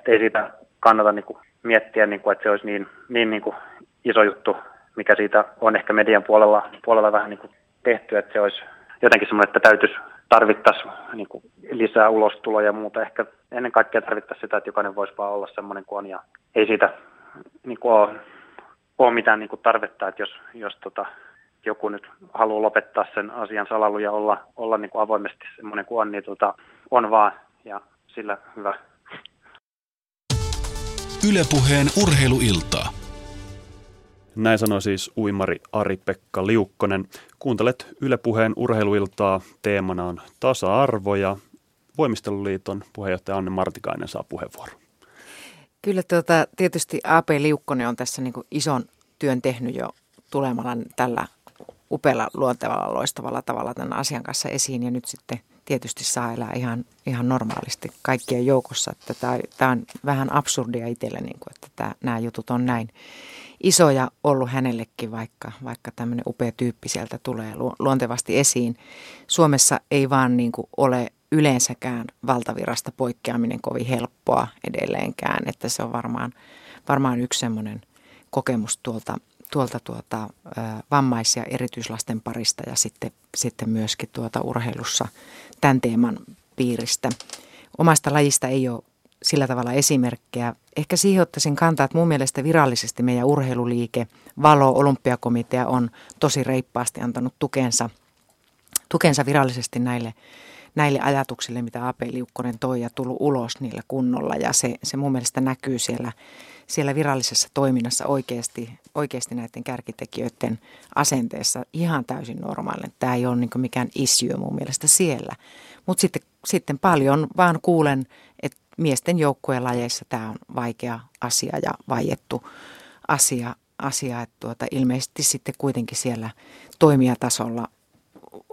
ei siitä kannata niin kuin miettiä, niin kuin, että se olisi niin kuin iso juttu, mikä siitä on ehkä median puolella vähän niin kuin tehty, että se olisi jotenkin semmoinen, että tarvittaisiin niin kuin lisää ulostuloja ja muuta. Ehkä ennen kaikkea tarvittaisiin sitä, että jokainen voisi vaan olla semmoinen kuin on, ja ei siitä niin kuin ole mitään niin kuin tarvetta, että jos joku nyt haluaa lopettaa sen asian salailu ja olla niin kuin avoimesti semmoinen kuin on, niin on vaan, ja sillä hyvä. Yle Puheen urheiluiltaa. Näin sanoi siis uimari Ari-Pekka Liukkonen. Kuuntelet Yle Puheen urheiluiltaa. Teemana on tasa-arvo ja Voimisteluliiton puheenjohtaja Anne Martikainen saa puheenvuoron. Kyllä tietysti AP Liukkonen on tässä niin kuin ison työn tehnyt jo tulemalla tällä upealla, luontevalla, loistavalla tavalla tämän asian kanssa esiin ja nyt sitten tietysti saa elää ihan normaalisti kaikkien joukossa. Että tämä on vähän absurdia itselle, niin kuin, että nämä jutut on näin isoja ollut hänellekin, vaikka tämmöinen upea tyyppi sieltä tulee luontevasti esiin. Suomessa ei vaan niin kuin ole yleensäkään valtavirasta poikkeaminen kovin helppoa edelleenkään, että se on varmaan yksi semmoinen kokemus tuolta vammais- ja erityislasten parista ja sitten myöskin urheilussa tämän teeman piiristä. Omasta lajista ei ole sillä tavalla esimerkkejä. Ehkä siihen ottaisin kantaa, että mun mielestä virallisesti meidän urheiluliike, Valo, olympiakomitea on tosi reippaasti antanut tukensa virallisesti näille ajatuksille, mitä AP Liukkonen toi ja tullut ulos niillä kunnolla. Ja se mun mielestä näkyy siellä virallisessa toiminnassa oikeasti näiden kärkitekijöiden asenteessa ihan täysin normaalinen. Tämä ei ole niin kuin mikään issue mun mielestä siellä. Mutta sitten paljon vaan kuulen, että miesten joukkueen lajeissa tämä on vaikea asia ja vaiettu asia. Että ilmeisesti sitten kuitenkin siellä toimijatasolla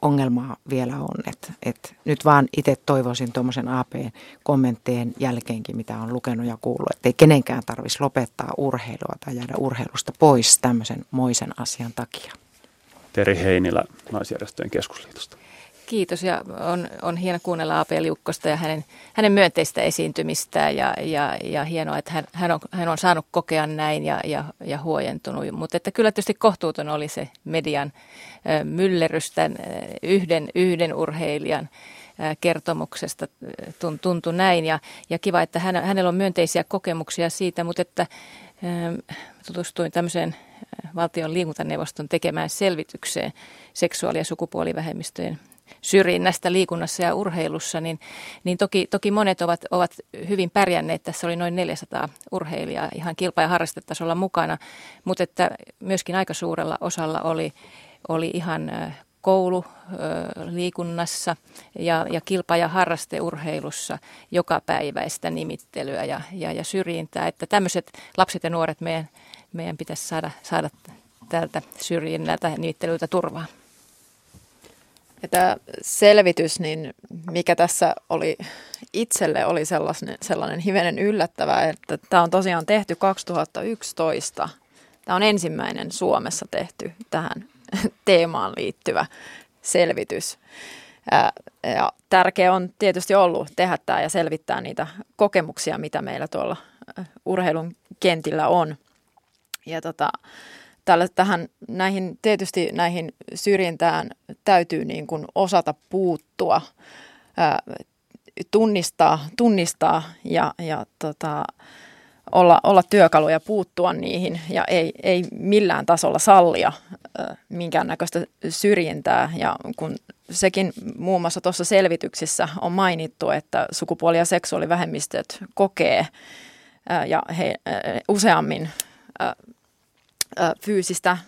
ongelmaa vielä on, että nyt vaan itse toivoisin tuommoisen AP-kommentteen jälkeenkin, mitä on lukenut ja kuullut, että ei kenenkään tarvitsisi lopettaa urheilua tai jäädä urheilusta pois tämmöisen moisen asian takia. Terhi Heinilä Naisjärjestöjen keskusliitosta. Kiitos ja on hieno kuunnella AP Liukkosta ja hänen myönteistä esiintymistään ja hienoa, että hän on saanut kokea näin ja huojentunut. Mutta että kyllä tietysti kohtuuton oli se median myllerrys tämän yhden urheilijan kertomuksesta tuntui näin. Ja kiva, että hänellä on myönteisiä kokemuksia siitä, mutta että tutustuin tämmöiseen valtion liikuntaneuvoston tekemään selvitykseen seksuaali- ja sukupuolivähemmistöjen syrjinnästä liikunnassa ja urheilussa, niin toki monet ovat hyvin pärjänneet. Tässä oli noin 400 urheilijaa ihan kilpa- ja harrastetasolla mukana, mutta että myöskin aika suurella osalla oli ihan koululiikunnassa ja kilpa- ja harrasteurheilussa jokapäiväistä nimittelyä ja syrjintää. Että tämmöiset lapset ja nuoret meidän pitäisi saada tältä syrjinnältä ja nimittelyltä turvaa. Ja tämä selvitys, niin mikä tässä oli itselle oli sellainen hivenen yllättävä, että tämä on tosiaan tehty 2011. Tämä on ensimmäinen Suomessa tehty tähän teemaan liittyvä selvitys. Ja tärkeää on tietysti ollut tehdä tämä ja selvittää niitä kokemuksia, mitä meillä tuolla urheilun kentillä on. Ja Näihin syrjintään täytyy niin kuin osata puuttua, tunnistaa ja olla työkaluja puuttua niihin ja ei millään tasolla sallia minkäännäköistä syrjintää. Ja kun sekin muun muassa tuossa selvityksessä on mainittu, että sukupuoli- ja seksuaalivähemmistöt kokee ja he useammin fyysistä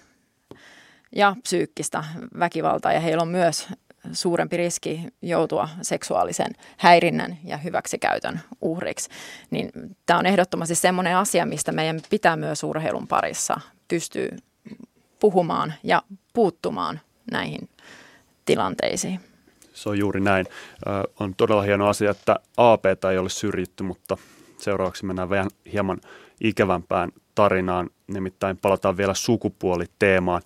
ja psyykkistä väkivaltaa ja heillä on myös suurempi riski joutua seksuaalisen häirinnän ja hyväksikäytön uhriksi. Niin tämä on ehdottomasti semmoinen asia, mistä meidän pitää myös urheilun parissa pystyä puhumaan ja puuttumaan näihin tilanteisiin. Se on juuri näin. On todella hieno asia, että AP:tä ei ole syrjitty, mutta seuraavaksi mennään vähän hieman ikävämpään tarinaan, nimittäin palataan vielä sukupuoliteemaan.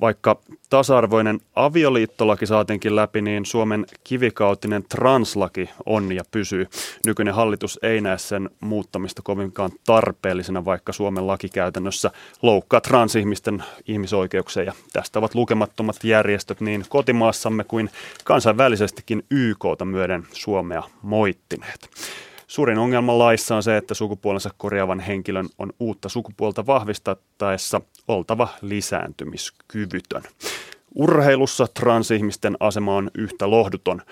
Vaikka tasa-arvoinen avioliittolaki saatiinkin läpi, niin Suomen kivikautinen translaki on ja pysyy. Nykyinen hallitus ei näe sen muuttamista kovinkaan tarpeellisena, vaikka Suomen laki käytännössä loukkaa transihmisten ihmisoikeuksia. Ja tästä ovat lukemattomat järjestöt niin kotimaassamme kuin kansainvälisestikin YK:ta myöden Suomea moittineet. Suurin ongelma laissa on se, että sukupuolensa korjaavan henkilön on uutta sukupuolta vahvistettaessa oltava lisääntymiskyvytön. Urheilussa transihmisten asema on yhtä lohduton.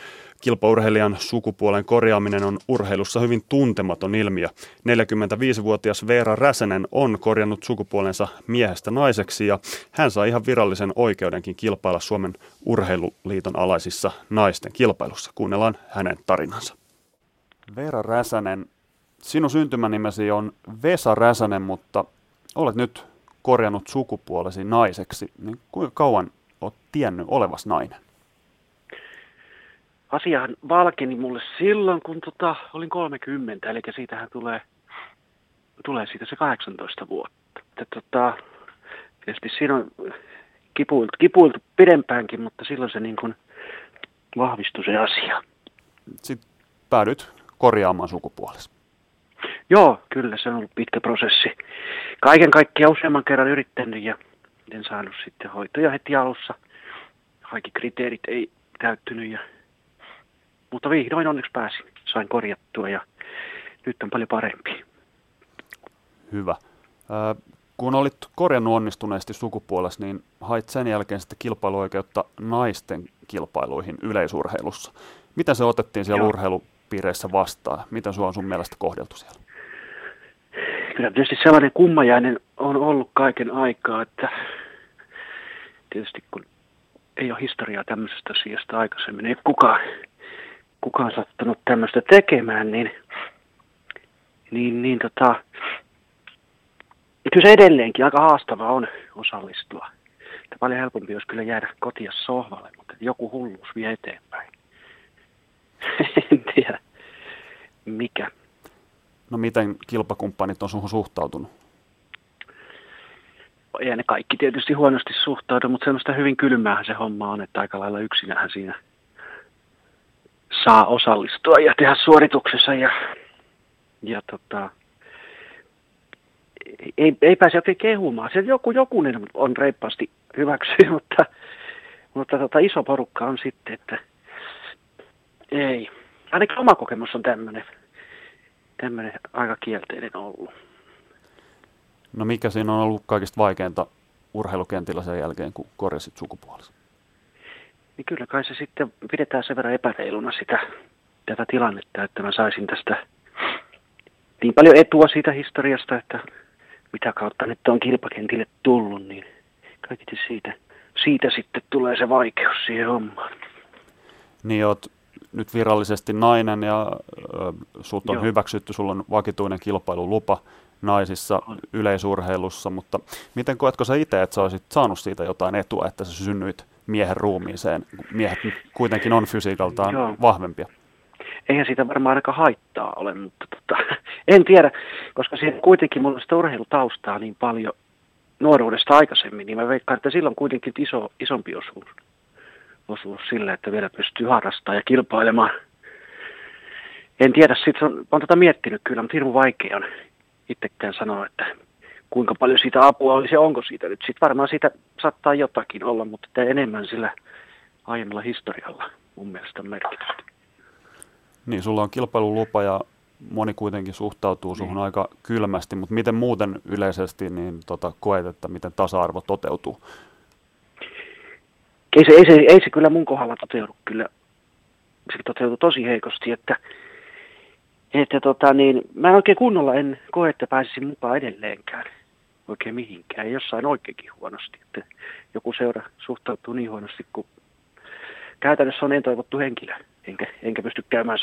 Kilpaurheilijan sukupuolen korjaaminen on urheilussa hyvin tuntematon ilmiö. 45-vuotias Veera Räsänen on korjannut sukupuolensa miehestä naiseksi ja hän saa ihan virallisen oikeudenkin kilpailla Suomen urheiluliiton alaisissa naisten kilpailussa. Kuunnellaan hänen tarinansa. Veera Räsänen, sinun syntymänimesi on Vesa Räsänen, mutta olet nyt korjannut sukupuolesi naiseksi. Niin kuinka kauan olet tiennyt olevas nainen? Asiahan valkeni mulle silloin, kun olin 30, eli siitähän tulee siitä se 18 vuotta. Tietysti siinä on kipuiltu pidempäänkin, mutta silloin se niin kuin vahvistui se asia. Sitten päädyt korjaamaan sukupuolesi. Joo, kyllä se on ollut pitkä prosessi. Kaiken kaikkiaan useamman kerran yrittänyt ja en saanut sitten hoitoja heti alussa. Kaikki kriteerit ei täyttynyt, mutta vihdoin onneksi pääsin. Sain korjattua ja nyt on paljon parempi. Hyvä. Kun olit korjannut onnistuneesti sukupuolesi, niin hait sen jälkeen sitten kilpailuoikeutta naisten kilpailuihin yleisurheilussa. Mitä se otettiin siellä urheilupiireissä vastaan? Miten sinua on sun mielestä kohdeltu siellä? Kyllä tietysti sellainen kummajainen on ollut kaiken aikaa, että tietysti kun ei ole historiaa tämmöisestä asiasta aikaisemmin, ei kukaan sattunut tämmöistä tekemään, niin kyllä se edelleenkin aika haastavaa on osallistua. Paljon helpompi olisi kyllä jäädä kotia sohvalle, mutta joku hulluus vie eteenpäin. En tiedä mikä. No miten kilpakumppanit on sinun suhtautunut? Ei ne kaikki tietysti huonosti suhtaudu, mutta semmoista hyvin kylmäähän se homma on, että aika lailla yksinähän siinä saa osallistua ja tehdä suorituksessa ja Ei pääse oikein kehumaan. Siellä jokunen on reippaasti hyväksyä, mutta iso porukka on sitten, että ei. Ainakin oma kokemus on tämmöinen aika kielteinen ollut. No mikä siinä on ollut kaikista vaikeinta urheilukentillä sen jälkeen, kun korjasit sukupuolesi? Niin kyllä kai se sitten pidetään sen verran epäreiluna tätä tilannetta, että mä saisin tästä niin paljon etua siitä historiasta, että mitä kautta nyt on kilpakentille tullut, niin kaikki siitä sitten tulee se vaikeus siihen hommaan. Niin olet nyt virallisesti nainen ja sut on hyväksytty, sulla on vakituinen kilpailulupa naisissa yleisurheilussa, mutta miten koetko sä itse, että sä olisit saanut siitä jotain etua, että sä synnyit miehen ruumiiseen? Miehet kuitenkin on fysiikaltaan vahvempia. Eihän siitä varmaan aika haittaa ole, mutta en tiedä, koska siinä kuitenkin mulla on sitä urheilutaustaa niin paljon nuoruudesta aikaisemmin, niin mä veikkaan, että silloin kuitenkin isompi osuus sillä, että vielä pystyy harrastamaan ja kilpailemaan. En tiedä, sit olen miettinyt kyllä, mutta hirveän vaikea on itsekään sanoa, että kuinka paljon siitä apua olisi ja onko siitä nyt. Sitten varmaan siitä saattaa jotakin olla, mutta enemmän sillä aiemmalla historialla mun mielestä on merkitystä. Niin, sulla on kilpailulupa ja moni kuitenkin suhtautuu suhun aika kylmästi, mutta miten muuten yleisesti niin koet, että miten tasa-arvo toteutuu? Ei se kyllä mun kohdalla toteudu kyllä. Se toteutuu tosi heikosti, että mä en oikein kunnolla koe, että pääsisin mukaan edelleenkään oikein mihinkään. Jossain oikeinkin huonosti, että joku seura suhtautuu niin huonosti, kun käytännössä on toivottu henkilö. Enkä pysty käymään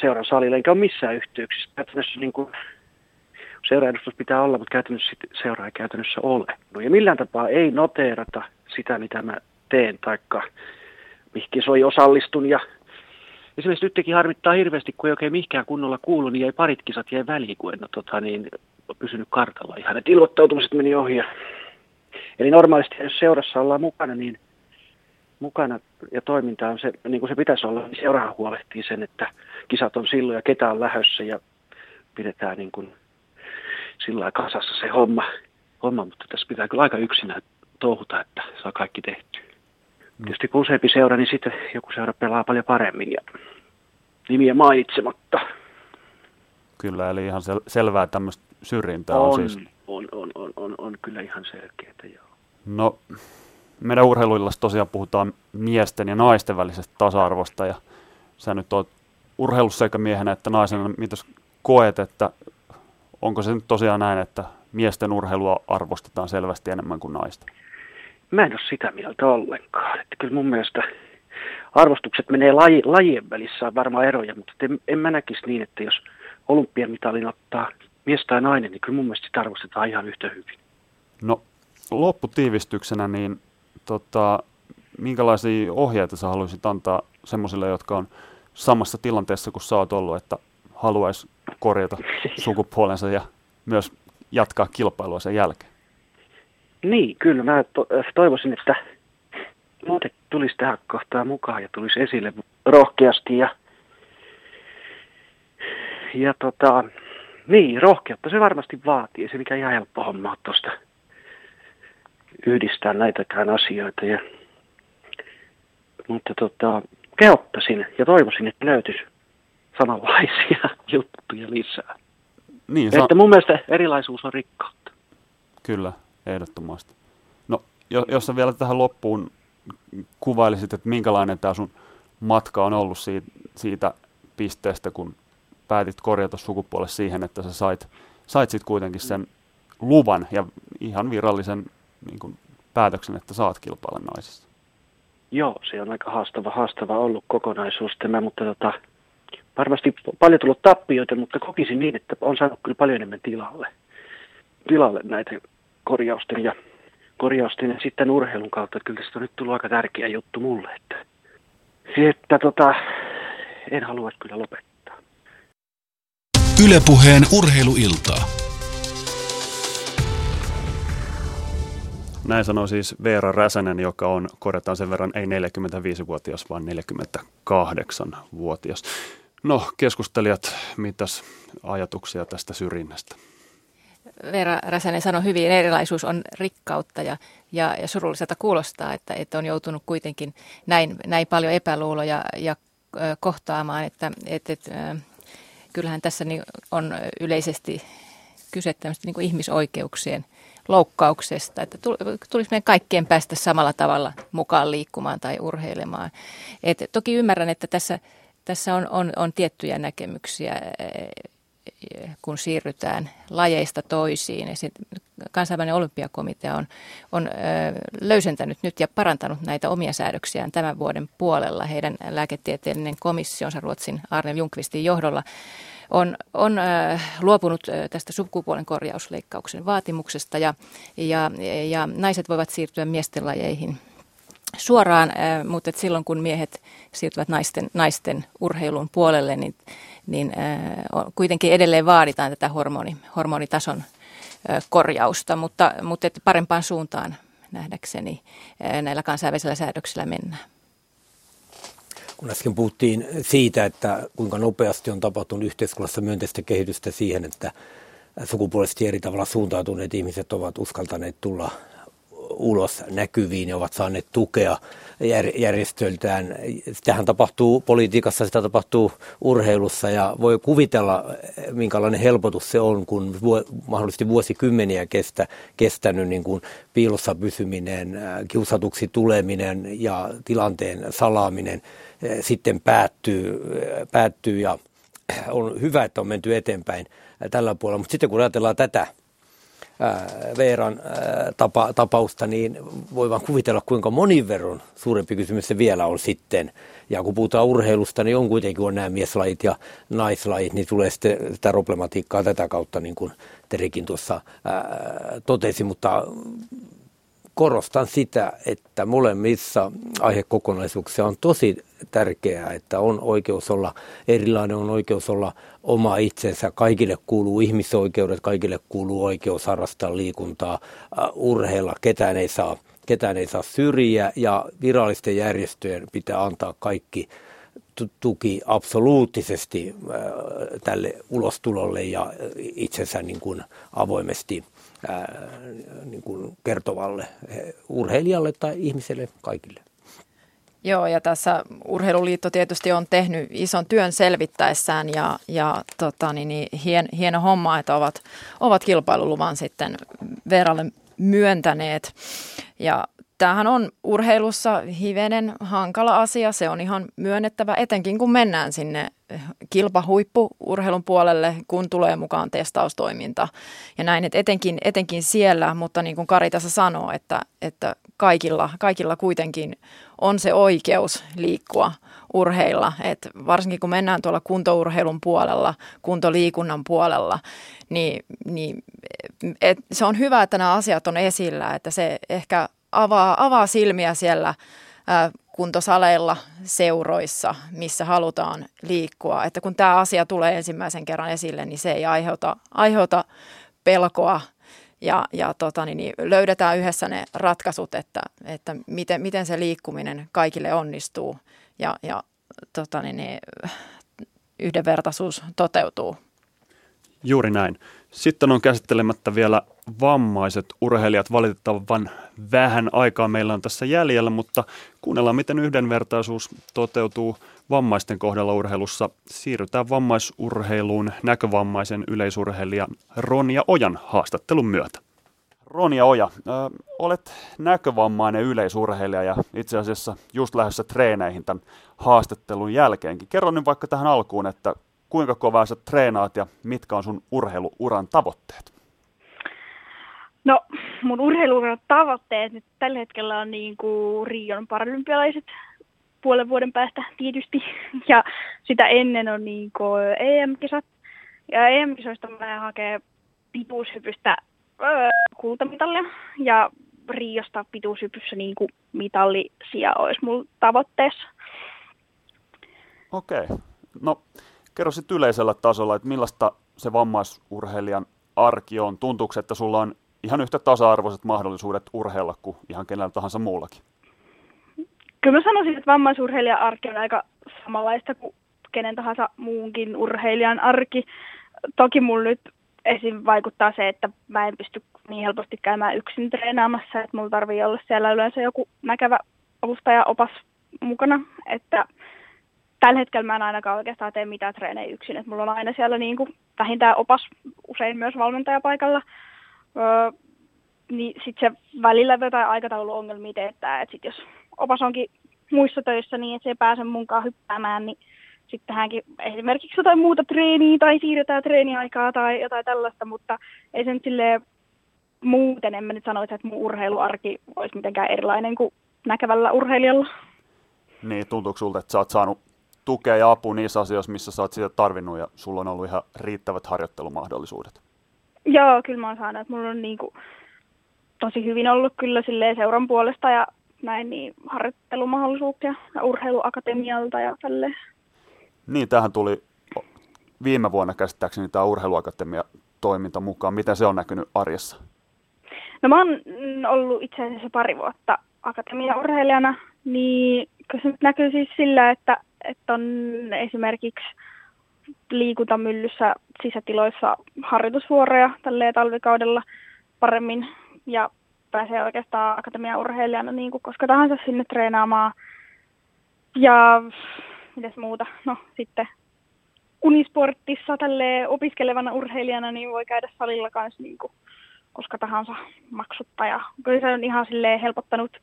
seuran salilla, enkä ole missään yhteyksissä. Käytännössä niin kuin seuraedustus pitää olla, mutta käytännössä seura ei käytännössä ole. No ja millään tapaa ei noteerata sitä, mitä mä teen, taikka mihinkin osallistun. Ja esimerkiksi nytkin harmittaa hirveästi, kun ei oikein mihinkään kunnolla kuulu, niin ei parit kisat jäi väliin, kun en ole pysynyt kartalla ihan. Et ilmoittautumiset meni ohi. Eli normaalisti, jos seurassa ollaan mukana, niin mukana ja toiminta on se, niin kuin se pitäisi olla, niin seurahan huolehtii sen, että kisat on silloin ja ketä on lähdössä ja pidetään niin kuin sillä kasassa se homma, mutta tässä pitää kyllä aika yksinään touhuta, että saa kaikki tehtyä. Tietysti kun useampi seura, niin sitten joku seura pelaa paljon paremmin ja nimiä mainitsematta. Kyllä, eli ihan selvää tämmöistä syrjintää on siis. On kyllä ihan selkeätä, joo. No, meidän urheiluillassa tosiaan puhutaan miesten ja naisten välisestä tasa-arvosta, ja sä nyt oot urheilussa eikä miehenä että naisena, mitäs koet, että onko se nyt tosiaan näin, että miesten urheilua arvostetaan selvästi enemmän kuin naista? Mä en ole sitä mieltä ollenkaan, että kyllä mun mielestä arvostukset menee lajien välissä, on varmaan eroja, mutta en mä näkisi niin, että jos olympiamitalin ottaa mies tai nainen, niin kyllä mun mielestä sitä arvostetaan ihan yhtä hyvin. No lopputiivistyksenä, niin minkälaisia ohjeita sä haluaisit antaa semmoisille, jotka on samassa tilanteessa kuin sä oot ollut, että haluaisi korjata sukupuolensa ja myös jatkaa kilpailua sen jälkeen? Niin, kyllä mä toivoisin, että muuten tulisi tähän kohtaan mukaan ja tulisi esille rohkeasti ja niin, rohkeutta se varmasti vaatii. Ei se mikään ihan helppo homma on tuosta yhdistää näitäkään asioita. Mutta kehottaisin ja toivoisin, että löytyisi samanlaisia juttuja lisää. Niin, että mun mielestä erilaisuus on rikkautta. Kyllä, ehdottomasti. No, jos sä vielä tähän loppuun kuvailisit, että minkälainen tämä sun matka on ollut siitä pisteestä, kun päätit korjata sukupuolelle siihen, että sä sait sit kuitenkin sen luvan ja ihan virallisen niin kun, päätöksen, että saat kilpailla naisissa. Joo, se on aika haastava ollut kokonaisuus tämä, mutta varmasti paljon tullut tappioita, mutta kokisin niin, että on saanut kyllä paljon enemmän tilalle näitä korjausten ja sitten urheilun kautta. Kyllä se on nyt tullut aika tärkeä juttu mulle, että en halua kyllä lopettaa. Yle Puheen urheiluiltaa. Näin sanoi siis Veera Räsänen, joka on, korjataan sen verran, ei 45-vuotias, vaan 48-vuotias. No, keskustelijat, mitäs ajatuksia tästä syrjinnästä? Veera Räsänen sanoi hyvin, erilaisuus on rikkautta ja surulliselta kuulostaa, että on joutunut kuitenkin näin paljon epäluuloja ja kohtaamaan, että kyllähän tässä on yleisesti kyse tämmöistä niin ihmisoikeuksien loukkauksesta, että tulisi meidän kaikkien päästä samalla tavalla mukaan liikkumaan tai urheilemaan. Et toki ymmärrän, että tässä on tiettyjä näkemyksiä, kun siirrytään lajeista toisiin. Kansainvälinen olympiakomitea on löysentänyt nyt ja parantanut näitä omia säädöksiään tämän vuoden puolella. Heidän lääketieteellinen komissionsa Ruotsin Arne Ljungqvistin johdolla on luopunut tästä sukupuolen korjausleikkauksen vaatimuksesta ja naiset voivat siirtyä miesten lajeihin suoraan, mutta silloin kun miehet siirtyvät naisten urheilun puolelle, niin kuitenkin edelleen vaaditaan tätä hormonitason korjausta, mutta parempaan suuntaan nähdäkseni näillä kansainvälisillä säädöksillä mennään. Kun äsken puhuttiin siitä, että kuinka nopeasti on tapahtunut yhteiskunnassa myönteistä kehitystä siihen, että sukupuolisesti eri tavalla suuntautuneet ihmiset ovat uskaltaneet tulla ulos näkyviin ja ovat saaneet tukea järjestöiltään. Sitähän tapahtuu politiikassa, sitä tapahtuu urheilussa ja voi kuvitella, minkälainen helpotus se on, kun mahdollisesti vuosikymmeniä kestänyt niin kuin piilossa pysyminen, kiusatuksi tuleminen ja tilanteen salaaminen sitten päättyy ja on hyvä, että on menty eteenpäin tällä puolella, mutta sitten kun ajatellaan tätä Veeran tapausta, niin voi vaan kuvitella, kuinka monin verran suurempi kysymys se vielä on sitten. Ja kun puhutaan urheilusta, niin on kuitenkin on nämä mieslajit ja naislajit, niin tulee sitten sitä problematiikkaa tätä kautta, niin kuin Terikin tuossa totesi. Mutta korostan sitä, että molemmissa aihekokonaisuuksissa on tosi tärkeää, että on oikeus olla erilainen, on oikeus olla oma itsensä. Kaikille kuuluu ihmisoikeudet, kaikille kuuluu oikeus harrastaa liikuntaa, urheilla, ketään ei saa syrjiä ja virallisten järjestöjen pitää antaa kaikki tuki absoluuttisesti tälle ulostulolle ja itsensä niin kuin avoimesti niin kuin kertovalle urheilijalle tai ihmiselle, kaikille. Joo, ja tässä Urheiluliitto tietysti on tehnyt ison työn selvittäessään hieno homma, että ovat kilpailuluvan sitten Veeralle myöntäneet. Ja tämähän on urheilussa hivenen hankala asia, se on ihan myönnettävä, etenkin kun mennään sinne kilpahuippu-urheilun puolelle, kun tulee mukaan testaustoiminta ja näin, että etenkin siellä, mutta niin kuin Kari tässä sanoo, että kaikilla kuitenkin on se oikeus liikkua, urheilla, että varsinkin kun mennään tuolla kuntourheilun puolella, kuntoliikunnan puolella, niin se on hyvä, että nämä asiat on esillä, että se ehkä avaa silmiä siellä kuntosaleilla, seuroissa, missä halutaan liikkua. Että kun tämä asia tulee ensimmäisen kerran esille, niin se ei aiheuta pelkoa ja löydetään yhdessä ne ratkaisut, että miten se liikkuminen kaikille onnistuu ja yhdenvertaisuus toteutuu. Juuri näin. Sitten on käsittelemättä vielä vammaiset urheilijat. Valitettavan vähän aikaa meillä on tässä jäljellä, mutta kuunnellaan, miten yhdenvertaisuus toteutuu vammaisten kohdalla urheilussa. Siirrytään vammaisurheiluun näkövammaisen yleisurheilijan Ronja Ojan haastattelun myötä. Ronja Oja, olet näkövammainen yleisurheilija ja itse asiassa just lähdössä treeneihin tämän haastattelun jälkeenkin. Kerro nyt vaikka tähän alkuun, että kuinka kovaa sä treenaat ja mitkä on sun urheiluuran tavoitteet? No, mun urheiluuran tavoitteet nyt tällä hetkellä on niin kuin Riion Paralympialaiset puolen vuoden päästä tietysti. Ja sitä ennen on niin kuin EM-kisat. Ja EM-kisoista mä hakee pituushypystä kultamitalia. Ja Riosta pituushypyssä niin kuin mitallisia olisi mulla tavoitteessa. Okei. No, kerro sitten yleisellä tasolla, että millaista se vammaisurheilijan arki on. Tuntuuko, että sulla on ihan yhtä tasa-arvoiset mahdollisuudet urheilla kuin ihan kenellä tahansa muullakin? Kyllä mä sanoisin, että vammaisurheilijan arki on aika samanlaista kuin kenen tahansa muunkin urheilijan arki. Toki mun nyt esim. Vaikuttaa se, että mä en pysty niin helposti käymään yksin treenaamassa, että mulla tarvii olla siellä yleensä joku näkevä avustajaopas mukana, että tällä hetkellä mä en ainakaan oikeastaan tee mitään treenejä yksin, että mulla on aina siellä niin kuin vähintään opas, usein myös valmentajapaikalla. Niin sitten se välillä jotain aikatauluongelmia teettää, että sitten jos opas onkin muissa töissä, niin et se ei pääse munkaan hyppäämään, niin sitten hänkin esimerkiksi jotain muuta treeniä tai siirretään treeniaikaa tai jotain tällaista, mutta ei sen silleen muuten, en mä nyt sanoisi, että mun urheiluarki olisi mitenkään erilainen kuin näkevällä urheilijalla. Niin, tuntuuko sulta, että sä oot saanut tukea ja apua niissä asioissa, missä sä oot sitä tarvinnut ja sulla on ollut ihan riittävät harjoittelumahdollisuudet? Joo, kyllä mä oon saanut, että mulla on niin kuin tosi hyvin ollut kyllä silleen seuran puolesta ja näin niin harjoittelumahdollisuuksia ja urheiluakatemialta ja tälleen. Niin, tähän tuli viime vuonna käsittääkseni tämä urheiluakatemia-toiminta mukaan. Miten se on näkynyt arjessa? No mä oon ollut itse asiassa 2 vuotta akatemiaurheilijana, niin se näkyy siis sillä, että on esimerkiksi liikuntamyllyssä sisätiloissa harjoitusvuoroja tälleen talvikaudella paremmin ja pääsee oikeastaan akatemiaurheilijana niin kuin koska tahansa sinne treenaamaan. Ja mitäs muuta? No sitten unisportissa tälleen opiskelevana urheilijana niin voi käydä salilla kanssa niin kuin koska tahansa maksutta ja kyllä se on ihan silleen helpottanut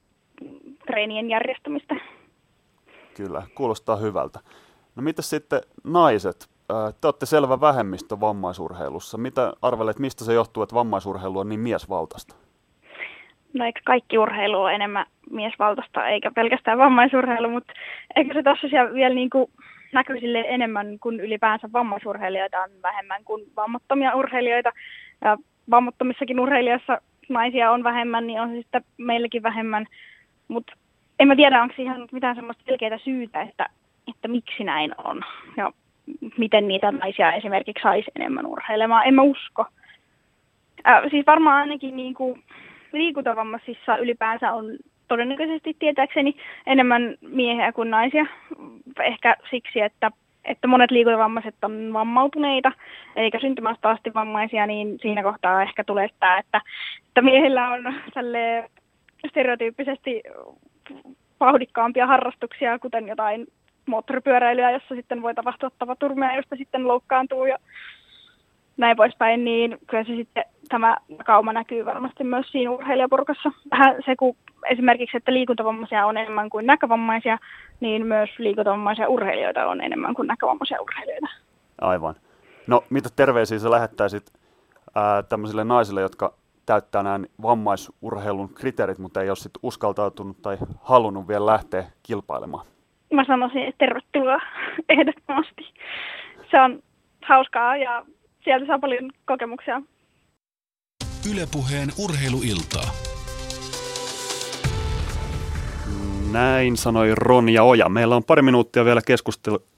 treenien järjestämistä. Kyllä, kuulostaa hyvältä. No mitäs sitten naiset? Te olette selvä vähemmistö vammaisurheilussa. Mitä arvelet, mistä se johtuu, että vammaisurheilu on niin miesvaltaista? No eikö kaikki urheilu ole enemmän miesvaltaista, eikä pelkästään vammaisurheilu, mutta eikö se tuossa siellä vielä niin kuin näkyy silleen enemmän, kun ylipäänsä vammaisurheilijoita on vähemmän kuin vammattomia urheilijoita. Ja vammattomissakin urheilijoissa naisia on vähemmän, niin on se sitten meilläkin vähemmän. Mutta en mä tiedä, onko siihen mitään semmoista selkeää syytä, että miksi näin on ja miten niitä naisia esimerkiksi saisi enemmän urheilemaan. En mä usko. Siis varmaan ainakin niin kuin liikuntavammaisissa ylipäänsä on todennäköisesti tietääkseni enemmän miehiä kuin naisia. Ehkä siksi, että monet liikuntavammaiset on vammautuneita eikä syntymästä asti vammaisia, niin siinä kohtaa ehkä tulee sitä, että miehillä on tälleen stereotyyppisesti vauhdikkaampia harrastuksia, kuten jotain moottoripyöräilyä, jossa sitten voi tapahtua tapaturmia, josta sitten loukkaantuu ja näin poispäin, niin kyllä se sitten tämä kauma näkyy varmasti myös siinä urheilijaporukassa. Vähän se, kun esimerkiksi, että liikuntavammaisia on enemmän kuin näkövammaisia, niin myös liikuntavammaisia urheilijoita on enemmän kuin näkövammaisia urheilijoita. Aivan. No, mitä terveisiä sä lähettäisit tämmöisille naisille, jotka täyttää nämä vammaisurheilun kriteerit, mutta ei ole sitten uskaltautunut tai halunnut vielä lähteä kilpailemaan? Mä sanoisin, että tervetuloa ehdottomasti. Se on hauskaa ja sieltä saa paljon kokemuksia. Yle Puheen urheiluiltaa. Näin sanoi Ronja Oja. Meillä on 2 minuuttia vielä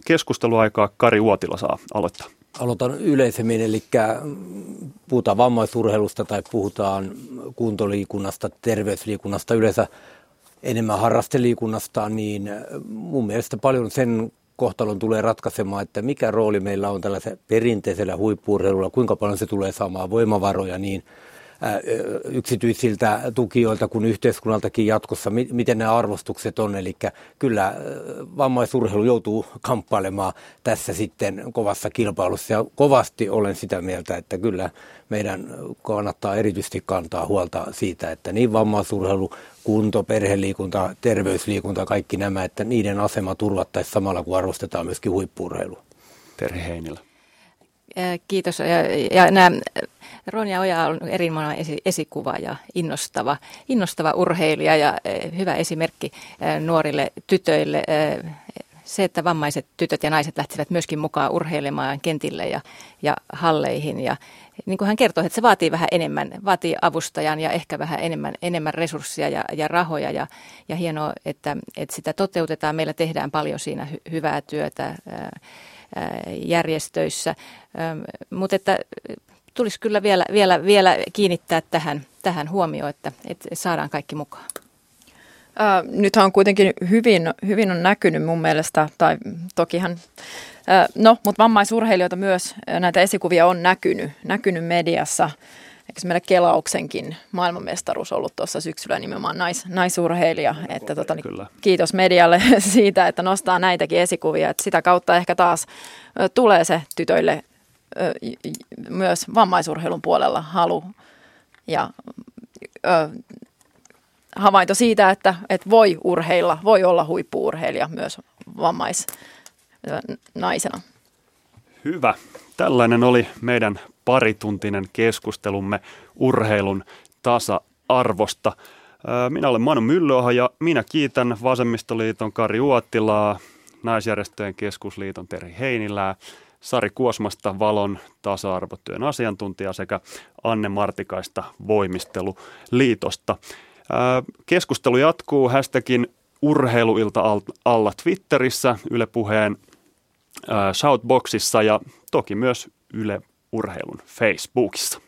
keskusteluaikaa. Kari Uotila saa aloittaa. Aloitan yleisemmin, eli puhutaan vammaisurheilusta tai puhutaan kuntoliikunnasta, terveysliikunnasta, yleensä enemmän harrasteliikunnasta, niin mun mielestä paljon sen kohtalon tulee ratkaisemaan, että mikä rooli meillä on tällaisella perinteisellä huippu-urheilulla, kuinka paljon se tulee saamaan voimavaroja niin yksityisiltä tukijoilta kuin yhteiskunnaltakin jatkossa, miten nämä arvostukset on. Eli kyllä vammaisurheilu joutuu kamppailemaan tässä sitten kovassa kilpailussa ja kovasti olen sitä mieltä, että kyllä meidän kannattaa erityisesti kantaa huolta siitä, että niin vammaisurheilu, kunto, perheliikunta, terveysliikunta, kaikki nämä, että niiden asema turvattaisiin samalla kun arvostetaan myöskin huippu-urheilu. Terhi Heinilä. Kiitos. Ja Ronja Oja on erinomainen esikuva ja innostava urheilija ja hyvä esimerkki nuorille tytöille. Se, että vammaiset tytöt ja naiset lähtivät myöskin mukaan urheilemaan kentille ja halleihin. Ja niin kuin hän kertoi, että se vaatii vähän enemmän, vaatii avustajan ja ehkä vähän enemmän resursseja ja rahoja. Ja hienoa, että sitä toteutetaan. Meillä tehdään paljon siinä hyvää työtä järjestöissä, mutta että tulisi kyllä vielä kiinnittää tähän huomioon, että saadaan kaikki mukaan. Nythän on kuitenkin hyvin on näkynyt mun mielestä, tai tokihan, mutta vammaisurheilijoita myös näitä esikuvia on näkynyt mediassa. Eikö meillä Kelauksenkin maailmanmestaruus ollut tuossa syksyllä nimenomaan naisurheilija? No, että kiitos medialle siitä, että nostaa näitäkin esikuvia. Että sitä kautta ehkä taas tulee se tytöille myös vammaisurheilun puolella halu ja havainto siitä, että voi urheilla, voi olla huippu-urheilija myös vammaisnaisena. Hyvä. Tällainen oli meidän parituntinen keskustelumme urheilun tasa-arvosta. Minä olen Manu Myllyaho ja minä kiitän Vasemmistoliiton Kari Uotilaa, Naisjärjestöjen keskusliiton Terhi Heinilää, Sari Kuosmasta Valon tasa-arvotyön asiantuntija sekä Anne Martikaista Voimisteluliitosta. Keskustelu jatkuu hashtagin Urheiluilta alla Twitterissä, Yle Puheen shoutboxissa ja toki myös Yle Urheilun Facebookissa.